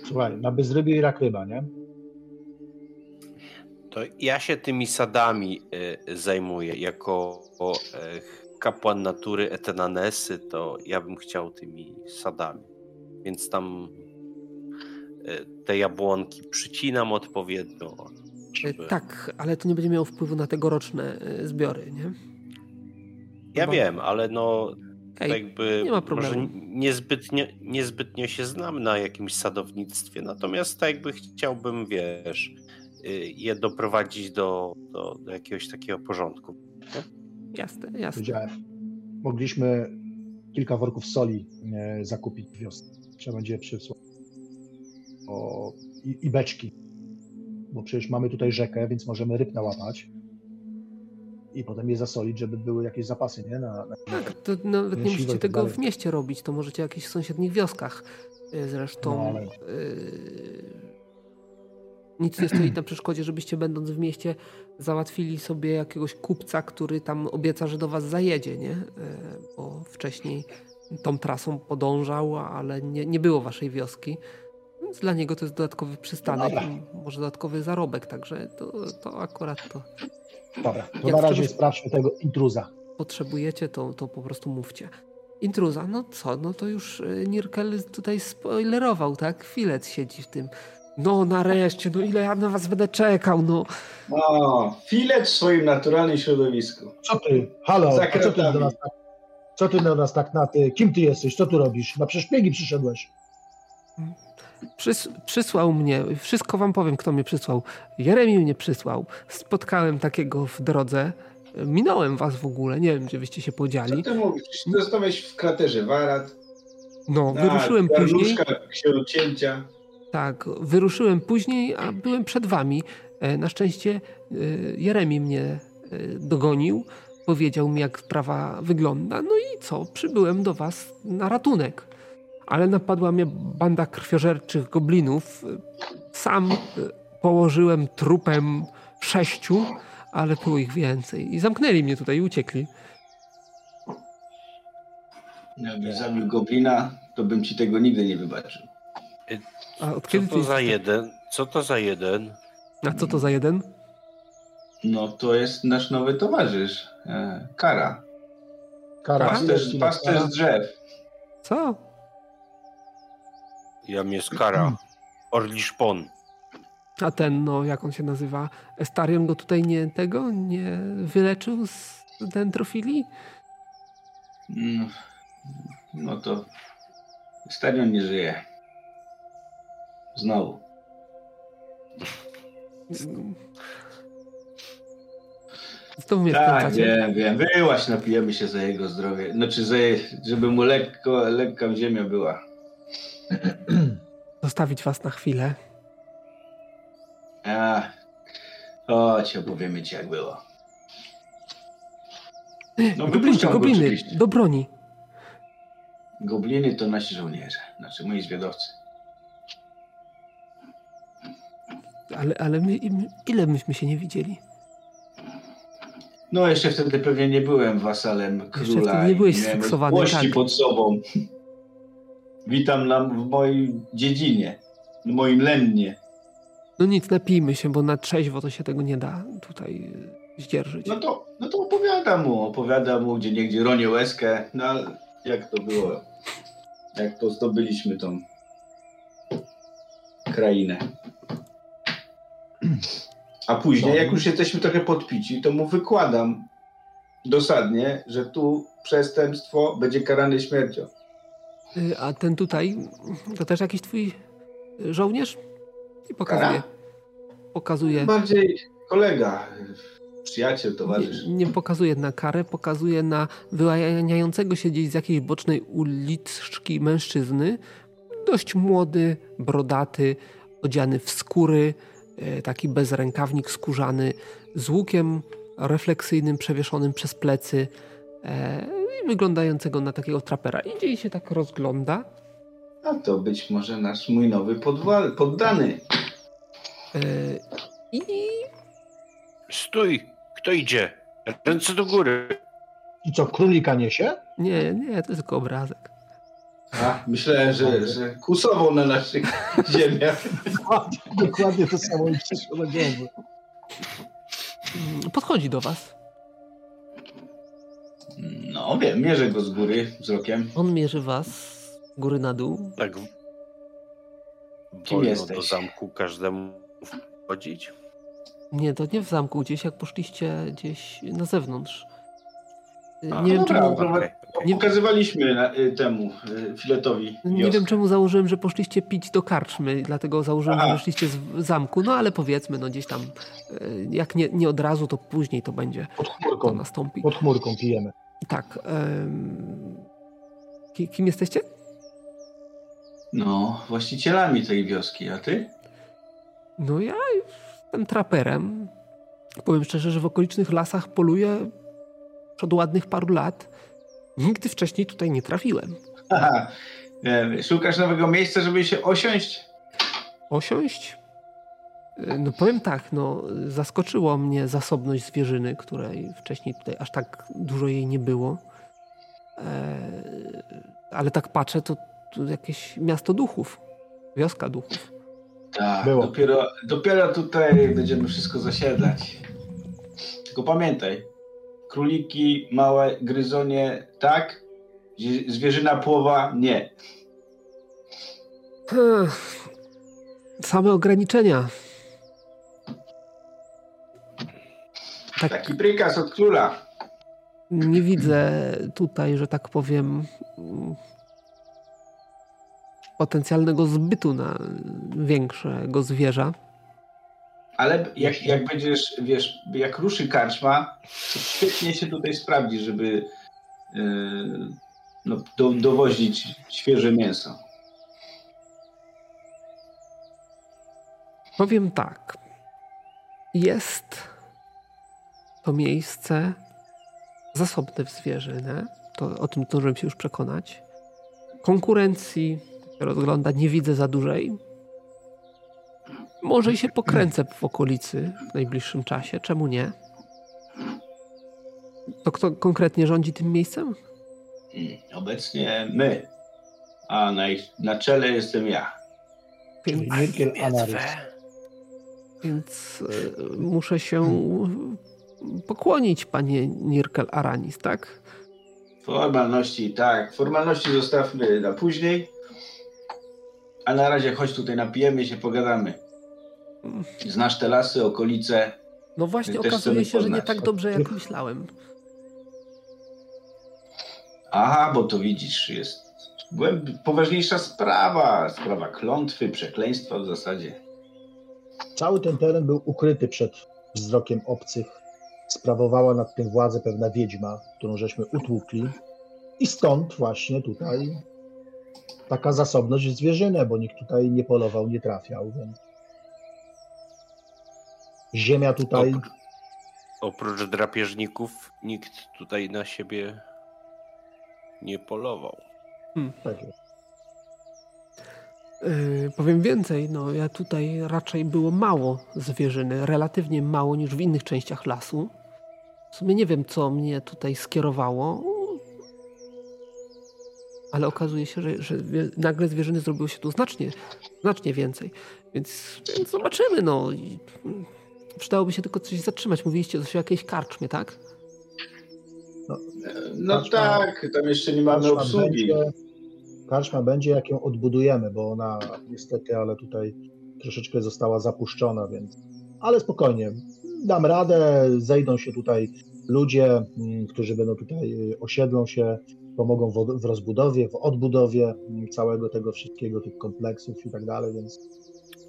Słuchaj, na bezrybie i rak ryba, nie? To ja się tymi sadami zajmuję. Jako kapłan natury Etenanesy, to ja bym chciał tymi sadami. Więc tam te jabłonki przycinam odpowiednio. Żeby... Tak, ale to nie będzie miało wpływu na tegoroczne zbiory, nie? Ja wiem, ale no... jakby nie ma problemu. Może niezbytnio się znam na jakimś sadownictwie, natomiast tak jakby chciałbym, wiesz, je doprowadzić do jakiegoś takiego porządku. Nie? Jasne. Mogliśmy kilka worków soli zakupić w wiosce. Trzeba będzie przysłać. I beczki. Bo przecież mamy tutaj rzekę, więc możemy ryb nałapać. I potem je zasolić, żeby były jakieś zapasy, nie? Tak, to nawet nie musicie tego dalej w mieście robić, to możecie w jakichś sąsiednich wioskach. Zresztą no, ale... nic nie stoi na przeszkodzie, żebyście będąc w mieście załatwili sobie jakiegoś kupca, który tam obieca, że do was zajedzie, nie? Bo wcześniej tą trasą podążał, ale nie było waszej wioski. Więc dla niego to jest dodatkowy przystanek i może dodatkowy zarobek, także to akurat to... Dobra, to na razie sprawdźmy tego intruza. Potrzebujecie, to po prostu mówcie. Intruza, no co, no to już Nirkel tutaj spoilerował, tak? Filet siedzi w tym. No nareszcie, no ile ja na was będę czekał, no. Filet w swoim naturalnym środowisku. Co ty, halo, co ty do nas tak, kim ty jesteś, co tu robisz? Na przeszpiegi przyszedłeś. Przysłał mnie, wszystko wam powiem, kto mnie przysłał. Jeremi mnie przysłał. Spotkałem takiego w drodze. Minąłem was w ogóle, nie wiem, gdzie byście się podzieli. Co ty mówisz? Zostałeś w kraterze Warad. No, wyruszyłem później. Księcięcia. Tak, wyruszyłem później, a byłem przed wami. Na szczęście Jeremi mnie dogonił Powiedział mi, jak sprawa wygląda. No i co? Przybyłem do was na ratunek. Ale napadła mnie banda krwiożerczych goblinów. Sam położyłem trupem 6, ale było ich więcej. I zamknęli mnie tutaj i uciekli. Jakbyś zabił goblina, to bym ci tego nigdy nie wybaczył. A od kiedy co to za jeden? Co to za jeden? A co to za jeden? No to jest nasz nowy towarzysz. Kara. Kara. Pasterz z drzew. Co? Jam jest Kara. Orli szpon. A ten, no jak on się nazywa? Estarion go tutaj nie wyleczył z dendrofilii? No to Estarion nie żyje. Znowu tak, wiem. Wyłaś, napijemy się za jego zdrowie. Znaczy, żeby mu lekka ziemia była. Zostawić was na chwilę. Chodź, opowiemy ci, jak było. No, gobliny, do broni. Gobliny to nasi żołnierze, znaczy moi zwiadowcy. Ale ile myśmy się nie widzieli? No jeszcze wtedy pewnie nie byłem wasalem króla. Nie byłeś sfiksowany. Głości pod sobą. Witam w mojej dziedzinie, w moim lennie. No nic, napijmy się, bo na trzeźwo to się tego nie da tutaj zdzierżyć. No to opowiadam mu gdzieniegdzie, ronię łezkę, no ale jak to było, jak to zdobyliśmy tą krainę. A później, jak już jesteśmy trochę podpici, to mu wykładam dosadnie, że tu przestępstwo będzie karane śmiercią. A ten tutaj, to też jakiś twój żołnierz? I pokazuje. Bardziej kolega, przyjaciel, towarzysz. Nie pokazuje na karę, pokazuje na wyłaniającego się gdzieś z jakiejś bocznej uliczki mężczyzny. Dość młody, brodaty, odziany w skóry, taki bezrękawnik skórzany, z łukiem refleksyjnym przewieszonym przez plecy i wyglądającego na takiego trapera. Idzie i się tak rozgląda. A to być może mój nowy poddany. Stój! Kto idzie? Ręce do góry. I co, królika niesie? Nie, to tylko obrazek. Myślałem, że kusował na naszych ziemiach. Dokładnie to samo i przyszło na głowę. Podchodzi do was. No wiem, mierzę go z góry wzrokiem. On mierzy was z góry na dół. Tak. Kim jesteś? Do zamku każdemu wchodzić? Nie, to nie w zamku. Gdzieś jak poszliście gdzieś na zewnątrz. Nie pokazywaliśmy temu Filetowi. Nie wiem, czemu założyłem, że poszliście pić do karczmy, dlatego założyłem, że poszliście z zamku, no ale powiedzmy, no gdzieś tam, jak nie od razu, to później to będzie. Pod chmurką pijemy. Tak. Kim jesteście? No, właścicielami tej wioski, a ty? No ja jestem traperem. Powiem szczerze, że w okolicznych lasach poluję od ładnych paru lat. Nigdy wcześniej tutaj nie trafiłem. Szukasz nowego miejsca, żeby się osiąść? Osiąść? No powiem tak, no zaskoczyło mnie zasobność zwierzyny, której wcześniej tutaj aż tak dużo jej nie było. Ale tak patrzę, to jakieś miasto duchów. Wioska duchów. Tak, dopiero tutaj będziemy wszystko zasiedlać. Tylko pamiętaj, króliki, małe gryzonie, tak? Zwierzyna płowa, nie. Same ograniczenia. Taki prykaz od króla. Nie widzę tutaj, że tak powiem, potencjalnego zbytu na większego zwierza. Ale jak będziesz, wiesz, jak ruszy karczma, to świetnie się tutaj sprawdzi, żeby dowozić świeże mięso. Powiem tak. Jest to miejsce zasobne w zwierzynę, to o tym zdążyłem się już przekonać. Konkurencji się rozgląda, nie widzę za dużej. Może i się pokręcę w okolicy w najbliższym czasie, czemu nie? To kto konkretnie rządzi tym miejscem? Obecnie my, a na czele jestem ja. Nirkel Aranis. Więc muszę się pokłonić, panie Nirkel Aranis, tak? Formalności, tak. Formalności zostawmy na później. A na razie chodź tutaj, napijemy się, pogadamy. Znasz te lasy, okolice. No właśnie, okazuje się, że nie tak dobrze, jak myślałem. Aha, bo to widzisz, jest poważniejsza sprawa. Sprawa klątwy, przekleństwa w zasadzie. Cały ten teren był ukryty przed wzrokiem obcych. Sprawowała nad tym władzę pewna wiedźma, którą żeśmy utłukli. I stąd właśnie tutaj taka zasobność w zwierzynę, bo nikt tutaj nie polował, nie trafiał, więc ziemia tutaj... Oprócz drapieżników nikt tutaj na siebie nie polował. Tak jest. Powiem więcej, no ja tutaj raczej było mało zwierzyny, relatywnie mało niż w innych częściach lasu. W sumie nie wiem, co mnie tutaj skierowało, ale okazuje się, że nagle zwierzyny zrobiło się tu znacznie więcej. Więc zobaczymy, no. Przydałoby się tylko coś zatrzymać. Mówiliście coś o jakiejś karczmie, tak? No karczma, tak, tam jeszcze nie mamy obsługi. Karczma będzie, jak ją odbudujemy, bo ona niestety, ale tutaj troszeczkę została zapuszczona, więc... Ale spokojnie, dam radę, zejdą się tutaj ludzie, którzy będą tutaj, osiedlą się, pomogą w rozbudowie, w odbudowie całego tego wszystkiego, tych kompleksów i tak dalej, więc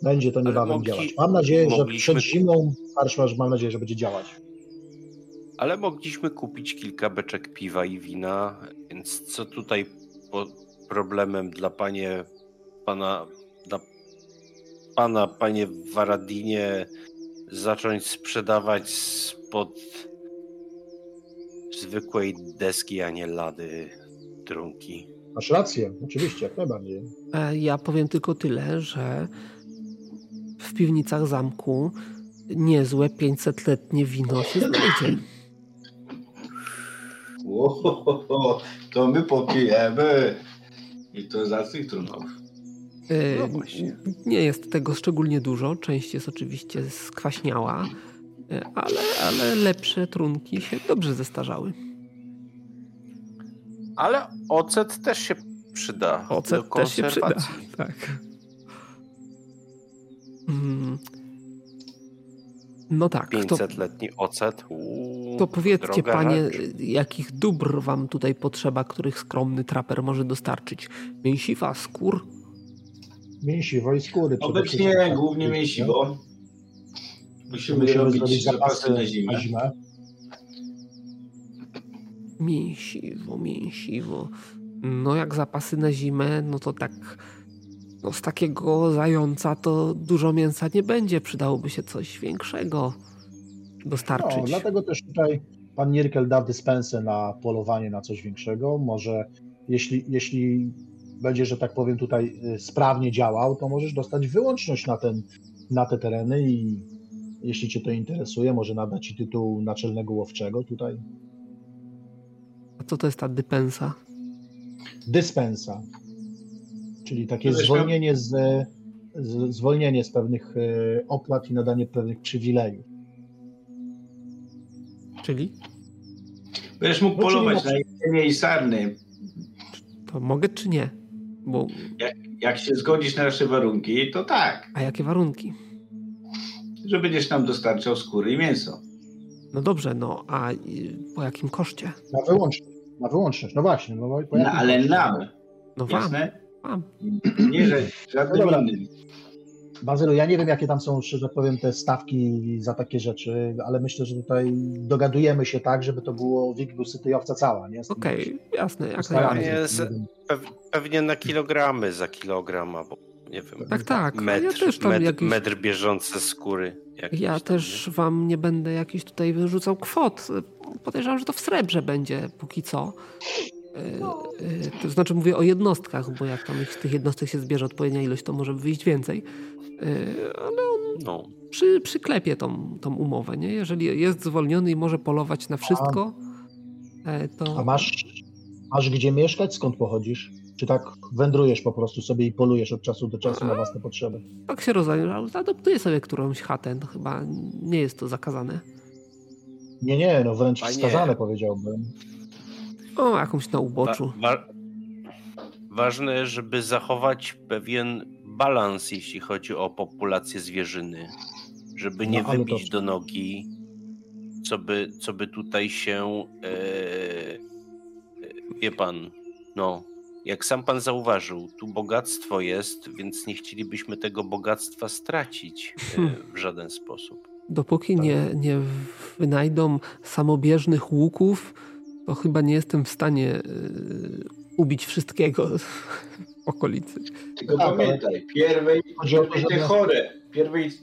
będzie to niebawem działać. Mam nadzieję, że przed zimą karczma, mam nadzieję, że będzie działać. Ale mogliśmy kupić kilka beczek piwa i wina, więc co tutaj problemem dla pana, panie Waradinie, zacząć sprzedawać spod zwykłej deski, a nie lady trunki. Masz rację, oczywiście, jak najbardziej. Ja powiem tylko tyle, że w piwnicach zamku niezłe 500-letnie wino się znajdzie. Ohohoho, to my popijemy i to za cytrunów. No właśnie. Nie jest tego szczególnie dużo, część jest oczywiście skwaśniała, ale lepsze trunki się dobrze zestarzały. Ale ocet też się przyda. Ocet też się przyda, tak. No tak. 500-letni ocet. To powiedzcie, panie, jakich dóbr wam tutaj potrzeba, których skromny traper może dostarczyć? Mięsiwa, skór? Mięsiwo i skóry. Obecnie głównie mięsiwo. Musimy robić zapasy na zimę. Mięsiwo. No jak zapasy na zimę, no to tak... No z takiego zająca to dużo mięsa nie będzie. Przydałoby się coś większego dostarczyć. No, dlatego też tutaj pan Nirkel da dyspensę na polowanie na coś większego. Może jeśli będzie, że tak powiem, tutaj sprawnie działał, to możesz dostać wyłączność na te tereny i jeśli cię to interesuje, może nadać ci tytuł naczelnego łowczego tutaj. A co to jest ta dypensa? Dyspensa. Czyli takie zwolnienie zwolnienie z pewnych opłat i nadanie pewnych przywilejów. Czyli? Będziesz mógł polować na jedzenie i sarny. To mogę czy nie? Bo... Jak się zgodzisz na nasze warunki, to tak. A jakie warunki? Że będziesz nam dostarczał skóry i mięso. No dobrze, no a po jakim koszcie? Na wyłączność, no właśnie. Ale nam. No właśnie. Nie, że żadnym innym. Bazylu, ja nie wiem, jakie tam są, że powiem, te stawki za takie rzeczy, ale myślę, że tutaj dogadujemy się tak, żeby to było wik gusyty i owca cała, nie? Okej, jasne. Jak pewnie na kilogramy za kilogram, albo nie wiem, tak, metr, ja też tam metr bieżące skóry. Ja też wam nie będę jakiś tutaj wyrzucał kwot. podejrzewam, że to w srebrze będzie póki co. To znaczy mówię o jednostkach, bo jak tam tych jednostek się zbierze odpowiednia ilość, to może wyjść więcej. Ale on przyklepie tą umowę, nie? Jeżeli jest zwolniony i może polować na wszystko, to... A masz gdzie mieszkać? Skąd pochodzisz? Czy tak wędrujesz po prostu sobie i polujesz od czasu do czasu na własne potrzeby? Tak się rozumiem, ale adoptuję sobie którąś chatę. To chyba nie jest to zakazane. Nie, no wręcz wskazane powiedziałbym. O, jakąś na uboczu. Ważne, żeby zachować pewien balans, jeśli chodzi o populację zwierzyny. Żeby nie wybić do nogi, co by tutaj się... wie pan, jak sam pan zauważył, tu bogactwo jest, więc nie chcielibyśmy tego bogactwa stracić w żaden sposób. Dopóki nie wynajdą samobieżnych łuków, to chyba nie jestem w stanie ubić wszystkiego w okolicy. Tylko pamiętaj, pierwej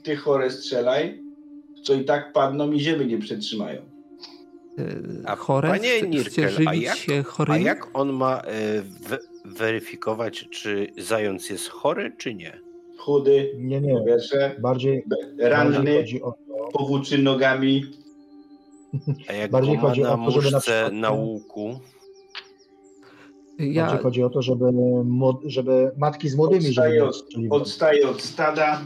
te chore strzelaj, co i tak padną i ziemi nie przetrzymają. Chore? Panie Nirkel, a jak on ma weryfikować, czy zając jest chory, czy nie? Chudy, nie. Wierze, bardziej ranny, powłóczy nogami. A jak bardziej chodzi na muszce na łuku? Bardziej chodzi o to, żeby matki z młodymi... Odstaje od stada.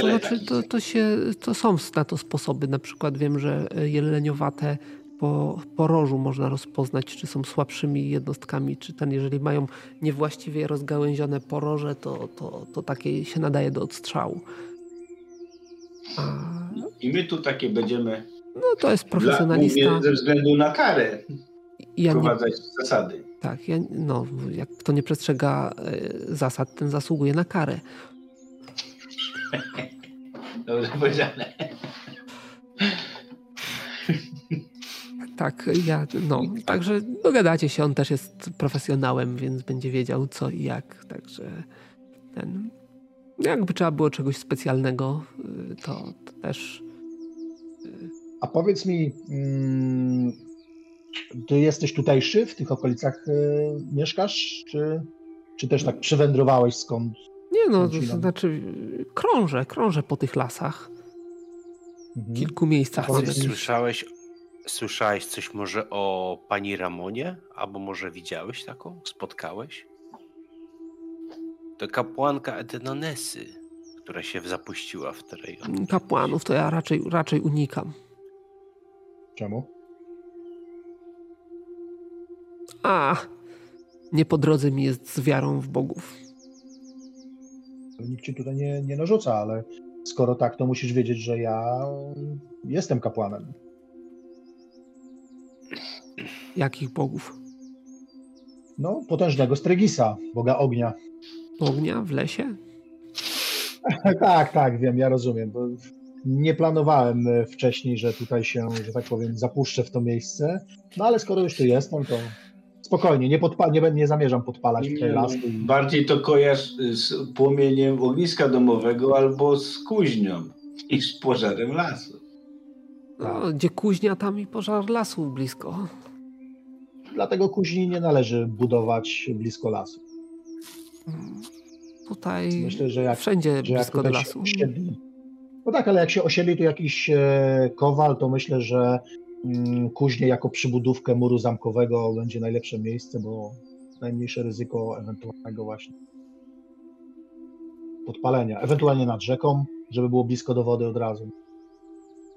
To znaczy, to są na to sposoby. Na przykład wiem, że jeleniowate po porożu można rozpoznać, czy są słabszymi jednostkami, czy jeżeli mają niewłaściwie rozgałęzione poroże, to takie się nadaje do odstrzału. I my tu takie będziemy... to jest profesjonalista. Ze względu na karę wprowadzać zasady. Tak, jak kto nie przestrzega zasad, ten zasługuje na karę. Dobrze powiedziane. Tak, także dogadacie się, on też jest profesjonałem, więc będzie wiedział co i jak, także jakby trzeba było czegoś specjalnego, to też... A powiedz mi, ty jesteś tutejszy, w tych okolicach mieszkasz, czy też tak przywędrowałeś skąd? Nie to znaczy krążę po tych lasach. W kilku miejscach. Słyszałeś coś może o pani Ramonie? Albo może widziałeś taką? Spotkałeś? To kapłanka Etenanesy, która się zapuściła w tej rejonie. Kapłanów to ja raczej unikam. Czemu? Nie po drodze mi jest z wiarą w bogów. Nikt ci tutaj nie narzuca, ale skoro tak, to musisz wiedzieć, że ja jestem kapłanem. Jakich bogów? Potężnego Strygisa, boga ognia. Ognia w lesie? Tak, wiem, ja rozumiem. Bo nie planowałem wcześniej, że tutaj się, że tak powiem, zapuszczę w to miejsce, ale skoro już tu jestem, to... Spokojnie, nie zamierzam podpalać tej lasku. Bardziej to kojarz z płomieniem ogniska domowego albo z kuźnią niż z pożarem lasu. Gdzie kuźnia, tam i pożar lasu blisko. Dlatego kuźni nie należy budować blisko lasu. Tutaj myślę, że wszędzie blisko do lasu. Tak, ale jak się osiedli tu jakiś kowal, to myślę, że kuźnie jako przybudówkę muru zamkowego będzie najlepsze miejsce, bo najmniejsze ryzyko ewentualnego właśnie podpalenia. Ewentualnie nad rzeką, żeby było blisko do wody od razu.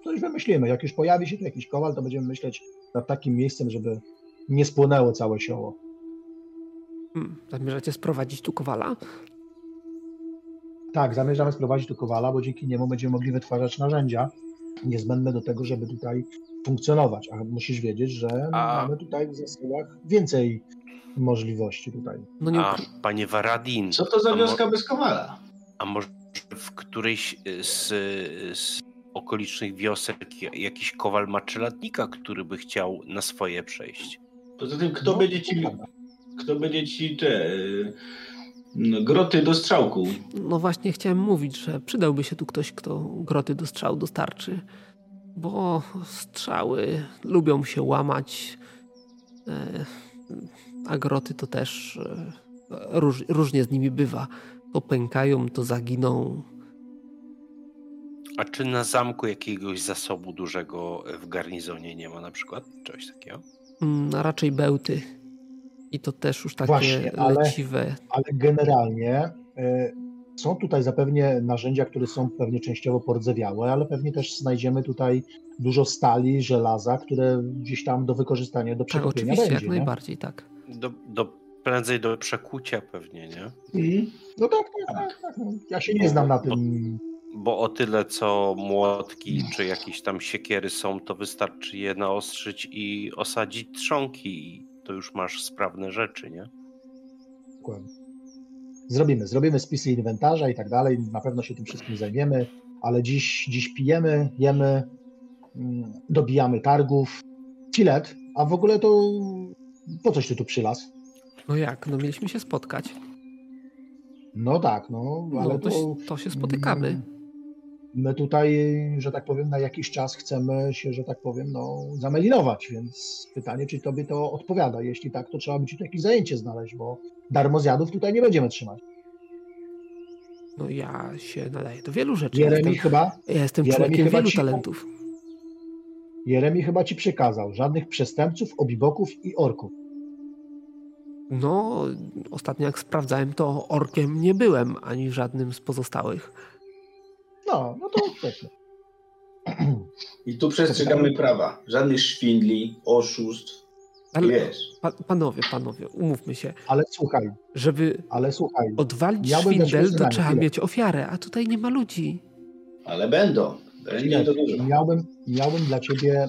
Coś wymyślimy. Jak już pojawi się tu jakiś kowal, to będziemy myśleć nad takim miejscem, żeby nie spłonęło całe sioło. Zamierzacie sprowadzić tu kowala? Tak, zamierzamy sprowadzić tu kowala, bo dzięki niemu będziemy mogli wytwarzać narzędzia niezbędne do tego, żeby tutaj funkcjonować, a musisz wiedzieć, że mamy tutaj w zasobach więcej możliwości tutaj. Panie Waradin... Co to za wioska bez kowala? A może w którejś z okolicznych wiosek jakiś kowal ma czeladnika, który by chciał na swoje przejść? Poza tym, kto będzie ci te groty do strzałku? Właśnie chciałem mówić, że przydałby się tu ktoś, kto groty do strzału dostarczy. bo strzały lubią się łamać, a groty to też różnie z nimi bywa. To pękają, to zaginą. A czy na zamku jakiegoś zasobu dużego w garnizonie nie ma na przykład czegoś takiego? Raczej bełty. I to też już takie właśnie, leciwe. Ale generalnie są tutaj zapewne narzędzia, które są pewnie częściowo pordzewiałe, ale pewnie też znajdziemy tutaj dużo stali, żelaza, które gdzieś tam do wykorzystania, do przekupienia będzie. Tak, oczywiście, będzie, jak najbardziej, tak. Prędzej do przekucia pewnie, nie? Mhm. No tak. Ja się nie znam na tym... Bo o tyle, co młotki czy jakieś tam siekiery są, to wystarczy je naostrzyć i osadzić trzonki i to już masz sprawne rzeczy, nie? Dokładnie. Zrobimy spisy inwentarza i tak dalej, na pewno się tym wszystkim zajmiemy, ale dziś pijemy, jemy, dobijamy targów. Filec, a w ogóle to po coś ty tu przylazł? No jak, mieliśmy się spotkać. No tak, ale to się spotykamy. My tutaj, że tak powiem, na jakiś czas chcemy się, że tak powiem, zamelinować, więc pytanie, czy tobie to odpowiada. Jeśli tak, to trzeba by ci tu jakieś zajęcie znaleźć, bo darmozjadów tutaj nie będziemy trzymać. No ja się nadaję do wielu rzeczy. Ja jestem człowiekiem wielu talentów. Jeremi chyba ci przekazał żadnych przestępców, obiboków i orków. No, ostatnio jak sprawdzałem, to orkiem nie byłem, ani żadnym z pozostałych. No to świetnie. I tu przestrzegamy prawa. Żadnych szwindli, oszustw. Ale wiesz. Panowie, umówmy się. Ale słuchaj. Odwalić szwindel, to trzeba mieć ofiarę, a tutaj nie ma ludzi. Ale będą. Będzie dużo. Miałbym dla ciebie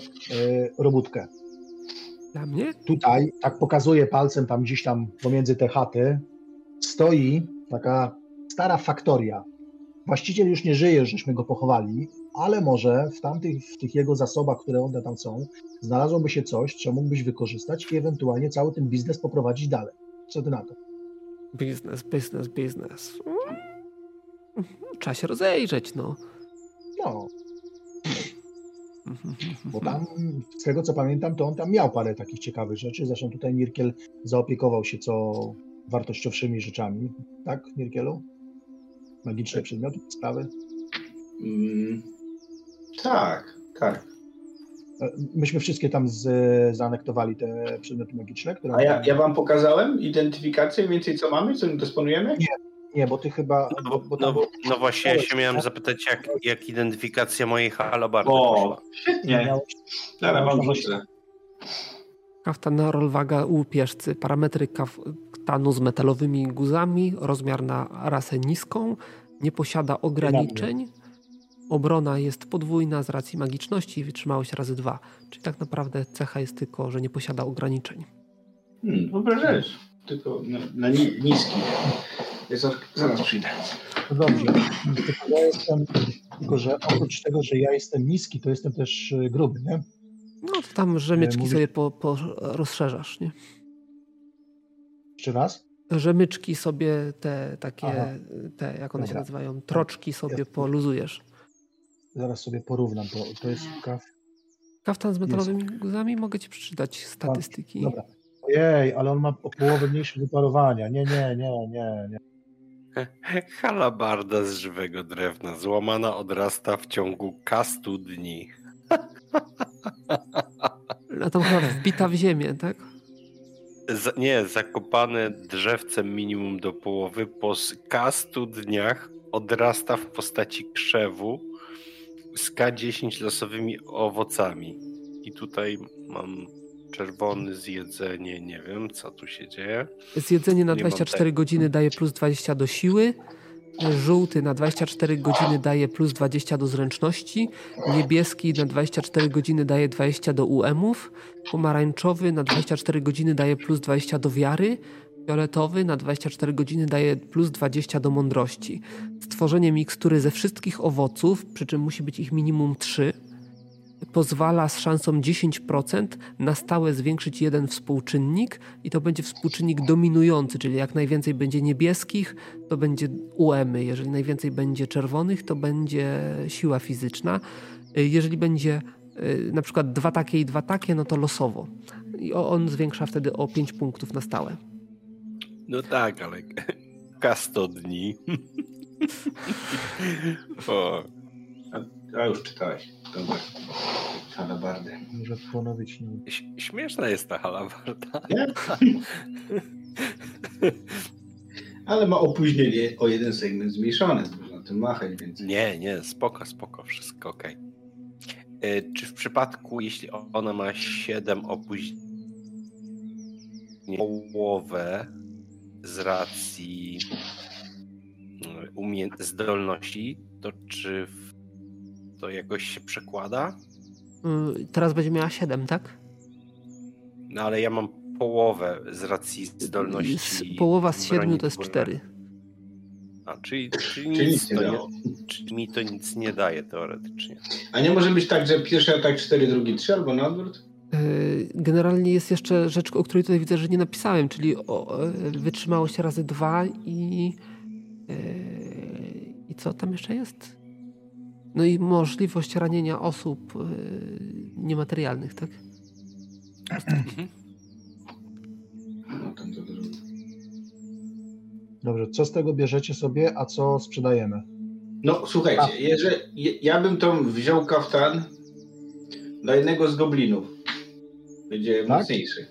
robótkę. Dla mnie? Tutaj, tak pokazuję palcem tam gdzieś tam pomiędzy te chaty, stoi taka stara faktoria. Właściciel już nie żyje, żeśmy go pochowali, ale może w tych jego zasobach, które one tam są, znalazłoby się coś, co mógłbyś wykorzystać i ewentualnie cały ten biznes poprowadzić dalej. Co ty na to? Biznes. Trzeba się rozejrzeć, No. Bo tam, z tego co pamiętam, to on tam miał parę takich ciekawych rzeczy. Zresztą tutaj Nirkel zaopiekował się co wartościowszymi rzeczami. Tak, Nirkelu? Magiczne przedmioty, sprawy? Tak. Myśmy wszystkie tam zaanektowali te przedmioty magiczne, które... A ja wam pokazałem identyfikację, więcej co mamy, co dysponujemy? Nie, bo ty chyba... No właśnie, ja się miałem zapytać, jak identyfikacja mojej halabardy. O, świetnie. Zaraz wam poślę. Kaftan na rolwaga łupieżcy, parametry kaftanu z metalowymi guzami, rozmiar na rasę niską, nie posiada ograniczeń, obrona jest podwójna z racji magiczności i wytrzymałość razy 2. Czyli tak naprawdę cecha jest tylko, że nie posiada ograniczeń. Wyobrażasz, tylko na niski. Zaraz przyjdę. No dobrze. Tylko że oprócz tego, że ja jestem niski, to jestem też gruby, nie? No to tam rzemyczki sobie rozszerzasz, nie? Jeszcze raz? Rzemyczki sobie te takie, jak one się nazywają, troczki sobie poluzujesz. Zaraz sobie porównam, bo to jest kaftan z metalowymi guzami, mogę ci przeczytać statystyki. Dobra. Ojej, ale on ma o połowę mniejsze wyparowania. Nie. Halabarda z żywego drewna, złamana odrasta w ciągu 100 dni. A tam chyba wbita w ziemię, tak? Zakopane drzewcem minimum do połowy, po 100 dniach odrasta w postaci krzewu z K10 losowymi owocami. I tutaj mam czerwony zjedzenie, nie wiem co tu się dzieje. Zjedzenie na 24 godziny daje plus 20 do siły. Żółty na 24 godziny daje plus 20 do zręczności, niebieski na 24 godziny daje 20 do UM-ów, pomarańczowy na 24 godziny daje plus 20 do wiary, fioletowy na 24 godziny daje plus 20 do mądrości. Stworzenie mikstury ze wszystkich owoców, przy czym musi być ich minimum 3, pozwala z szansą 10% na stałe zwiększyć jeden współczynnik i to będzie współczynnik dominujący, czyli jak najwięcej będzie niebieskich, to będzie UM-y, jeżeli najwięcej będzie czerwonych, to będzie siła fizyczna Jeżeli będzie na przykład dwa takie, no to losowo. I on zwiększa wtedy o 5 punktów na stałe. No tak, ale kastodni. A już czytałeś. Dobra. Halabardę. Może ponowić nie. Śmieszna jest ta halabarda. Ale ma opóźnienie o jeden segment zmniejszone. Można tym machać, więc... Nie, spoko, wszystko okej. Czy w przypadku, jeśli ona ma 7 opóźnienie połowę z racji zdolności, to czy to jakoś się przekłada? Teraz będzie miała 7, tak? No ale ja mam połowę z racji zdolności. Połowa z 7 to jest 4. A, czyli mi to nic nie daje teoretycznie. A nie może być tak, że pierwszy atak 4, drugi 3 albo na odwrót? Generalnie jest jeszcze rzecz, o której tutaj widzę, że nie napisałem, czyli wytrzymałość razy 2 i co tam jeszcze jest? No i możliwość ranienia osób niematerialnych, tak? Dobrze, co z tego bierzecie sobie, a co sprzedajemy? No słuchajcie, jeżeli ja bym tam wziął kaftan dla jednego z goblinów. Będzie tak? Mocniejszy.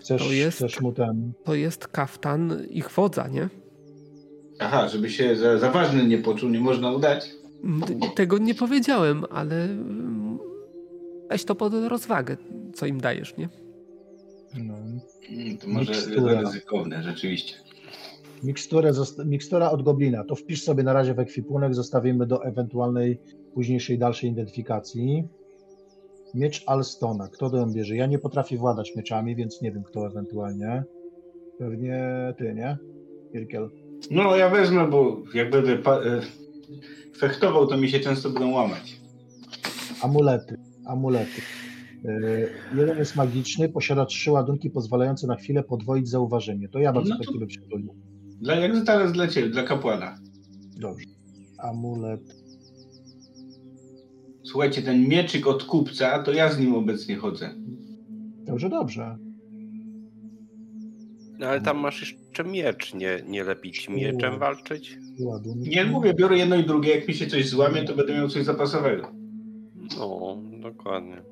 Chcesz mu ten... To jest kaftan ich wodza, nie? Aha, żeby się za ważny nie poczuł, nie można udać. Tego nie powiedziałem, ale weź to pod rozwagę, co im dajesz, nie? No. To może ryzykowne, rzeczywiście. Mikstura od goblina. To wpisz sobie na razie w ekwipunek, zostawimy do ewentualnej późniejszej, dalszej identyfikacji. Miecz Alstona. Kto to ją bierze? Ja nie potrafię władać mieczami, więc nie wiem kto ewentualnie. Pewnie ty, nie? Nirkel. No ja wezmę, bo jak będę fechtował, to mi się często będą łamać. Amulety. Jeden jest magiczny, posiada 3 ładunki pozwalające na chwilę podwoić zauważenie. To ja bardzo taki bym się dolił. Jak teraz dla ciebie, dla kapłana. Dobrze. Amulet. Słuchajcie, ten mieczyk od kupca, to ja z nim obecnie chodzę. Dobrze. No ale tam masz jeszcze miecz, nie lepić mieczem walczyć? Ładunek. Nie mówię, biorę jedno i drugie, jak mi się coś złamie, to będę miał coś zapasowego. No, dokładnie.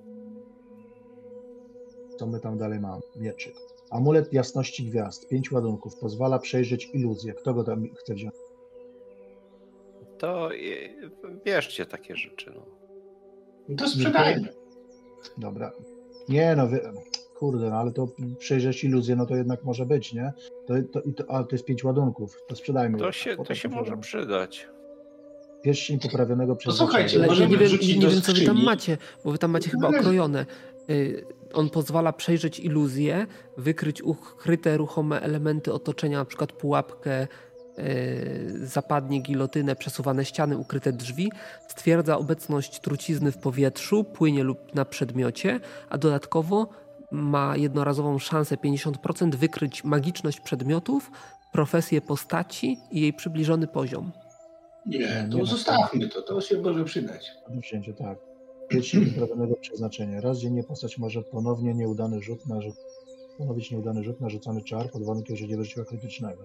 Co my tam dalej mamy? Mieczyk. Amulet jasności gwiazd. 5 ładunków. Pozwala przejrzeć iluzję. Kto go tam chce wziąć? To bierzcie takie rzeczy. No. To sprzedajmy. Dobra. Ale to przejrzeć iluzję, no to jednak może być, nie? Ale to jest 5 ładunków. To sprzedajmy. To się może przydać. Pierścień poprawionego przez... No słuchajcie, nie wiem co wy tam macie, bo wy tam macie chyba okrojone. On pozwala przejrzeć iluzję, wykryć ukryte ruchome elementy otoczenia, na przykład pułapkę, zapadnie, gilotynę, przesuwane ściany, ukryte drzwi. Stwierdza obecność trucizny w powietrzu, płynie lub na przedmiocie, a dodatkowo ma jednorazową szansę 50% wykryć magiczność przedmiotów, profesję postaci i jej przybliżony poziom. Nie, to zostawmy to się może przydać. Wzięcie, tak. Wybranego przeznaczenia. Raz dziennie postać może ponownie ponowić nieudany rzut na rzucany czar pod warunkiem, że nie wyrzuciła krytycznego.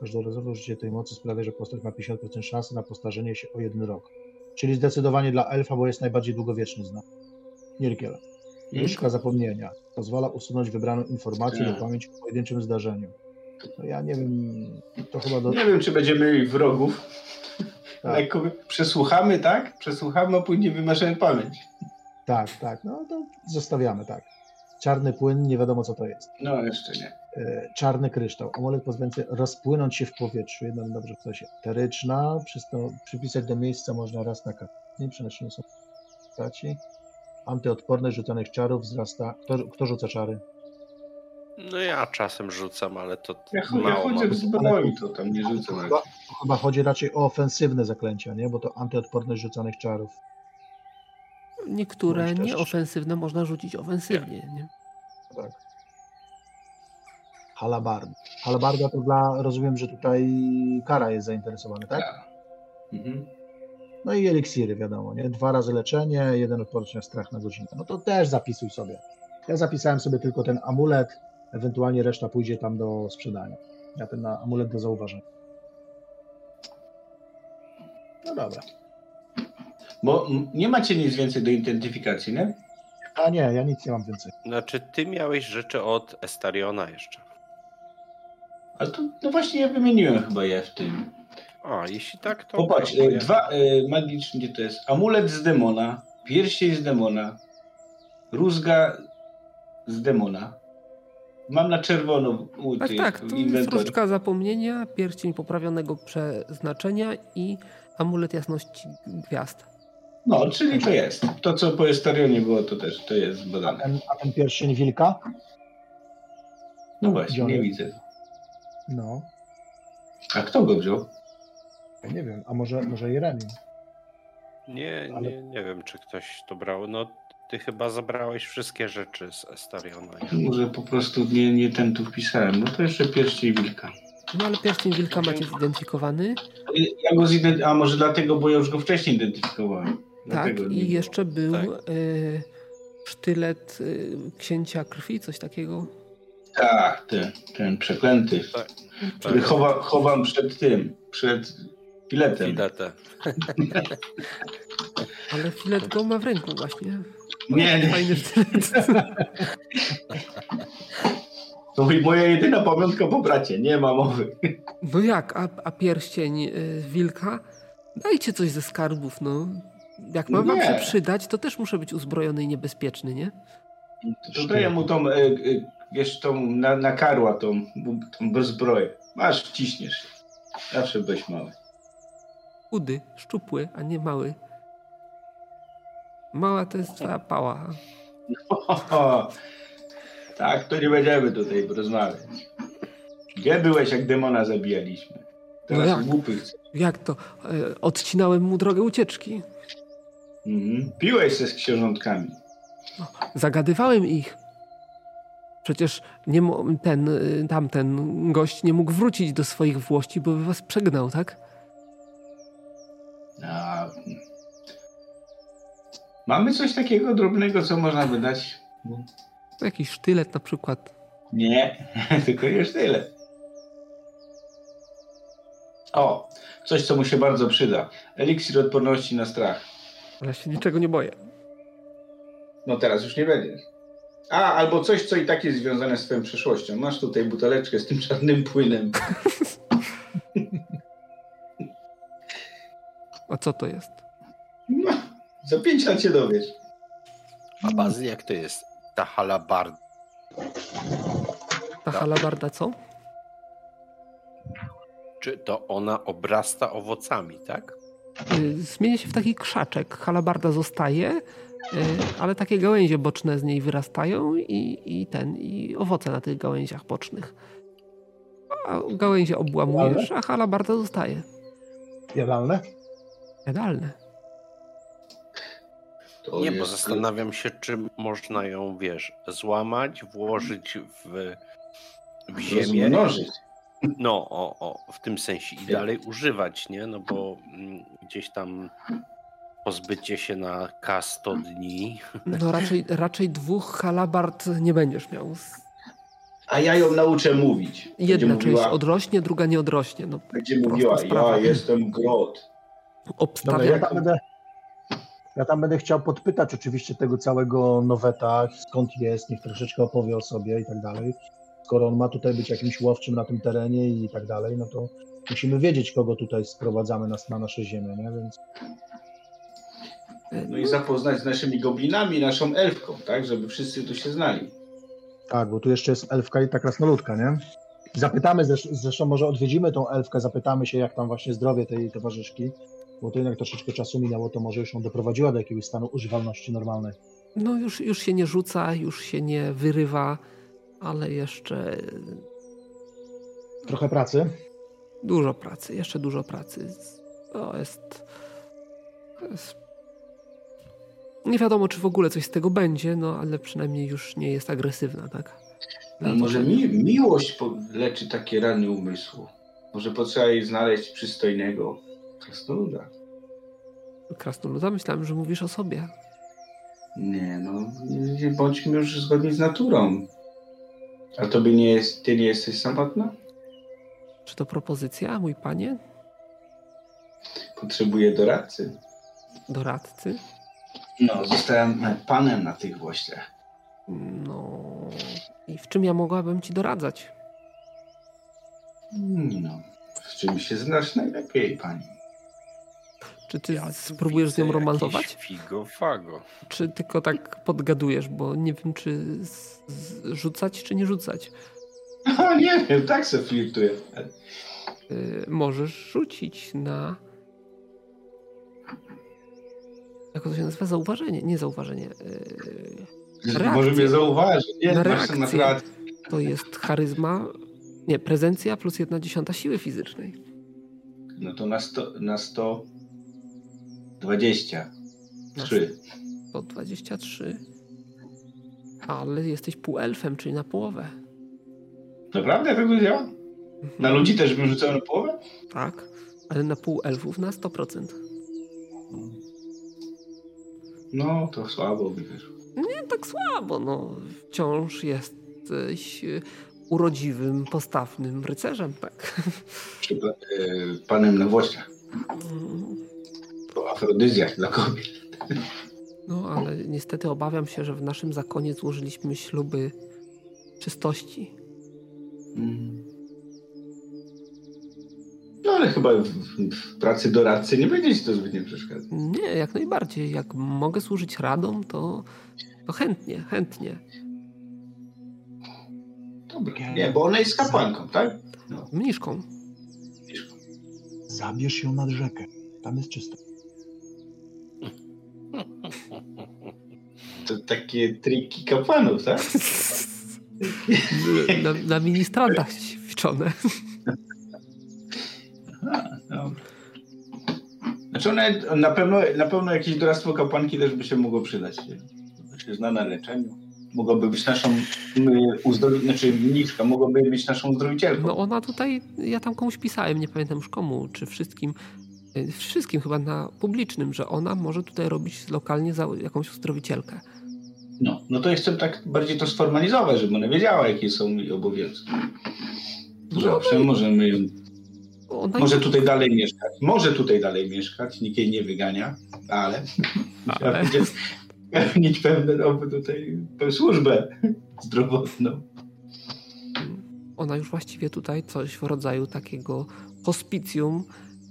Każdorazowe użycie tej mocy sprawia, że postać ma 50% szansy na postarzenie się o 1 rok. Czyli zdecydowanie dla elfa, bo jest najbardziej długowieczny znak. Nirkel. Nóżka zapomnienia. Pozwala usunąć wybraną informację do pamięci o pojedynczym zdarzeniu. No ja nie wiem, to chyba... Nie wiem, czy będziemy mieli wrogów. Tak. Przesłuchamy, tak? Przesłuchamy, a później wymażemy pamięć. Tak. No to zostawiamy, tak. Czarny płyn, nie wiadomo co to jest. No, jeszcze nie. Czarny kryształ. Amulet pozwalający rozpłynąć się w powietrzu. Jednak dobrze w sensie eteryczna. Przypisać do miejsca można raz na kartę. Nie przenoszone są postaci. Antyodporność rzucanych czarów wzrasta. Kto rzuca czary? No ja czasem rzucam, ale to mało. Ja chodzę z broni, to tam nie rzucam. Chyba chodzi raczej o ofensywne zaklęcia, nie? Bo to antyodporność rzucanych czarów. Niektóre nieofensywne można rzucić ofensywnie, nie? Tak. Halabarda. Halabarda to rozumiem, że tutaj Kara jest zainteresowana, tak? Mhm. No i eliksiry, wiadomo, nie? 2 razy leczenie, 1 odporność strach na godzinę. No to też zapisuj sobie. Ja zapisałem sobie tylko ten amulet, ewentualnie reszta pójdzie tam do sprzedania. Ja ten amulet do zauważenia. No dobra. Bo nie macie nic więcej do identyfikacji, nie? A nie, ja nic nie mam więcej. Znaczy, ty miałeś rzeczy od Estariona jeszcze. Ale to no właśnie ja wymieniłem chyba je w tym. A, jeśli tak, to... Popatrz, ja... 2 magicznie to jest amulet z demona, pierścień z demona, rózga z demona. Mam na czerwono u tych inwentory. Tak, różdżka zapomnienia, pierścień poprawionego przeznaczenia i amulet jasności gwiazd. No, czyli to jest. To, co po Estarionie było, to też to jest badane. A ten pierścień wilka? No właśnie, nie widzę. No. A kto go wziął? Ja nie wiem, a może Jeremi? Nie wiem, czy ktoś to brał. No, ty chyba zabrałeś wszystkie rzeczy z Estariona. Może po prostu nie ten tu wpisałem. No to jeszcze pierścień wilka. No ale pierścień wilka macie zidentyfikowany? Ja go a może dlatego, bo ja już go wcześniej identyfikowałem. Tak, i jeszcze był sztylet księcia krwi, coś takiego. Tak, ten przeklęty, który chowam przed tym, przed filetem. Fileta. Ale filet go ma w ręku właśnie. Nie. Fajny sztylet. To moja jedyna pamiątka po bracie, nie ma mowy. No jak, a pierścień wilka? Dajcie coś ze skarbów, no. Jak mam wam się przydać, to też muszę być uzbrojony i niebezpieczny, nie? To daję mu tą, wiesz, tą na karła, tą bezbroję. Masz, wciśniesz. Zawsze byś mały. Chudy, szczupły, a nie mały. Mała to jest twoja pała. No. Tak, to nie będziemy tutaj rozmawiać. Gdzie byłeś, jak demona zabijaliśmy? Teraz no głupy chcę. Jak to? Odcinałem mu drogę ucieczki. Piłeś się z książątkami. No, zagadywałem ich. Przecież tamten gość nie mógł wrócić do swoich włości, bo by was przegnał, tak? A... Mamy coś takiego drobnego, co można by dać? Jakiś sztylet na przykład. Nie, tylko nie sztylet. O, coś, co mu się bardzo przyda. Eliksir odporności na strach. Ja się niczego nie boję. No teraz już nie będziesz. A, albo coś, co i tak jest związane z twoją przeszłością. Masz tutaj buteleczkę z tym czarnym płynem. A co to jest? No, za 5 lat się dowiesz. A bazy jak to jest? Ta halabarda. Ta halabarda co? Czy to ona obrasta owocami, tak? Zmienia się w taki krzaczek. Halabarda zostaje, ale takie gałęzie boczne z niej wyrastają i owoce na tych gałęziach bocznych. A gałęzie obłamujesz, a halabarda zostaje. Jadalne? Jadalne. To nie, bo zastanawiam się, czy można ją, wiesz, złamać, włożyć w ziemię. Rozmnożyć. No, w tym sensie. I dalej używać, nie? No bo gdzieś tam pozbycie się na K 100 dni. No raczej 2 halabard nie będziesz miał. A ja ją nauczę mówić. Jedna część odrośnie, druga nie odrośnie. No, będzie mówiła, ja jestem grot. Obstawiam. Ja tam będę chciał podpytać oczywiście tego całego Noweta, skąd jest, niech troszeczkę opowie o sobie i tak dalej. Skoro on ma tutaj być jakimś łowczym na tym terenie i tak dalej, no to musimy wiedzieć, kogo tutaj sprowadzamy na nasze ziemię, nie? Więc... No i zapoznać z naszymi goblinami, naszą elfką, tak? Żeby wszyscy tu się znali. Tak, bo tu jeszcze jest elfka i ta krasnoludka, nie? Zapytamy, zresztą może odwiedzimy tą elfkę, zapytamy się, jak tam właśnie zdrowie tej towarzyszki. Bo to jednak troszeczkę czasu minęło, to może już ją doprowadziła do jakiegoś stanu używalności normalnej. No już się nie rzuca, już się nie wyrywa, ale jeszcze... Trochę pracy? Dużo pracy, jeszcze dużo pracy. To jest... Nie wiadomo, czy w ogóle coś z tego będzie, no ale przynajmniej już nie jest agresywna, tak? No może miłość leczy takie rany umysłu. Może potrzeba jej znaleźć przystojnego... Krasnoluda. krasnoluda? Myślałem, że mówisz o sobie. Nie, no, nie bądźmy już zgodni z naturą. A tobie nie jest, ty nie jesteś samotna? Czy to propozycja, mój panie? Potrzebuję doradcy. Doradcy? No, zostałem panem na tych włościach. No, i w czym ja mogłabym ci doradzać? No, w czym się znasz najlepiej, pani? Czy ty spróbujesz z nią romansować? Figo-fago. Czy tylko tak podgadujesz, bo nie wiem, czy rzucać, czy nie rzucać? O, nie wiem, tak se flirtuję. Możesz rzucić na... Jak to się nazywa? Zauważenie? Nie zauważenie. Reakcję. Może mnie zauważy. Nie, na reakcję. To jest charyzma... Nie, prezencja plus 1/10 siły fizycznej. No to na 123. 123. Ale jesteś półelfem, czyli na połowę. Naprawdę? Tak to działa? Na ludzi też bym rzucał na połowę? Tak, ale na półelfów na 100%. No, to słabo by wyszło. Nie, tak słabo, no. Wciąż jesteś... urodziwym, postawnym rycerzem, tak? Czy panem na włościach. Po afrodyzjach dla kobiet. No, ale niestety obawiam się, że w naszym zakonie złożyliśmy śluby czystości. No, ale chyba w pracy doradcy nie będzie ci to zbytnie przeszkadzać. Nie, jak najbardziej. Jak mogę służyć radą, to chętnie. Dobra. Nie, bo ona jest kapłanką, tak? No. Mniszką. Zabierz ją nad rzekę. Tam jest czysto. To takie triki kapłanów, tak? na ministrantach ćwiczone. Aha, dobra. Znaczy ona na pewno jakieś doradztwo kapłanki też by się mogło przydać. Znaczy zna na leczeniu. Mogłaby być naszą mniszka, mogłaby być naszą uzdrowicielką. No ona tutaj, ja tam komuś pisałem, nie pamiętam już komu, czy wszystkim chyba na publicznym, że ona może tutaj robić lokalnie za jakąś uzdrowicielkę. No to chcę tak bardziej to sformalizować, żeby ona wiedziała, jakie są jej obowiązki. Zawsze możemy ją... Może tutaj dalej mieszkać, nikt jej nie wygania, ale... Pełnić pewną służbę zdrowotną. Ona już właściwie tutaj coś w rodzaju takiego hospicjum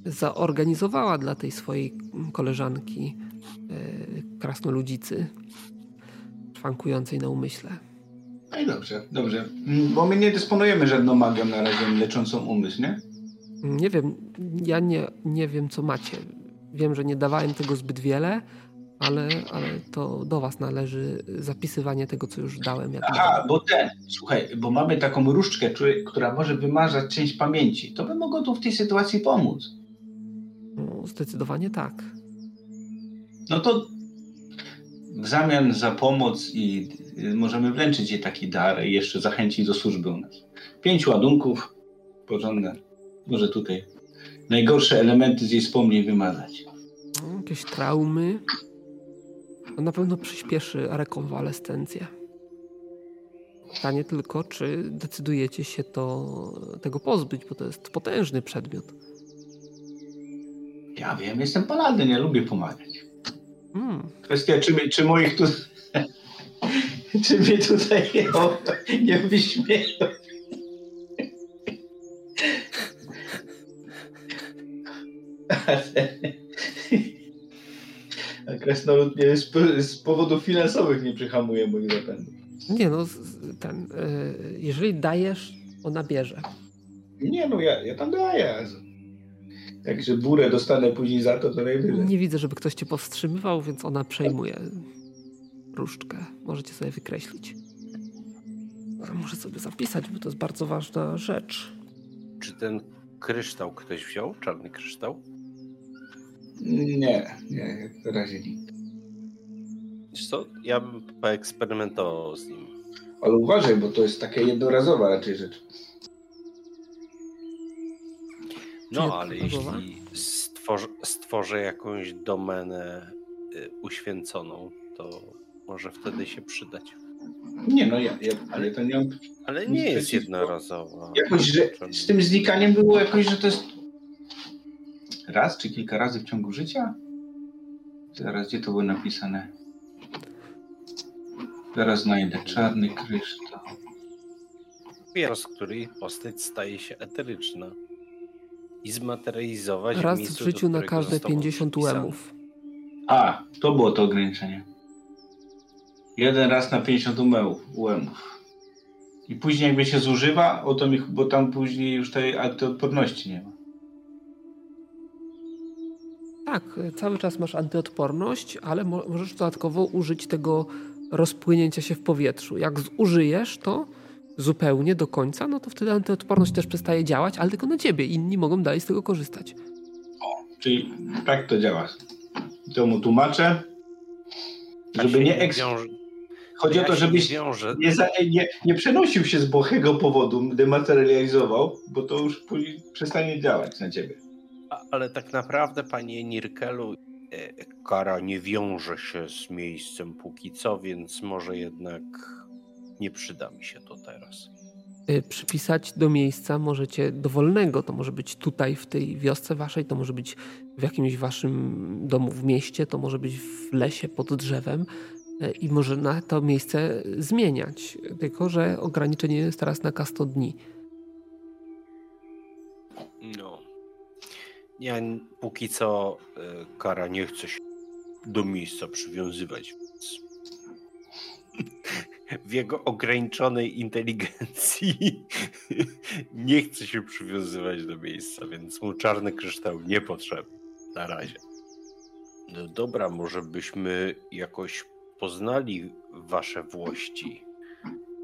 zaorganizowała dla tej swojej koleżanki krasnoludzicy szwankującej na umyśle. No i dobrze. Bo my nie dysponujemy żadną magią na razie leczącą umysł, nie? Nie wiem. Ja nie wiem, co macie. Wiem, że nie dawałem tego zbyt wiele, ale to do was należy zapisywanie tego, co już dałem. Bo mamy taką różdżkę, która może wymarzać część pamięci. To by mogło tu w tej sytuacji pomóc. No, zdecydowanie tak. No to w zamian za pomoc i możemy wręczyć jej taki dar i jeszcze zachęcić do służby u nas. 5 ładunków, porządne. Może tutaj najgorsze elementy z jej wspomnień wymazać. No, jakieś traumy... To na pewno przyspieszy rekonwalescencję. Pytanie tylko, czy decydujecie się tego pozbyć, bo to jest potężny przedmiot. Ja wiem, jestem paladyn, ja lubię pomagać. Kwestia, czy mnie tutaj nie wyśmieją. Kresnolud z powodów finansowych nie przyhamuje moich zapędów. Nie no, jeżeli dajesz, ona bierze. Nie no, ja tam daję. Także burę dostanę później za to najwyżej. Nie widzę, żeby ktoś cię powstrzymywał, więc ona przejmuje różdżkę. Możecie sobie wykreślić. A muszę sobie zapisać, bo to jest bardzo ważna rzecz. Czy ten kryształ ktoś wziął? Czarny kryształ? Nie, na razie nikt. Wiesz co? Ja bym poeksperymentował z nim. Ale uważaj, bo to jest taka jednorazowa raczej rzecz. No, ale jeśli stworzę jakąś domenę uświęconą, to może wtedy się przydać. Nie no, ale to nie... Ale nie jest jednorazowo. Jakoś, że z tym znikaniem było jakoś, że to jest... Raz czy kilka razy w ciągu życia? Zaraz, gdzie to było napisane? Teraz znajdę czarny kryształ. Dopiero z której postać staje się eteryczna. I zmaterializować... Raz w życiu na każde 50 uemów. A, to było to ograniczenie. Jeden raz na 50 uemów. I później jakby się zużywa, o to mi, bo tam później już tej antyodporności nie ma. Tak, cały czas masz antyodporność, ale możesz dodatkowo użyć tego rozpłynięcia się w powietrzu. Jak zużyjesz to zupełnie do końca, no to wtedy antyodporność też przestaje działać, ale tylko na ciebie. Inni mogą dalej z tego korzystać. O, czyli tak to działa. To mu tłumaczę, żeby nie... Chodzi o to, żebyś nie przenosił się z błahego powodu, dematerializował, bo to już przestanie działać na ciebie. Ale tak naprawdę, panie Nirkelu, kara nie wiąże się z miejscem póki co, więc może jednak nie przyda mi się to teraz. Przypisać do miejsca możecie dowolnego. To może być tutaj, w tej wiosce waszej, to może być w jakimś waszym domu w mieście, to może być w lesie pod drzewem i może na to miejsce zmieniać. Tylko że ograniczenie jest teraz na 100 dni. No. Ja póki co kara nie chce się do miejsca przywiązywać, więc w jego ograniczonej inteligencji nie chce się przywiązywać do miejsca, więc mu czarny kryształ niepotrzebny na razie. No dobra, może byśmy jakoś poznali wasze włości.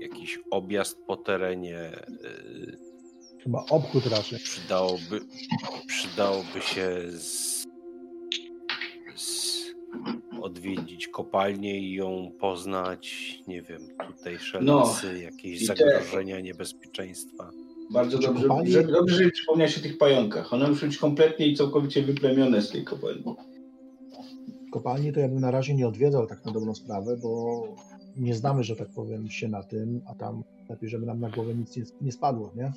Jakiś objazd po terenie... Chyba obchód raczej. Przydałoby się odwiedzić kopalnię i ją poznać, nie wiem, tutaj szaleńcy, jakieś zagrożenia, niebezpieczeństwa. Bardzo dobrze mi przypomniał się o tych pająkach. One muszą być kompletnie i całkowicie wyplemione z tej kopalni. Kopalni to ja bym na razie nie odwiedzał tak na dobrą sprawę, bo nie znamy, że tak powiem, się na tym, a tam lepiej, żeby nam na głowę nic nie spadło, nie?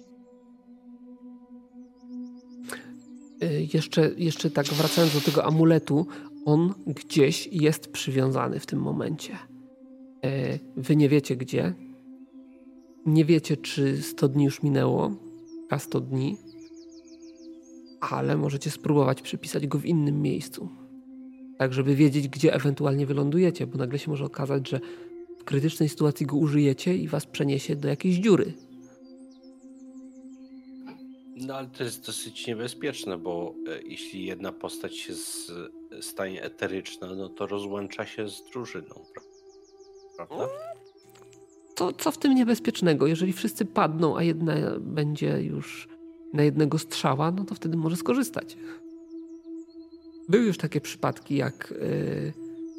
Jeszcze tak wracając do tego amuletu, on gdzieś jest przywiązany w tym momencie. Wy nie wiecie gdzie. Nie wiecie, czy 100 dni już minęło, a 100 dni, ale możecie spróbować przypisać go w innym miejscu. Tak, żeby wiedzieć, gdzie ewentualnie wylądujecie, bo nagle się może okazać, że w krytycznej sytuacji go użyjecie i was przeniesie do jakiejś dziury. No ale to jest dosyć niebezpieczne, bo jeśli jedna postać się stanie eteryczna, no to rozłącza się z drużyną, prawda? To co w tym niebezpiecznego? Jeżeli wszyscy padną, a jedna będzie już na jednego strzała, no to wtedy może skorzystać. Były już takie przypadki, jak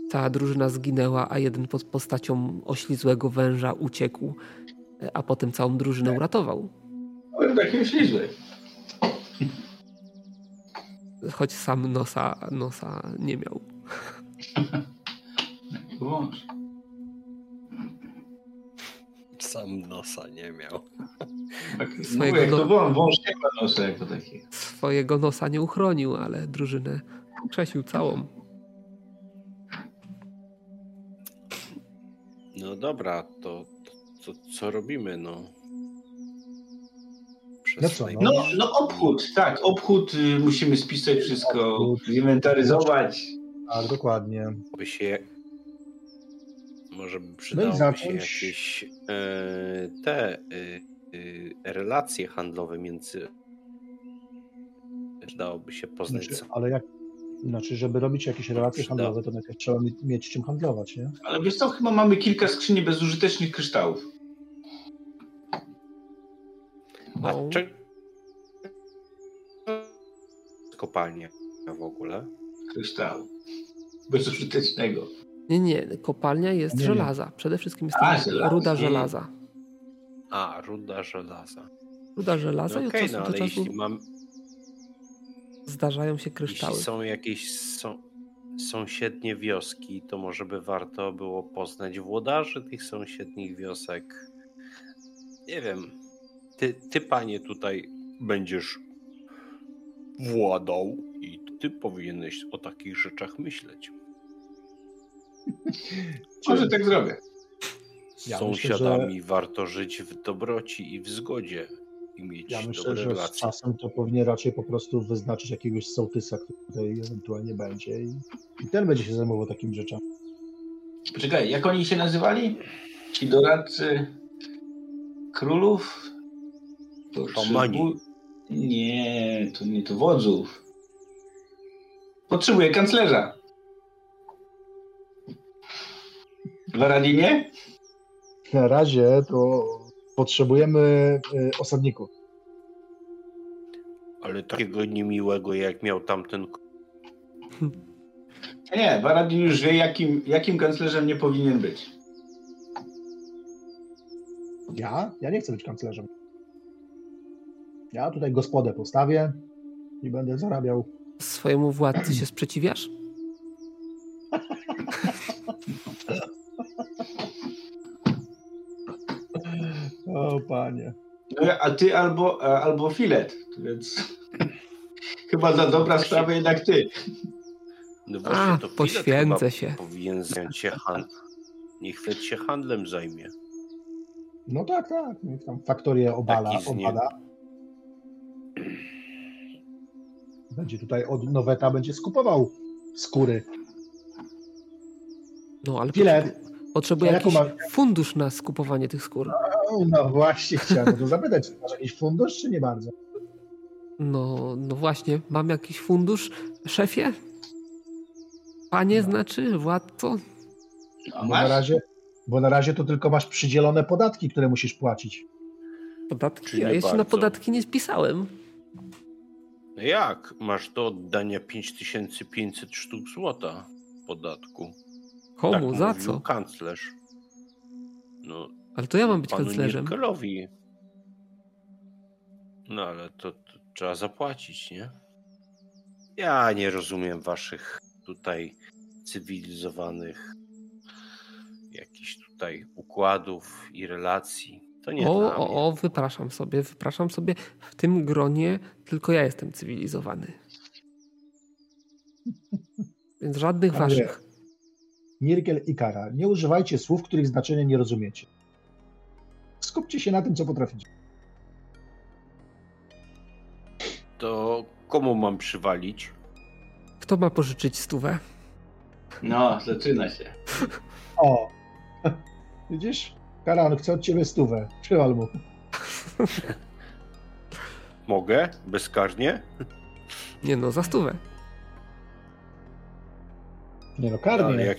ta drużyna zginęła, a jeden pod postacią oślizłego węża uciekł, a potem całą drużynę uratował. Takim ślizły. Choć sam nosa nie miał. Sam nosa nie miał. Swojego nosa nie uchronił, ale drużynę krzesił całą. No dobra, to co robimy, no? No obchód, tak, obchód musimy spisać wszystko, zinwentaryzować. Tak, dokładnie. Może przydałoby się jakieś relacje handlowe między... Dałoby się poznać. Żeby robić jakieś relacje handlowe, to najpierw trzeba mieć czym handlować, nie? Ale wiesz co, chyba mamy kilka skrzyni bezużytecznych kryształów. A czy kopalnia w ogóle? Kryształu. Bezużytecznego. Nie, kopalnia jest żelaza. Przede wszystkim jest ruda żelaza. Ruda żelaza. Ruda żelaza, no i od czasu do czasu... zdarzają się kryształy. Jeśli są jakieś sąsiednie wioski, to może by warto było poznać włodarzy tych sąsiednich wiosek. Nie wiem, ty panie tutaj będziesz władał i ty powinieneś o takich rzeczach myśleć. Może tak zrobię. Z sąsiadami myślę, że... warto żyć w dobroci i w zgodzie i mieć dobre relacje. Z czasem to powinien raczej po prostu wyznaczyć jakiegoś sołtysa, który tutaj ewentualnie będzie i ten będzie się zajmował takim rzeczami. Poczekaj, jak oni się nazywali? Ci doradcy królów? Nie, to nie, to wodzów. Potrzebuję kanclerza. W Waradinie? Na razie to potrzebujemy osadników. Ale takiego niemiłego, jak miał tamten... Nie, Waradin już wie, jakim kanclerzem nie powinien być. Ja nie chcę być kanclerzem. Ja tutaj gospodę postawię i będę zarabiał. Swojemu władcy się sprzeciwiasz? O panie. A ty albo Filet, więc chyba za dobra sprawę jednak ty. No właśnie, to Filet poświęcę się. Powinien zająć się handlem. Niech Filet się handlem zajmie. No tak. Niech tam faktorię obada. Będzie tutaj od Noweta, będzie skupował skóry. No ale Filet. Potrzebuję jakiś fundusz na skupowanie tych skór. No właśnie, chciałem to zapytać, czy masz jakiś fundusz, czy nie bardzo? No właśnie, mam jakiś fundusz, szefie? Panie, znaczy, władco? Bo na razie to tylko masz przydzielone podatki, które musisz płacić. Podatki? Ja jeszcze na podatki nie spisałem. Jak? Masz do oddania 5500 sztuk złota podatku. Komu? Tak, za co? Kanclerz. No, ale to ja mam być kanclerzem. Panu Nirkelowi. No ale to trzeba zapłacić, nie? Ja nie rozumiem waszych tutaj cywilizowanych jakichś tutaj układów i relacji. To nie dla mnie. Wypraszam sobie. W tym gronie tylko ja jestem cywilizowany. Więc żadnych waszych. Nirkel i Kara, nie używajcie słów, których znaczenia nie rozumiecie. Skupcie się na tym, co potraficie. To komu mam przywalić? Kto ma pożyczyć 100? No, zaczyna się. O, widzisz? Kara, on chce od ciebie 100. Przywal mu. Mogę? Bezkarnie? Nie no, za 100. Nie no, karnie.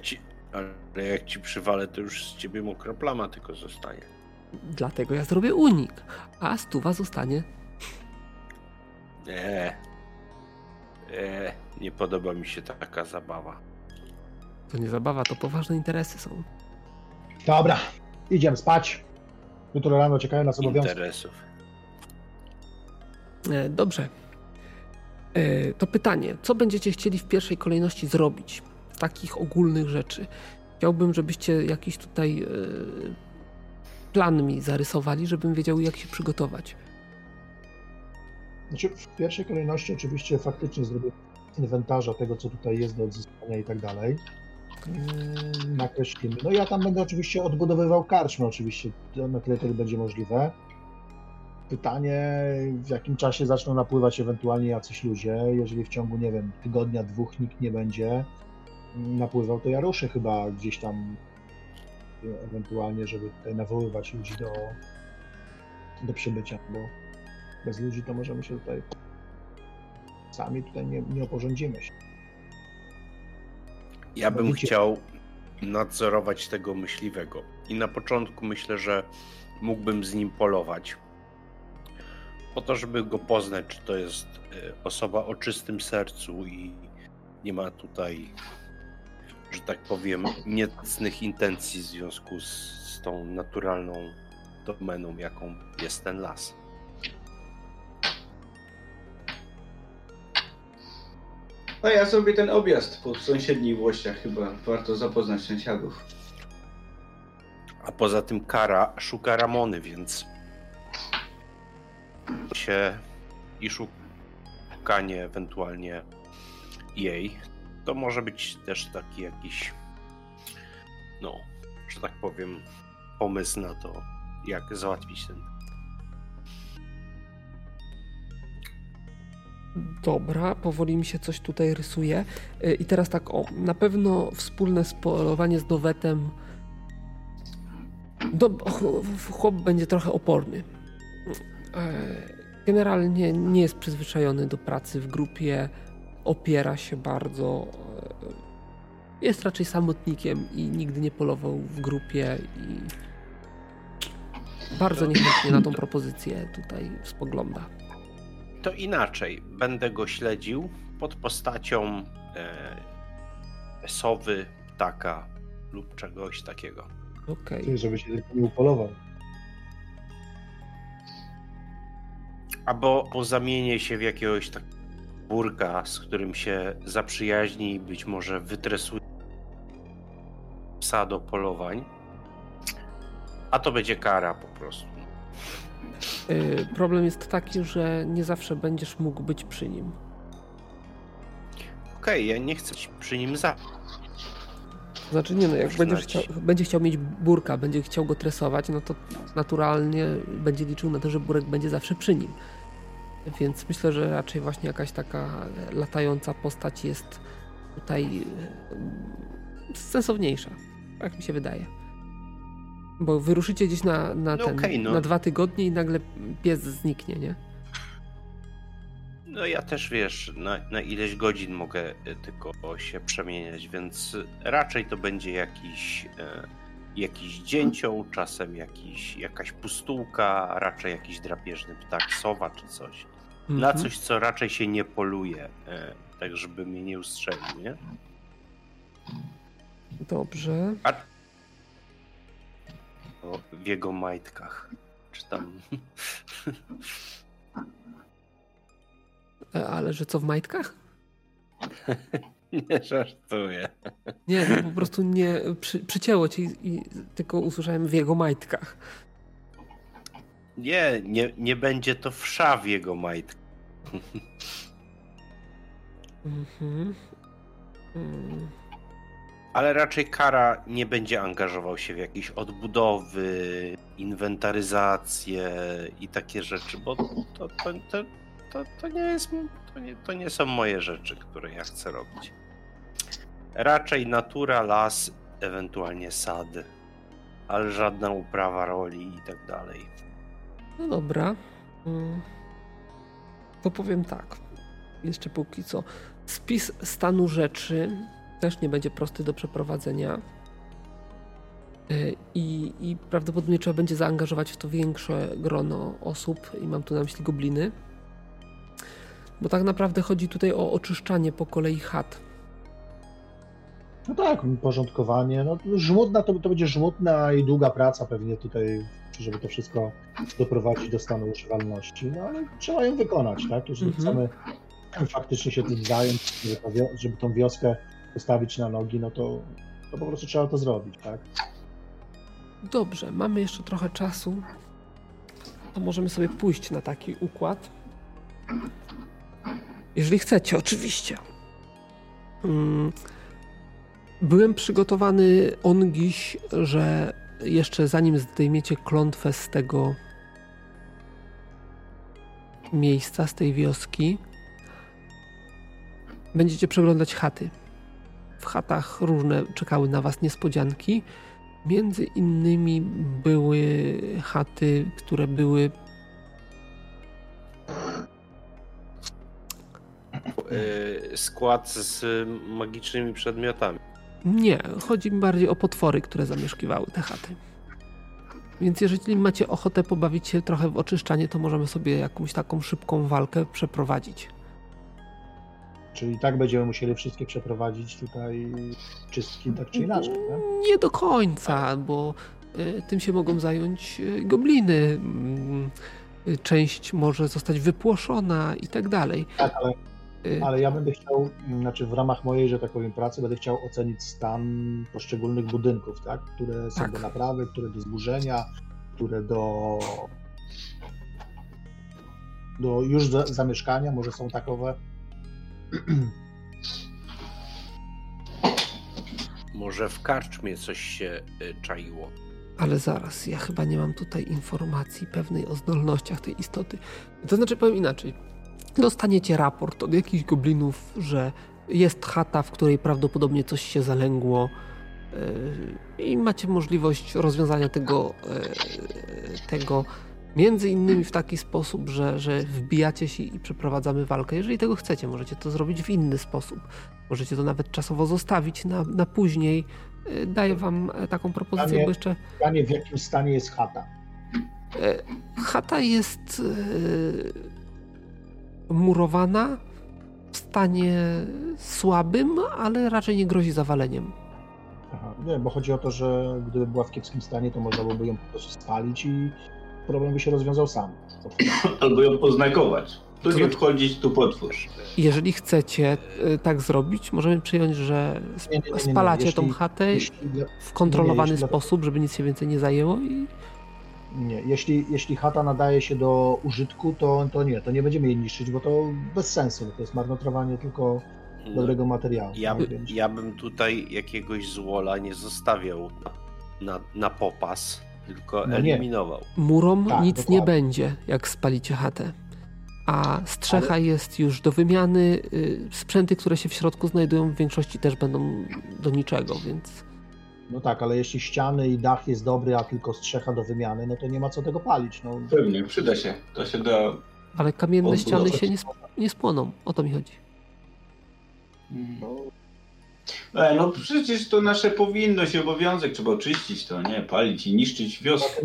Ale jak ci przywalę, to już z ciebie mokra plama tylko zostanie. Dlatego ja zrobię unik, a 100 zostanie. Nie podoba mi się taka zabawa. To nie zabawa, to poważne interesy są. Dobra, idziemy spać. Jutro rano czekają nas obowiązki. Interesów. Dobrze. To pytanie, co będziecie chcieli w pierwszej kolejności zrobić? Takich ogólnych rzeczy. Chciałbym, żebyście jakiś tutaj plan mi zarysowali, żebym wiedział, jak się przygotować. Znaczy, w pierwszej kolejności oczywiście faktycznie zrobię inwentarza tego, co tutaj jest do odzyskania i tak dalej. Nakreślimy. No ja tam będę oczywiście odbudowywał karczmę, oczywiście, na tyle to będzie możliwe. Pytanie, w jakim czasie zaczną napływać ewentualnie jacyś ludzie, jeżeli w ciągu, nie wiem, tygodnia, 2 nikt nie będzie napływał, to ja ruszę chyba gdzieś tam ewentualnie, żeby tutaj nawoływać ludzi do przybycia, bo bez ludzi to możemy się tutaj sami tutaj nie oporządzimy się. Ja bym chciał nadzorować tego myśliwego i na początku myślę, że mógłbym z nim polować po to, żeby go poznać, czy to jest osoba o czystym sercu i nie ma tutaj, że tak powiem, niecnych intencji w związku z tą naturalną domeną, jaką jest ten las. A ja sobie ten objazd po sąsiednich włościach chyba. Warto zapoznać sąsiadów. A poza tym Kara szuka Ramony, więc... się i szukanie ewentualnie jej. To może być też taki jakiś... no, że tak powiem, pomysł na to, jak załatwić ten... Dobra, powoli mi się coś tutaj rysuje. I teraz tak, o, na pewno wspólne spolowanie z Nowetem. Chłop będzie trochę oporny. Generalnie nie jest przyzwyczajony do pracy w grupie, opiera się bardzo. Jest raczej samotnikiem i nigdy nie polował w grupie i bardzo niechętnie na tą propozycję tutaj spogląda. To inaczej. Będę go śledził pod postacią sowy, ptaka lub czegoś takiego. Okej. Okay. Żeby się nie upolował. Albo zamienię się w jakiegoś takiego burka, z którym się zaprzyjaźni i być może wytresuje psa do polowań. A to będzie Kara po prostu. Problem jest taki, że nie zawsze będziesz mógł być przy nim. Okej, ja nie chcę przy nim Znaczy nie, no jak będzie chciał mieć burka, będzie chciał go tresować, no to naturalnie będzie liczył na to, że burek będzie zawsze przy nim. Więc myślę, że raczej właśnie jakaś taka latająca postać jest tutaj sensowniejsza, tak mi się wydaje. Bo wyruszycie gdzieś na 2 tygodnie i nagle pies zniknie, nie? No ja też, wiesz, na ileś godzin mogę tylko się przemieniać, więc raczej to będzie jakiś dzięcioł, czasem jakaś pustułka, raczej jakiś drapieżny ptak, sowa czy coś. Na coś, co raczej się nie poluje, tak żeby mnie nie ustrzelił, nie? Dobrze. W jego majtkach, czy tam... Ale że co, w majtkach? Nie żartuję. Nie, no po prostu nie przycięło cię i tylko usłyszałem w jego majtkach. Nie będzie to wsza w jego majtkach. Mhm. Ale raczej Kara nie będzie angażował się w jakieś odbudowy, inwentaryzacje i takie rzeczy, bo to nie są moje rzeczy, które ja chcę robić. Raczej natura, las, ewentualnie sad, ale żadna uprawa roli i tak dalej. No dobra. To powiem tak. Jeszcze póki co. Spis stanu rzeczy też nie będzie prosty do przeprowadzenia i prawdopodobnie trzeba będzie zaangażować w to większe grono osób i mam tu na myśli gobliny. Bo tak naprawdę chodzi tutaj o oczyszczanie po kolei chat. No tak, porządkowanie. No, żmudna to będzie żmudna i długa praca pewnie tutaj, żeby to wszystko doprowadzić do stanu używalności. No ale trzeba ją wykonać, tak? Jeżeli chcemy faktycznie się tym zająć, żeby tą wioskę postawić na nogi, no to po prostu trzeba to zrobić, tak? Dobrze, mamy jeszcze trochę czasu. To możemy sobie pójść na taki układ. Jeżeli chcecie, oczywiście. Byłem przygotowany on dziś, że jeszcze zanim zdejmiecie klątwę z tego miejsca, z tej wioski, będziecie przeglądać chaty. W chatach różne czekały na was niespodzianki. Między innymi były chaty, które były skład z magicznymi przedmiotami. Nie, chodzi mi bardziej o potwory, które zamieszkiwały te chaty. Więc jeżeli macie ochotę pobawić się trochę w oczyszczanie, to możemy sobie jakąś taką szybką walkę przeprowadzić. Czyli tak będziemy musieli wszystkie przeprowadzić tutaj czystki, tak czy inaczej, tak? Nie do końca, bo tym się mogą zająć gobliny. Część może zostać wypłoszona i tak dalej. Tak, ale Ale ja będę chciał, znaczy w ramach mojej, że tak powiem, pracy, będę chciał ocenić stan poszczególnych budynków, tak? Które są do naprawy, które do zburzenia, które do już zamieszkania, może są takowe. Może w karczmie coś się czaiło. Ale zaraz, ja chyba nie mam tutaj informacji pewnej o zdolnościach tej istoty. To znaczy, powiem inaczej. Dostaniecie raport od jakichś goblinów, że jest chata, w której prawdopodobnie coś się zalęgło i macie możliwość rozwiązania tego między innymi w taki sposób, że wbijacie się i przeprowadzamy walkę. Jeżeli tego chcecie, możecie to zrobić w inny sposób. Możecie to nawet czasowo zostawić na później. Daję wam taką propozycję, bo jeszcze... Pytanie, w jakim stanie jest chata? Chata jest murowana w stanie słabym, ale raczej nie grozi zawaleniem. Aha, nie, bo chodzi o to, że gdyby była w kiepskim stanie, to można byłoby ją po prostu spalić i problem by się rozwiązał sam. Albo ją poznakować. Tu nie wchodzić, tu potwórz. Jeżeli chcecie tak zrobić, możemy przyjąć, że spalacie tą chatę w kontrolowany sposób, żeby nic się więcej nie zajęło i... Nie, jeśli chata nadaje się do użytku, to nie będziemy jej niszczyć, bo to bez sensu, bo to jest marnotrawanie tylko dobrego materiału. Ja bym tutaj jakiegoś złola nie zostawiał na popas, tylko eliminował. Nie. Murom tak, nic dokładnie. Nie będzie, jak spalicie chatę. A strzecha jest już do wymiany, sprzęty, które się w środku znajdują, w większości też będą do niczego, więc... No tak, ale jeśli ściany i dach jest dobry, a tylko strzecha do wymiany, no to nie ma co tego palić. No. Pewnie, przyda się. To się da... Ale kamienne ściany się nie spłoną, o to mi chodzi. No przecież to nasze powinność, obowiązek, trzeba oczyścić to, nie? Palić i niszczyć wioskę.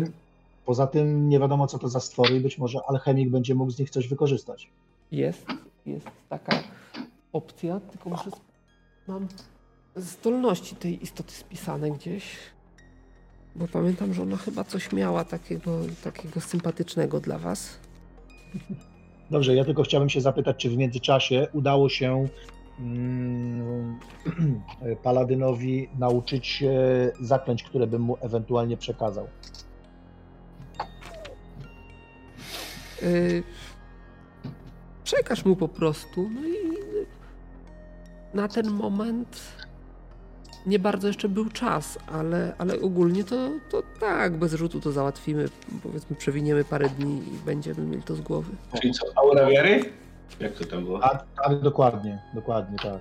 Poza tym nie wiadomo, co to za stwory i być może alchemik będzie mógł z nich coś wykorzystać. Jest taka opcja, tylko muszę... Mam zdolności tej istoty spisane gdzieś, bo pamiętam, że ona chyba coś miała takiego sympatycznego dla was. Dobrze, ja tylko chciałbym się zapytać, czy w międzyczasie udało się Paladynowi nauczyć zaklęć, które bym mu ewentualnie przekazał. Przekaż mu po prostu, no i na ten moment nie bardzo jeszcze był czas, ale ogólnie to tak, bez rzutu to załatwimy, powiedzmy przewiniemy parę dni i będziemy mieli to z głowy. Czyli co, aura wiary? Jak to tam było? Tak, dokładnie, tak.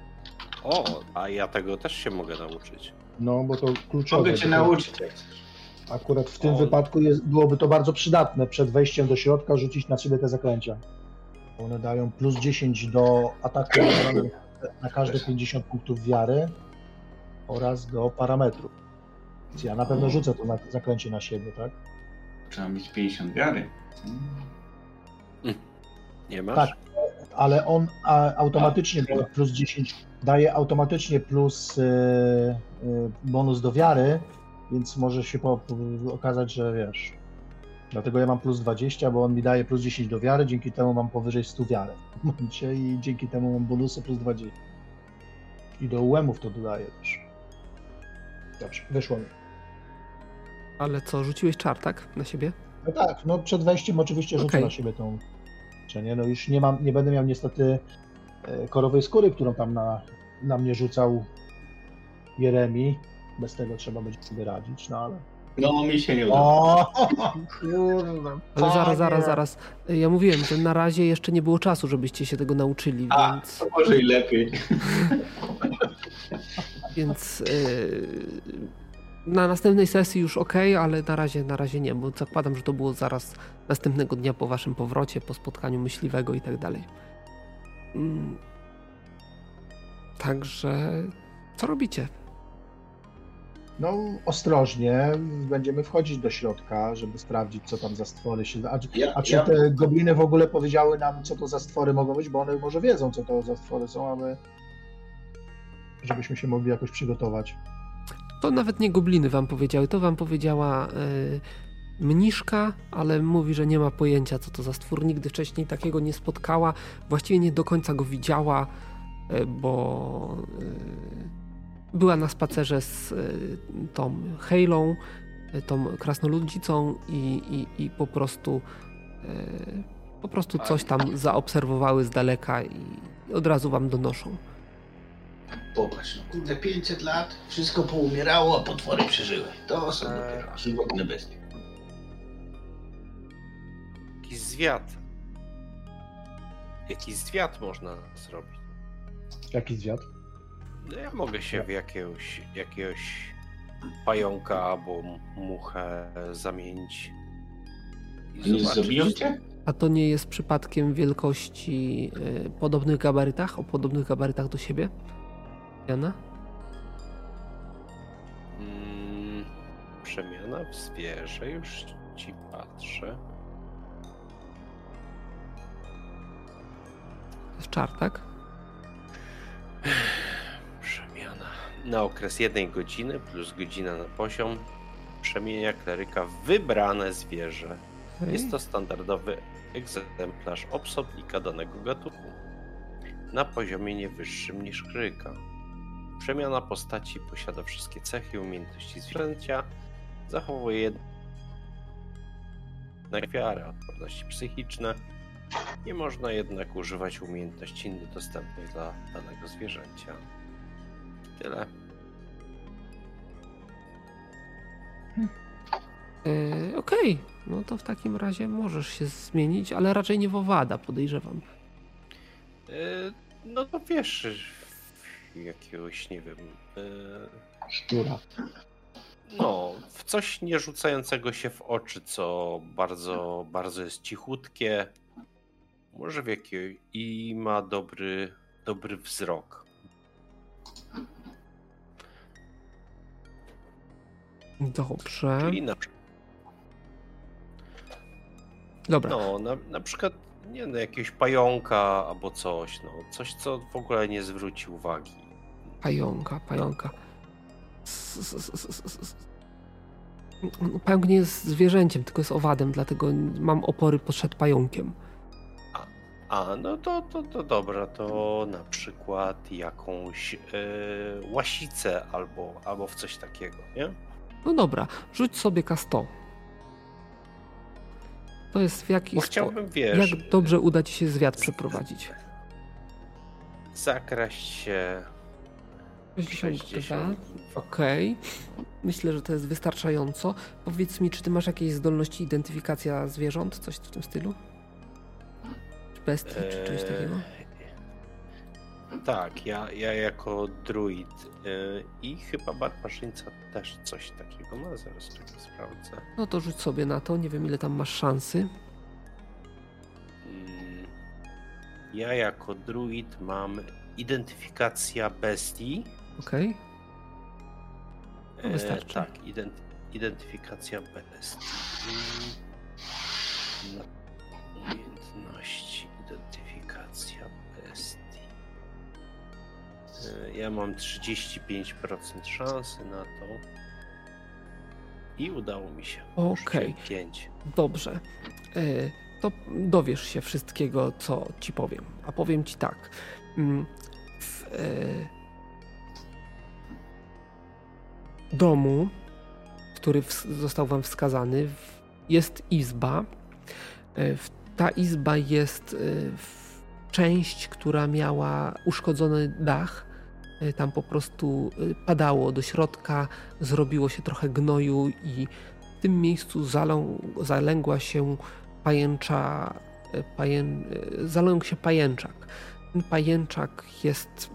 O, a ja tego też się mogę nauczyć. No, bo to kluczowe. Mogę cię nauczyć, jak chcesz. Akurat w tym wypadku byłoby to bardzo przydatne, przed wejściem do środka rzucić na siebie te zaklęcia. One dają plus 10 do ataku na każde 50 punktów wiary oraz do parametrów. Więc ja na pewno rzucę to zaklęcie na siebie, tak? Trzeba mieć 50 wiary. Nie masz? Tak, ale on automatycznie plus 10 daje automatycznie plus bonus do wiary. Więc może się okazać, że wiesz. Dlatego ja mam plus 20, bo on mi daje plus 10 do wiary, dzięki temu mam powyżej 100 wiary w momencie i dzięki temu mam bonusy plus 20. I do UM-ów to dodaję też. Dobrze, wyszło mi. Ale co, rzuciłeś czar, tak? Na siebie? No tak, no przed wejściem oczywiście rzucę na siebie tą... No już nie będę miał niestety korowej skóry, którą tam na mnie rzucał Jeremi. Bez tego trzeba będzie sobie radzić, no ale... No mi się nie uda. Ale zaraz. Ja mówiłem, że na razie jeszcze nie było czasu, żebyście się tego nauczyli, więc... A, może i lepiej. Więc na następnej sesji już ale na razie nie, bo zakładam, że to było zaraz następnego dnia po waszym powrocie, po spotkaniu myśliwego i tak dalej. Także co robicie? No ostrożnie, będziemy wchodzić do środka, żeby sprawdzić, co tam za stwory się... A czy te gobliny w ogóle powiedziały nam, co to za stwory mogą być, bo one może wiedzą, co to za stwory są, a my... Żebyśmy się mogli jakoś przygotować. To nawet nie gobliny wam powiedziały, to wam powiedziała Mniszka, ale mówi, że nie ma pojęcia, co to za stwór, nigdy wcześniej takiego nie spotkała, właściwie nie do końca go widziała, bo była na spacerze z tą Halą, tą krasnoludzicą i po prostu coś tam zaobserwowały z daleka i od razu wam donoszą. Popatrz, no kurde, 500 lat, wszystko poumierało, a potwory przeżyły. To są dopiero żywotne bestie. Jakiś zwiat można zrobić. Jaki zwiat? No ja mogę się w jakiegoś pająka albo muchę zamienić. I nie zabiją cię? A to nie jest przypadkiem wielkości o podobnych gabarytach do siebie? Jana? Przemiana w zwierzę, już ci patrzę. W czartak? Przemiana. Na okres 1 godziny plus godzina na poziom przemienia kleryka w wybrane zwierzę. Okay. Jest to standardowy egzemplarz osobnika danego gatunku. Na poziomie nie wyższym niż kleryka. Przemiana postaci posiada wszystkie cechy i umiejętności zwierzęcia. Zachowuje jednak wiarę, odporności psychiczne. Nie można jednak używać umiejętności niedostępnych dla danego zwierzęcia. Tyle. Okej. No to w takim razie możesz się zmienić, ale raczej nie w owada, podejrzewam. No to wiesz, jakiegoś, nie wiem... Szczura. No, w coś nie rzucającego się w oczy, co bardzo, bardzo jest cichutkie. Może w jakiej i ma dobry wzrok. Dobrze. Czyli Dobra. No, na przykład jakiegoś pająka albo coś, coś, co w ogóle nie zwróci uwagi. Pająka. Pająk nie jest zwierzęciem, tylko jest owadem, dlatego mam opory przed pająkiem. No to dobra, to na przykład jakąś łasicę albo w coś takiego, nie? No dobra, rzuć sobie K100. To jest w jakiś sposób, jak dobrze uda ci się zwiat przeprowadzić. Zakraść się... 62, okej. Myślę, że to jest wystarczająco. Powiedz mi, czy ty masz jakieś zdolności identyfikacja zwierząt, coś w tym stylu? Bestii, czy coś takiego? Tak, ja jako druid i chyba barbarzyńca też coś takiego ma, zaraz to sprawdzę. No to rzuć sobie na to, nie wiem ile tam masz szansy. Ja jako druid mam identyfikacja bestii. Okej. Okay. Wystarczy. Tak, identyfikacja bestii. No. Umiejętności. Identyfikacja bestii. Ja mam 35% szansy na to. I udało mi się. Okej. Okay. Dobrze. To dowiesz się wszystkiego, co ci powiem. A powiem ci tak. W domu, który został wam wskazany, jest izba. Ta izba jest część, która miała uszkodzony dach. Tam po prostu padało do środka, zrobiło się trochę gnoju i w tym miejscu zalęgł się pajęczak. Ten pajęczak jest,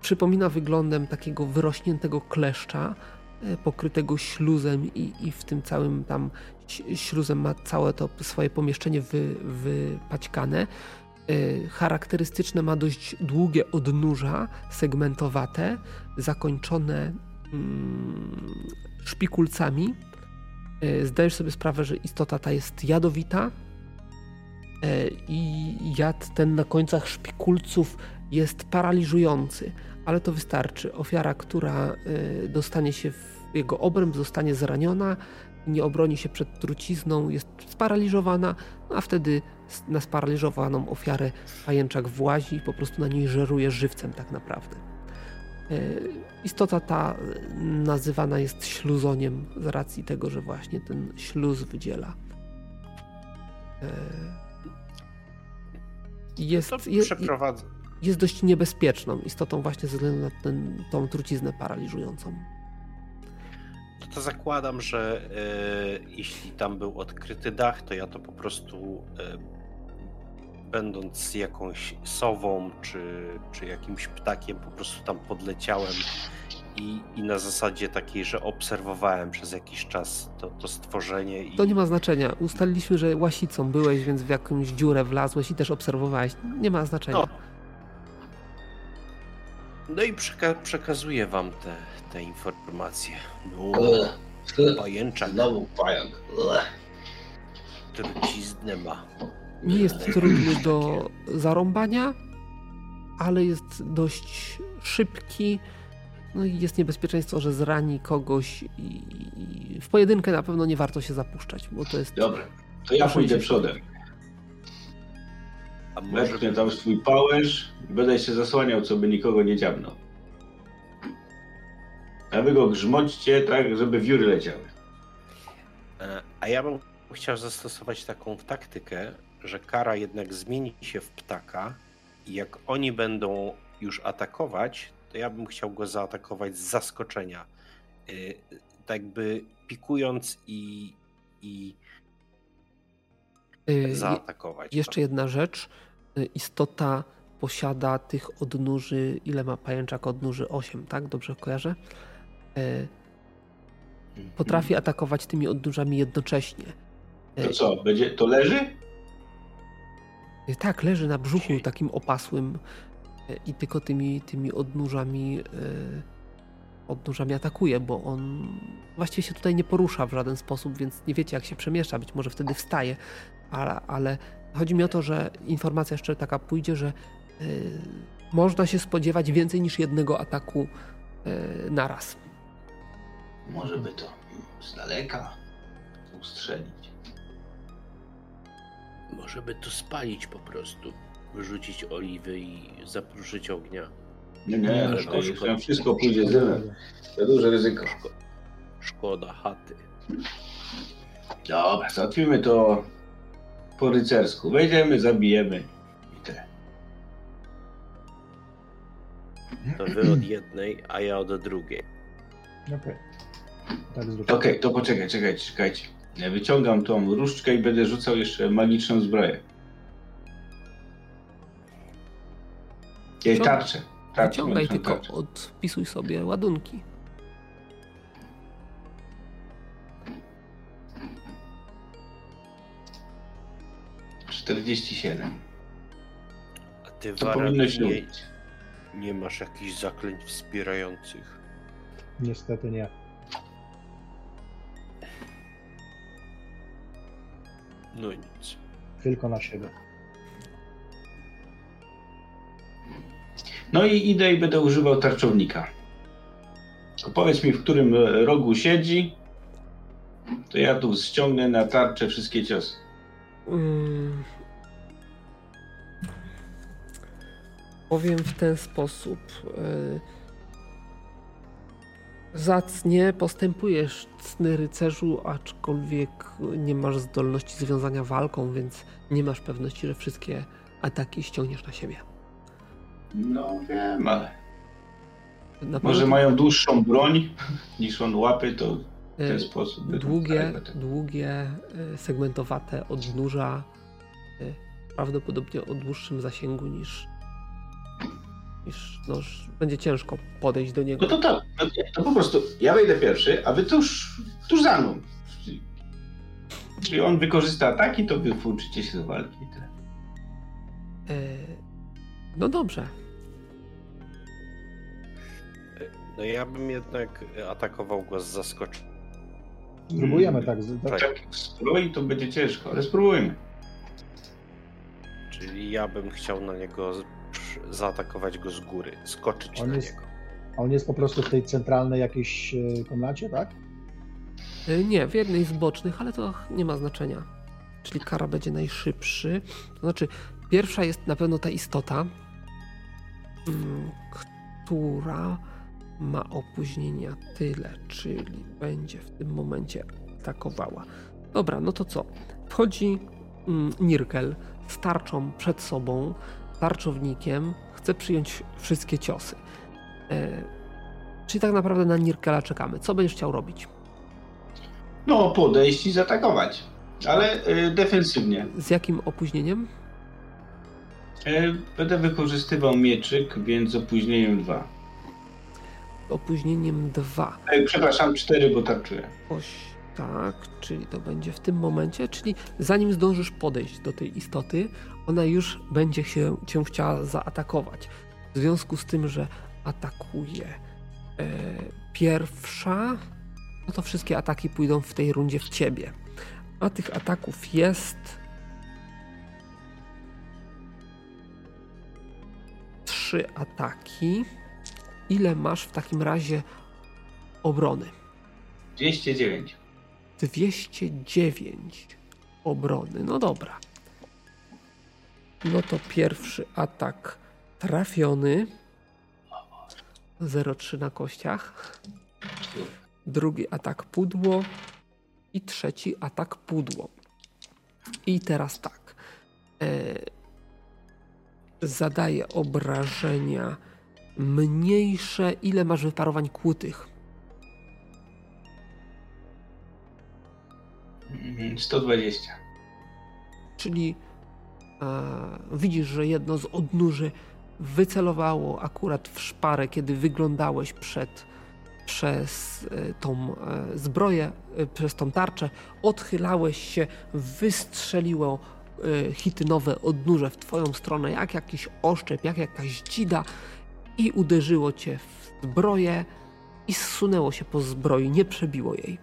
przypomina wyglądem takiego wyrośniętego kleszcza, pokrytego śluzem i w tym całym tam śluzem ma całe to swoje pomieszczenie wypaćkane. Charakterystyczne ma dość długie odnóża, segmentowate, zakończone szpikulcami. Zdajesz sobie sprawę, że istota ta jest jadowita i jad ten na końcach szpikulców jest paraliżujący, ale to wystarczy. Ofiara, która dostanie się w jego obręb, zostanie zraniona nie obroni się przed trucizną, jest sparaliżowana, a wtedy na sparaliżowaną ofiarę pajęczak włazi i po prostu na niej żeruje żywcem tak naprawdę. Istota ta nazywana jest śluzoniem z racji tego, że właśnie ten śluz wydziela. Jest dość niebezpieczną istotą właśnie ze względu na tą truciznę paraliżującą. To zakładam, że jeśli tam był odkryty dach, to ja to po prostu będąc jakąś sową czy jakimś ptakiem po prostu tam podleciałem i na zasadzie takiej, że obserwowałem przez jakiś czas to stworzenie. To nie ma znaczenia. Ustaliliśmy, że łasicą byłeś, więc w jakąś dziurę wlazłeś i też obserwowałeś. Nie ma znaczenia. No i przekazuję wam te informacje. Pajęczak. Znowu pajęk. Truciznę ma. Nie jest trudny do zarąbania, ale jest dość szybki. No i jest niebezpieczeństwo, że zrani kogoś i w pojedynkę na pewno nie warto się zapuszczać, bo to jest... Dobra, to ja pójdę przodem. A może tam swój pałęż i będę się zasłaniał, co by nikogo nie dziabnął. A wy go grzmoćcie tak, żeby wióry leciały. A ja bym chciał zastosować taką taktykę, że Kara jednak zmieni się w ptaka i jak oni będą już atakować, to ja bym chciał go zaatakować z zaskoczenia. Tak by pikując i zaatakować. Jeszcze jedna rzecz. Istota posiada tych odnóży, ile ma pajęczak odnóży? 8, tak? Dobrze kojarzę? Potrafi atakować tymi odnóżami jednocześnie. To co? To leży? Tak, leży na brzuchu takim opasłym i tylko tymi odnóżami atakuje, bo on właściwie się tutaj nie porusza w żaden sposób, więc nie wiecie jak się przemieszcza, być może wtedy wstaje, ale chodzi mi o to, że informacja jeszcze taka pójdzie, że można się spodziewać więcej niż jednego ataku naraz. Może by to z daleka ustrzelić. Może by to spalić po prostu. Wyrzucić oliwy i zapruszyć ognia. Nie, ale to wszystko pójdzie zylem. To duże ryzyko. Szkoda chaty. Dobra, załatwimy to po rycersku. Wejdziemy, zabijemy i tyle. To wy od jednej, a ja od drugiej. Okej, to czekajcie. Ja wyciągam tą różdżkę i będę rzucał jeszcze magiczną zbroję. Tarczę. Wyciągaj tylko, tarczę. Odpisuj sobie ładunki. A ty nie masz jakichś zaklęć wspierających? Niestety nie. No i nic. Tylko na siebie. No i idę i będę używał tarczownika. Powiedz mi, w którym rogu siedzi, to ja tu ściągnę na tarczę wszystkie ciosy. Powiem w ten sposób. Zacnie postępujesz, cny rycerzu, aczkolwiek nie masz zdolności związania walką, więc nie masz pewności, że wszystkie ataki ściągniesz na siebie. No wiem, ale może mają dłuższą broń niż on łapy, to w ten sposób. Długie, segmentowate odnóża, prawdopodobnie o dłuższym zasięgu niż noż. Będzie ciężko podejść do niego. No to tak, to po prostu ja wejdę pierwszy, a wy tuż za mną. Czyli on wykorzysta ataki, to wy włóczycie się do walki i tyle. No dobrze. No ja bym jednak atakował go z zaskoczenia. Spróbujemy tak. Jak spróbuj, to będzie ciężko, ale spróbujmy. Czyli ja bym chciał na niego zaatakować go z góry, skoczyć na niego. A on jest po prostu w tej centralnej jakiejś komnacie, tak? Nie, w jednej z bocznych, ale to nie ma znaczenia. Czyli Kara będzie najszybszy. To znaczy, pierwsza jest na pewno ta istota, która ma opóźnienia tyle, czyli będzie w tym momencie atakowała. Dobra, no to co? Wchodzi Nirkel z tarczą przed sobą, tarczownikiem, chce przyjąć wszystkie ciosy. Czyli tak naprawdę na Nirkela czekamy. Co będziesz chciał robić? No, podejść i zaatakować, ale defensywnie. Z jakim opóźnieniem? Będę wykorzystywał mieczyk, więc z opóźnieniem 2. Opóźnieniem 2. Przepraszam, 4, bo tarczuję. Tak, czyli to będzie w tym momencie, czyli zanim zdążysz podejść do tej istoty, ona już będzie się cię chciała zaatakować. W związku z tym, że atakuje pierwsza, no to wszystkie ataki pójdą w tej rundzie w ciebie. A tych ataków jest 3 ataki. Ile masz w takim razie obrony? 209. 209 obrony. No dobra. No to pierwszy atak trafiony. 0,3 na kościach. Drugi atak pudło. I trzeci atak pudło. I teraz tak. Zadaję obrażenia mniejsze. Ile masz wyparowań kłutych? 120. Czyli widzisz, że jedno z odnóży wycelowało akurat w szparę, kiedy wyglądałeś przez tą zbroję, przez tą tarczę. Odchylałeś się, wystrzeliło chitynowe odnóże w twoją stronę, jak jakiś oszczep, jak jakaś dzida i uderzyło cię w zbroję i zsunęło się po zbroi, nie przebiło jej.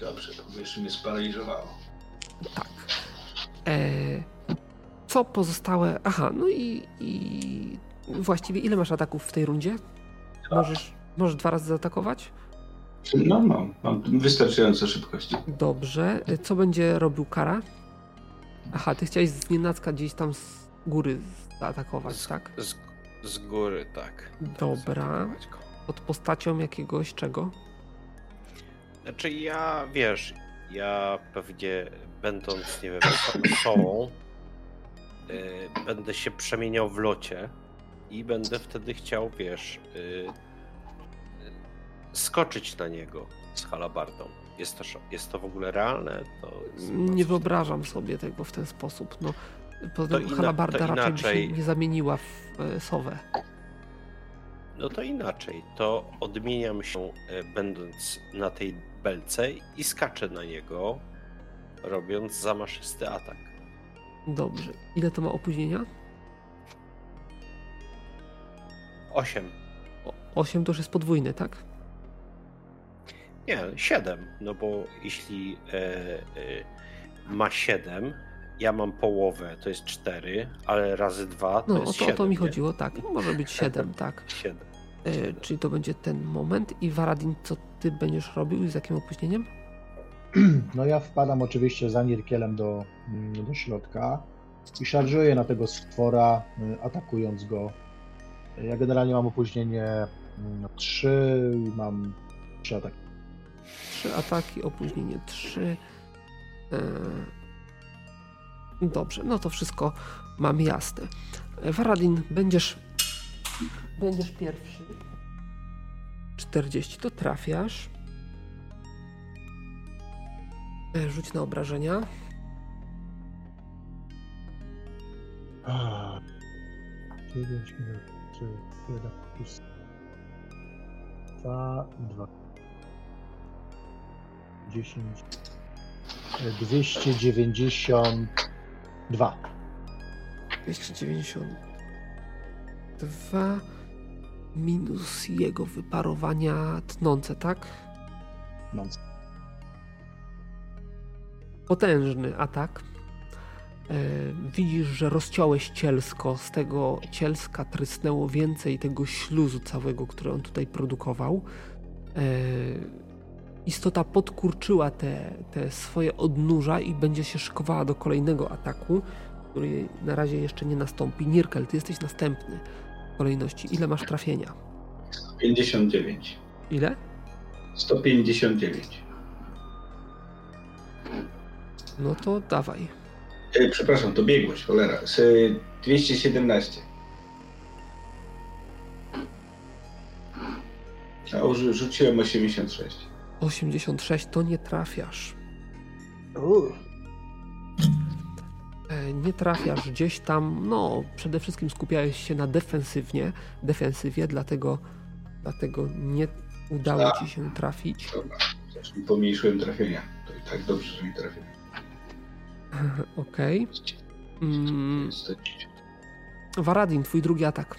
Dobrze, to jeszcze mnie sparaliżowało. Tak. Co pozostałe? Aha, no i właściwie ile masz ataków w tej rundzie? 2. Możesz 2 razy zaatakować? No mam wystarczająco szybkości. Dobrze. Co będzie robił Kara? Aha, ty chciałeś znienacka gdzieś tam z góry zaatakować, tak? Z góry, tak. Dobra. Pod postacią jakiegoś czego? Znaczy ja pewnie będąc, nie wiem, sołą, będę się przemieniał w locie i będę wtedy chciał, skoczyć na niego z halabardą. Jest to w ogóle realne? Nie wyobrażam sobie tego w ten sposób. No, halabarda raczej by się nie zamieniła w sowę. No to inaczej, to odmieniam się będąc na tej belce i skaczę na niego, robiąc zamaszysty atak. Dobrze. Ile to ma opóźnienia? 8. 8 to już jest podwójny, tak? Nie, 7, no bo jeśli ma 7, ja mam połowę, to jest 4, ale razy 2 to jest 7. No, o to mi chodziło, tak. Może być 7, tak. 7. Czyli to będzie ten moment. I Waradin, co ty będziesz robił i z jakim opóźnieniem? No ja wpadam oczywiście za Nirkelem do środka i szarżuję na tego stwora, atakując go. Ja generalnie mam opóźnienie 3 i mam 3 ataki. 3 ataki, opóźnienie 3. Dobrze, no to wszystko mam jasne. Waradin, będziesz pierwszy. 40 to trafiasz. Rzuć na obrażenia. Dziesięć. 292. 292 minus jego wyparowania tnące, tak? Tnące. Potężny atak. Widzisz, że rozciąłeś cielsko. Z tego cielska trysnęło więcej tego śluzu całego, który on tutaj produkował. istota podkurczyła te swoje odnóża i będzie się szykowała do kolejnego ataku, który na razie jeszcze nie nastąpi. Nirkel, ty jesteś następny w kolejności. Ile masz trafienia? 159. Ile? 159. No to dawaj. Przepraszam, to biegłość, cholera. 217. A rzuciłem 86. 86, to nie trafiasz. Nie trafiasz gdzieś tam, no przede wszystkim skupiałeś się na defensywie, dlatego nie udało ci się trafić. Dobra, pomniejszyłem trafienia. To i tak dobrze, że nie trafiłem. Okej. Waradin, twój drugi atak.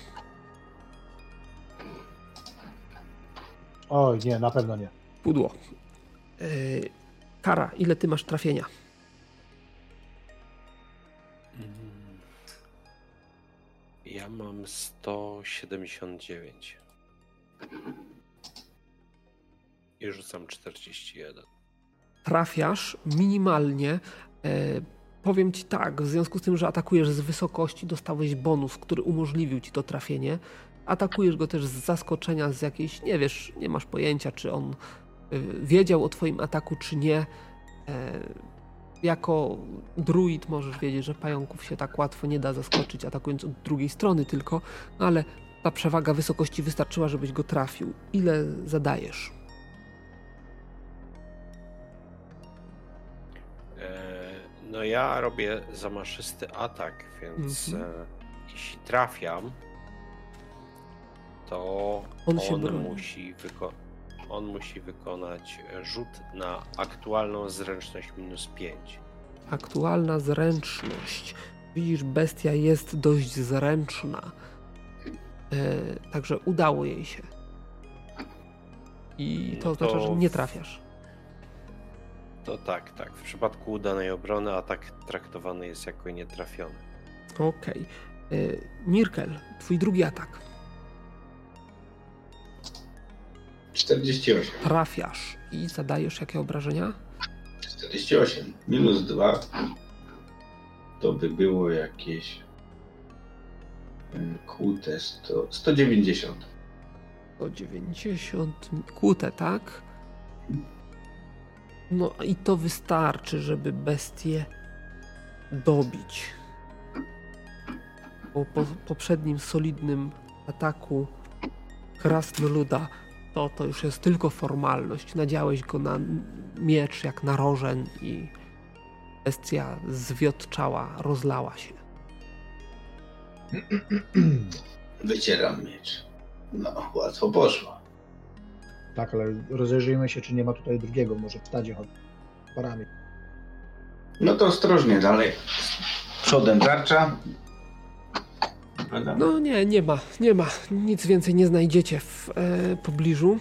Oj, nie, na pewno nie. Pudło. Kara, ile ty masz trafienia? Ja mam 179. I rzucam 41. Trafiasz minimalnie. Powiem ci tak, w związku z tym, że atakujesz z wysokości, dostałeś bonus, który umożliwił ci to trafienie. Atakujesz go też z zaskoczenia, z jakiejś, nie wiesz, nie masz pojęcia, czy on wiedział o twoim ataku, czy nie. Jako druid możesz wiedzieć, że pająków się tak łatwo nie da zaskoczyć, atakując od drugiej strony tylko, ale ta przewaga wysokości wystarczyła, żebyś go trafił. Ile zadajesz? No ja robię zamaszysty atak, więc jeśli trafiam, to on musi wykonać rzut na aktualną zręczność minus 5. Aktualna zręczność. Widzisz, bestia jest dość zręczna. Także udało jej się. I to oznacza, że nie trafiasz. To tak. W przypadku udanej obrony atak traktowany jest jako nietrafiony. Okej. Nirkel, twój drugi atak. 48. Trafiasz i zadajesz jakie obrażenia? 48. Minus 2. To by było jakieś... Kłute 100... 190. 190... Kłute, tak? No i to wystarczy, żeby bestię dobić. Po poprzednim solidnym ataku krasnoluda to już jest tylko formalność. Nadziałeś go na miecz jak na rożen i bestia zwiotczała, rozlała się. Wycieram miecz. No, łatwo poszło. Tak, ale rozejrzyjmy się, czy nie ma tutaj drugiego, może w stadzie chodzi parami. No to ostrożnie dalej. Przodem tarcza. No nie ma. Nic więcej nie znajdziecie w pobliżu.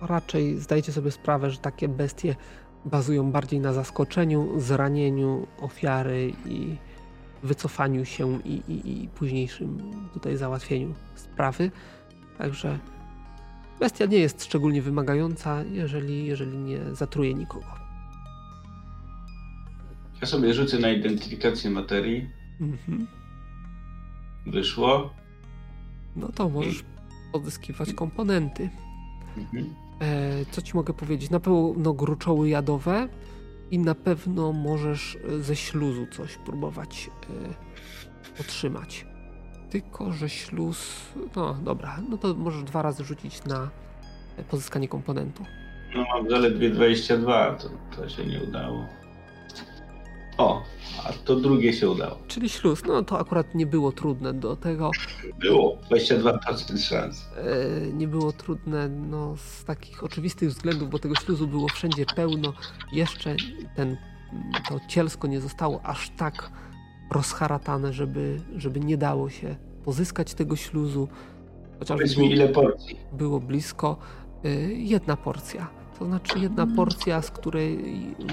Raczej zdajcie sobie sprawę, że takie bestie bazują bardziej na zaskoczeniu, zranieniu ofiary i wycofaniu się i późniejszym tutaj załatwieniu sprawy. Także bestia nie jest szczególnie wymagająca, jeżeli nie zatruje nikogo. Ja sobie rzucę na identyfikację materii. Mhm. Wyszło. No to możesz odzyskiwać komponenty. Mhm. Co ci mogę powiedzieć? Na pewno gruczoły jadowe i na pewno możesz ze śluzu coś próbować otrzymać. Tylko, że śluz... No dobra, no to możesz 2 razy rzucić na pozyskanie komponentu. No mam zaledwie 22, to się nie udało. O, a to drugie się udało. Czyli śluz, no to akurat nie było trudne do tego. Było, 22% szans. Nie było trudne, no z takich oczywistych względów, bo tego śluzu było wszędzie pełno. Jeszcze to cielsko nie zostało aż tak rozharatane, żeby nie dało się pozyskać tego śluzu. Powiedz mi, ile porcji? Było blisko. 1 porcja. To znaczy 1 porcja, z której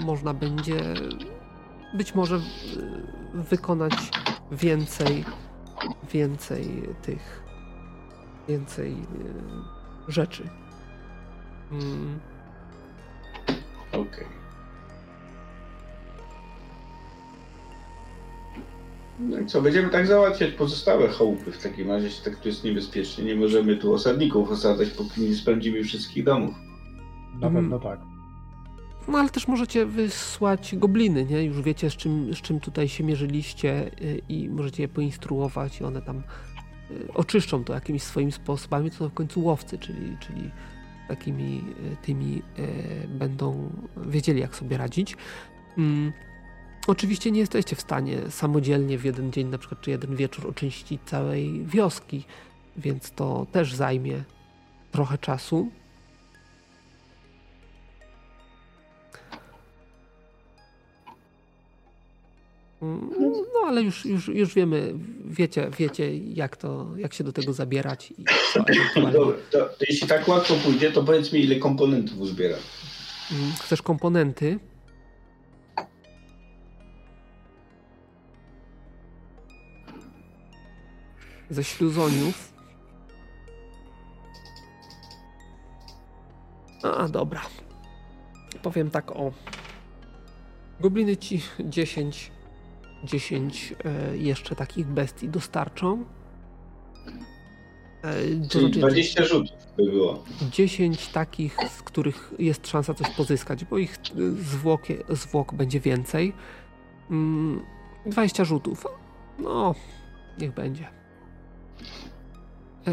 można będzie... Być może wykonać więcej rzeczy. Hmm. Okej. Okay. No i co, będziemy tak załatwiać pozostałe chałupy w takim razie, jeśli tak tu jest niebezpiecznie. Nie możemy tu osadników osadzać, póki nie sprawdzimy wszystkich domów. Na pewno tak. No ale też możecie wysłać gobliny, nie? Już wiecie, z czym tutaj się mierzyliście i możecie je poinstruować i one tam oczyszczą to jakimiś swoimi sposobami. To są w końcu łowcy, czyli takimi tymi będą wiedzieli, jak sobie radzić. Oczywiście nie jesteście w stanie samodzielnie w jeden dzień, na przykład czy jeden wieczór oczyścić całej wioski, więc to też zajmie trochę czasu. No ale już wiecie jak się do tego zabierać. I co, to jeśli tak łatwo pójdzie, to powiedz mi, ile komponentów uzbieram. Chcesz komponenty? Ze śluzoniów. A, dobra. Powiem tak o... Gobliny ci 10 jeszcze takich bestii dostarczą. Czyli 20 rzutów by było. 10 takich, z których jest szansa coś pozyskać, bo ich zwłok będzie więcej. 20 rzutów. No, niech będzie.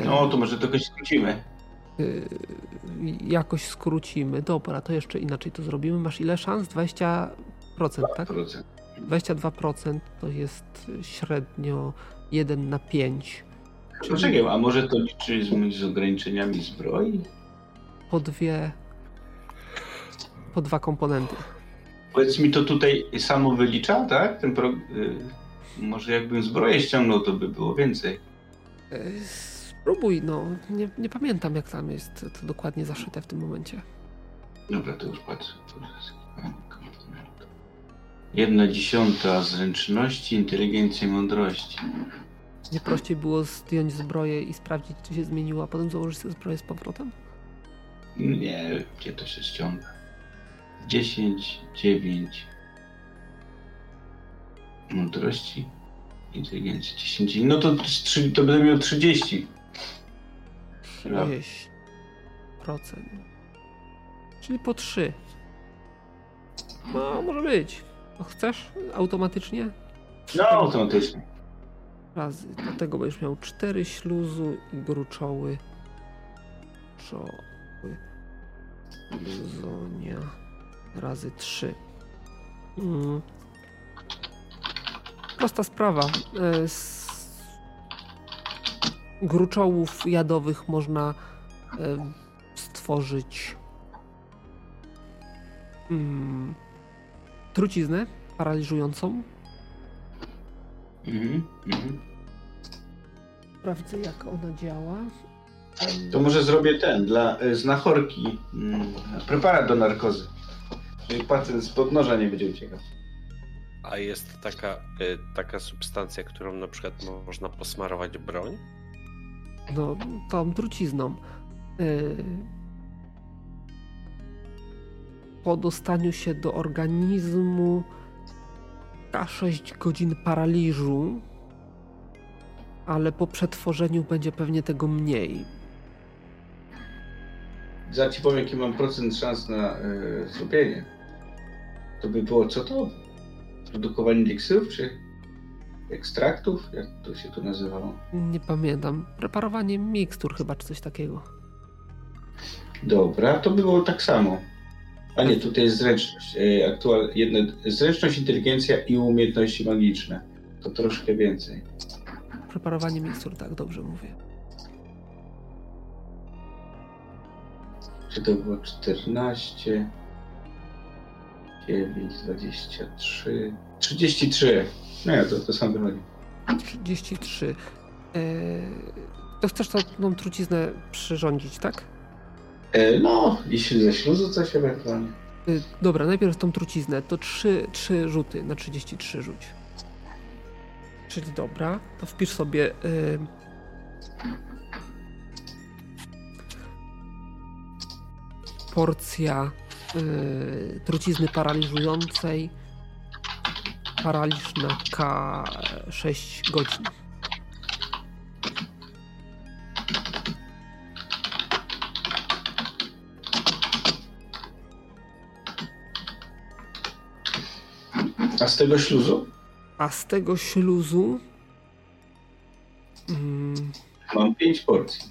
No, to może jakoś skrócimy. Jakoś skrócimy. Dobra, to jeszcze inaczej to zrobimy. Masz ile szans? 20%, tak? 22% to jest średnio 1 na 5. Poczekaj, a może to liczy z ograniczeniami zbroi? Po dwa komponenty. Powiedz mi, to tutaj samo wylicza, tak? Może jakbym zbroję ściągnął, to by było więcej. Spróbuj, no. Nie pamiętam, jak tam jest to dokładnie zaszyte w tym momencie. Dobra, to już patrzę. 1/10 zręczności, inteligencji i mądrości. Nie prościej było zdjąć zbroję i sprawdzić, czy się zmieniło, a potem założyć sobie zbroję z powrotem? Nie, gdzie to się ściąga? 10, 9 mądrości, inteligencji, 10. No to będę miał 30. 30%. Czyli po 3. No, może być. Chcesz automatycznie? 4. No, automatycznie. Razy. Do tego będziesz miał 4 śluzu i gruczoły. Śluzonia. Razy 3. Prosta sprawa. Z gruczołów jadowych można stworzyć truciznę paraliżującą. Sprawdzę, jak ona działa. To może zrobię dla znachorki preparat do narkozy. Czyli pacjent z podnoża nie będzie uciekać. A jest taka substancja, którą na przykład można posmarować broń? No, tą trucizną. Po dostaniu się do organizmu na 6 godzin paraliżu, ale po przetworzeniu będzie pewnie tego mniej. Za ci powiem, jaki mam procent szans na zrobienie. To by było co to? Produkowanie eliksirów czy ekstraktów? Jak to się tu nazywało? Nie pamiętam. Preparowanie mikstur chyba, czy coś takiego. Dobra, to by było tak samo. A nie, tutaj jest zręczność. Zręczność, inteligencja i umiejętności magiczne. To troszkę więcej. Preparowanie mikstur, tak, dobrze mówię. Czy to było 14? 9, 23... 33. No ja to sam wychodzi. 33. To chcesz tą truciznę przyrządzić, tak? No, jeśli ze śluzu coś ewentualnie. Dobra, najpierw tą truciznę. To 3 rzuty na 33 rzuć. Czyli dobra, to wpisz sobie... porcja trucizny paraliżującej. Paraliż na K6 godzin. A z tego śluzu? A z tego śluzu... Mam 5 porcji.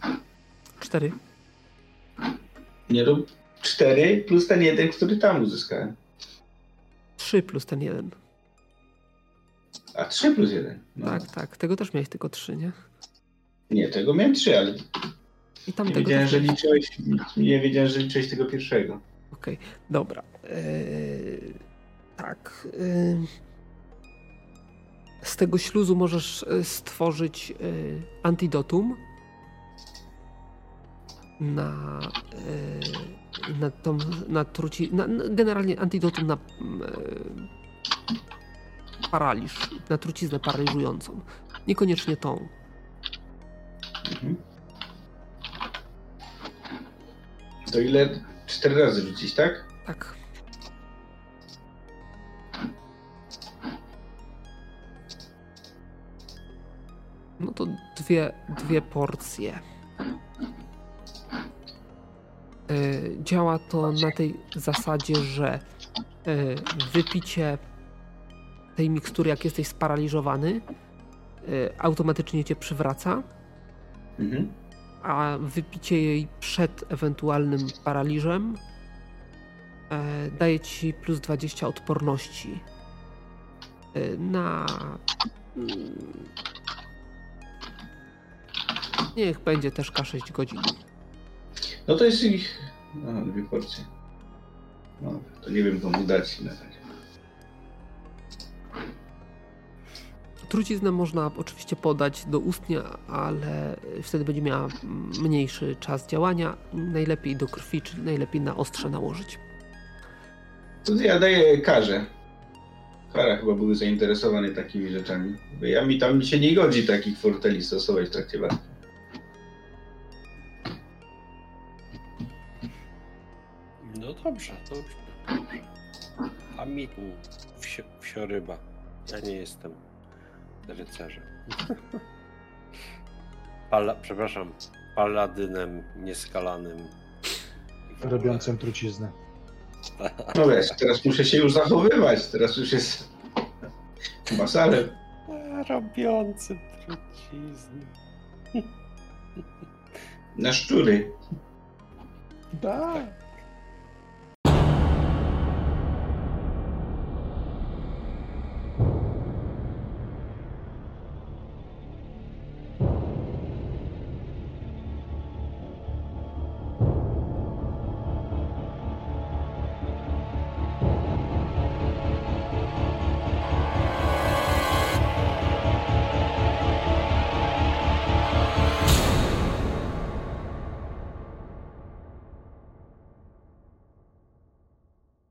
4. Nie rób 4 plus ten jeden, który tam uzyskałem. 3 plus ten jeden. A 3 plus 1. No. Tak, tak. Tego też miałeś tylko 3, nie? Nie, tego miałem 3, ale... I tam nie, tego wiedziałem, że liczyłeś, nie wiedziałem, że liczyłeś tego pierwszego. Okej, okay, dobra. Tak. Z tego śluzu możesz stworzyć antidotum generalnie antidotum na paraliż, na truciznę paraliżującą. Niekoniecznie tą. Mhm. To ile? 4 razy rzucić, tak? Tak. No to dwie porcje. Działa to na tej zasadzie, że wypicie tej mikstury, jak jesteś sparaliżowany, automatycznie cię przywraca, a wypicie jej przed ewentualnym paraliżem daje ci plus 20 odporności na... Niech będzie też K6 godzin. No to jest ich... No, 2 porcje. No, to nie wiem, komu dać na razie. Truciznę można oczywiście podać doustnie, ale wtedy będzie miała mniejszy czas działania. Najlepiej do krwi, czyli najlepiej na ostrze nałożyć. To ja daję karze. Kara chyba były zainteresowane takimi rzeczami. Bo ja mi tam się nie godzi takich forteli stosować w trakcie walki. No dobrze, to a mi tu wsioryba. Ja nie jestem rycerzem. Paladynem nieskalanym. Robiącym truciznę. No wiesz, teraz muszę się już zachowywać, teraz już jest basalem. Robiącym truciznę. Na szczury. Da.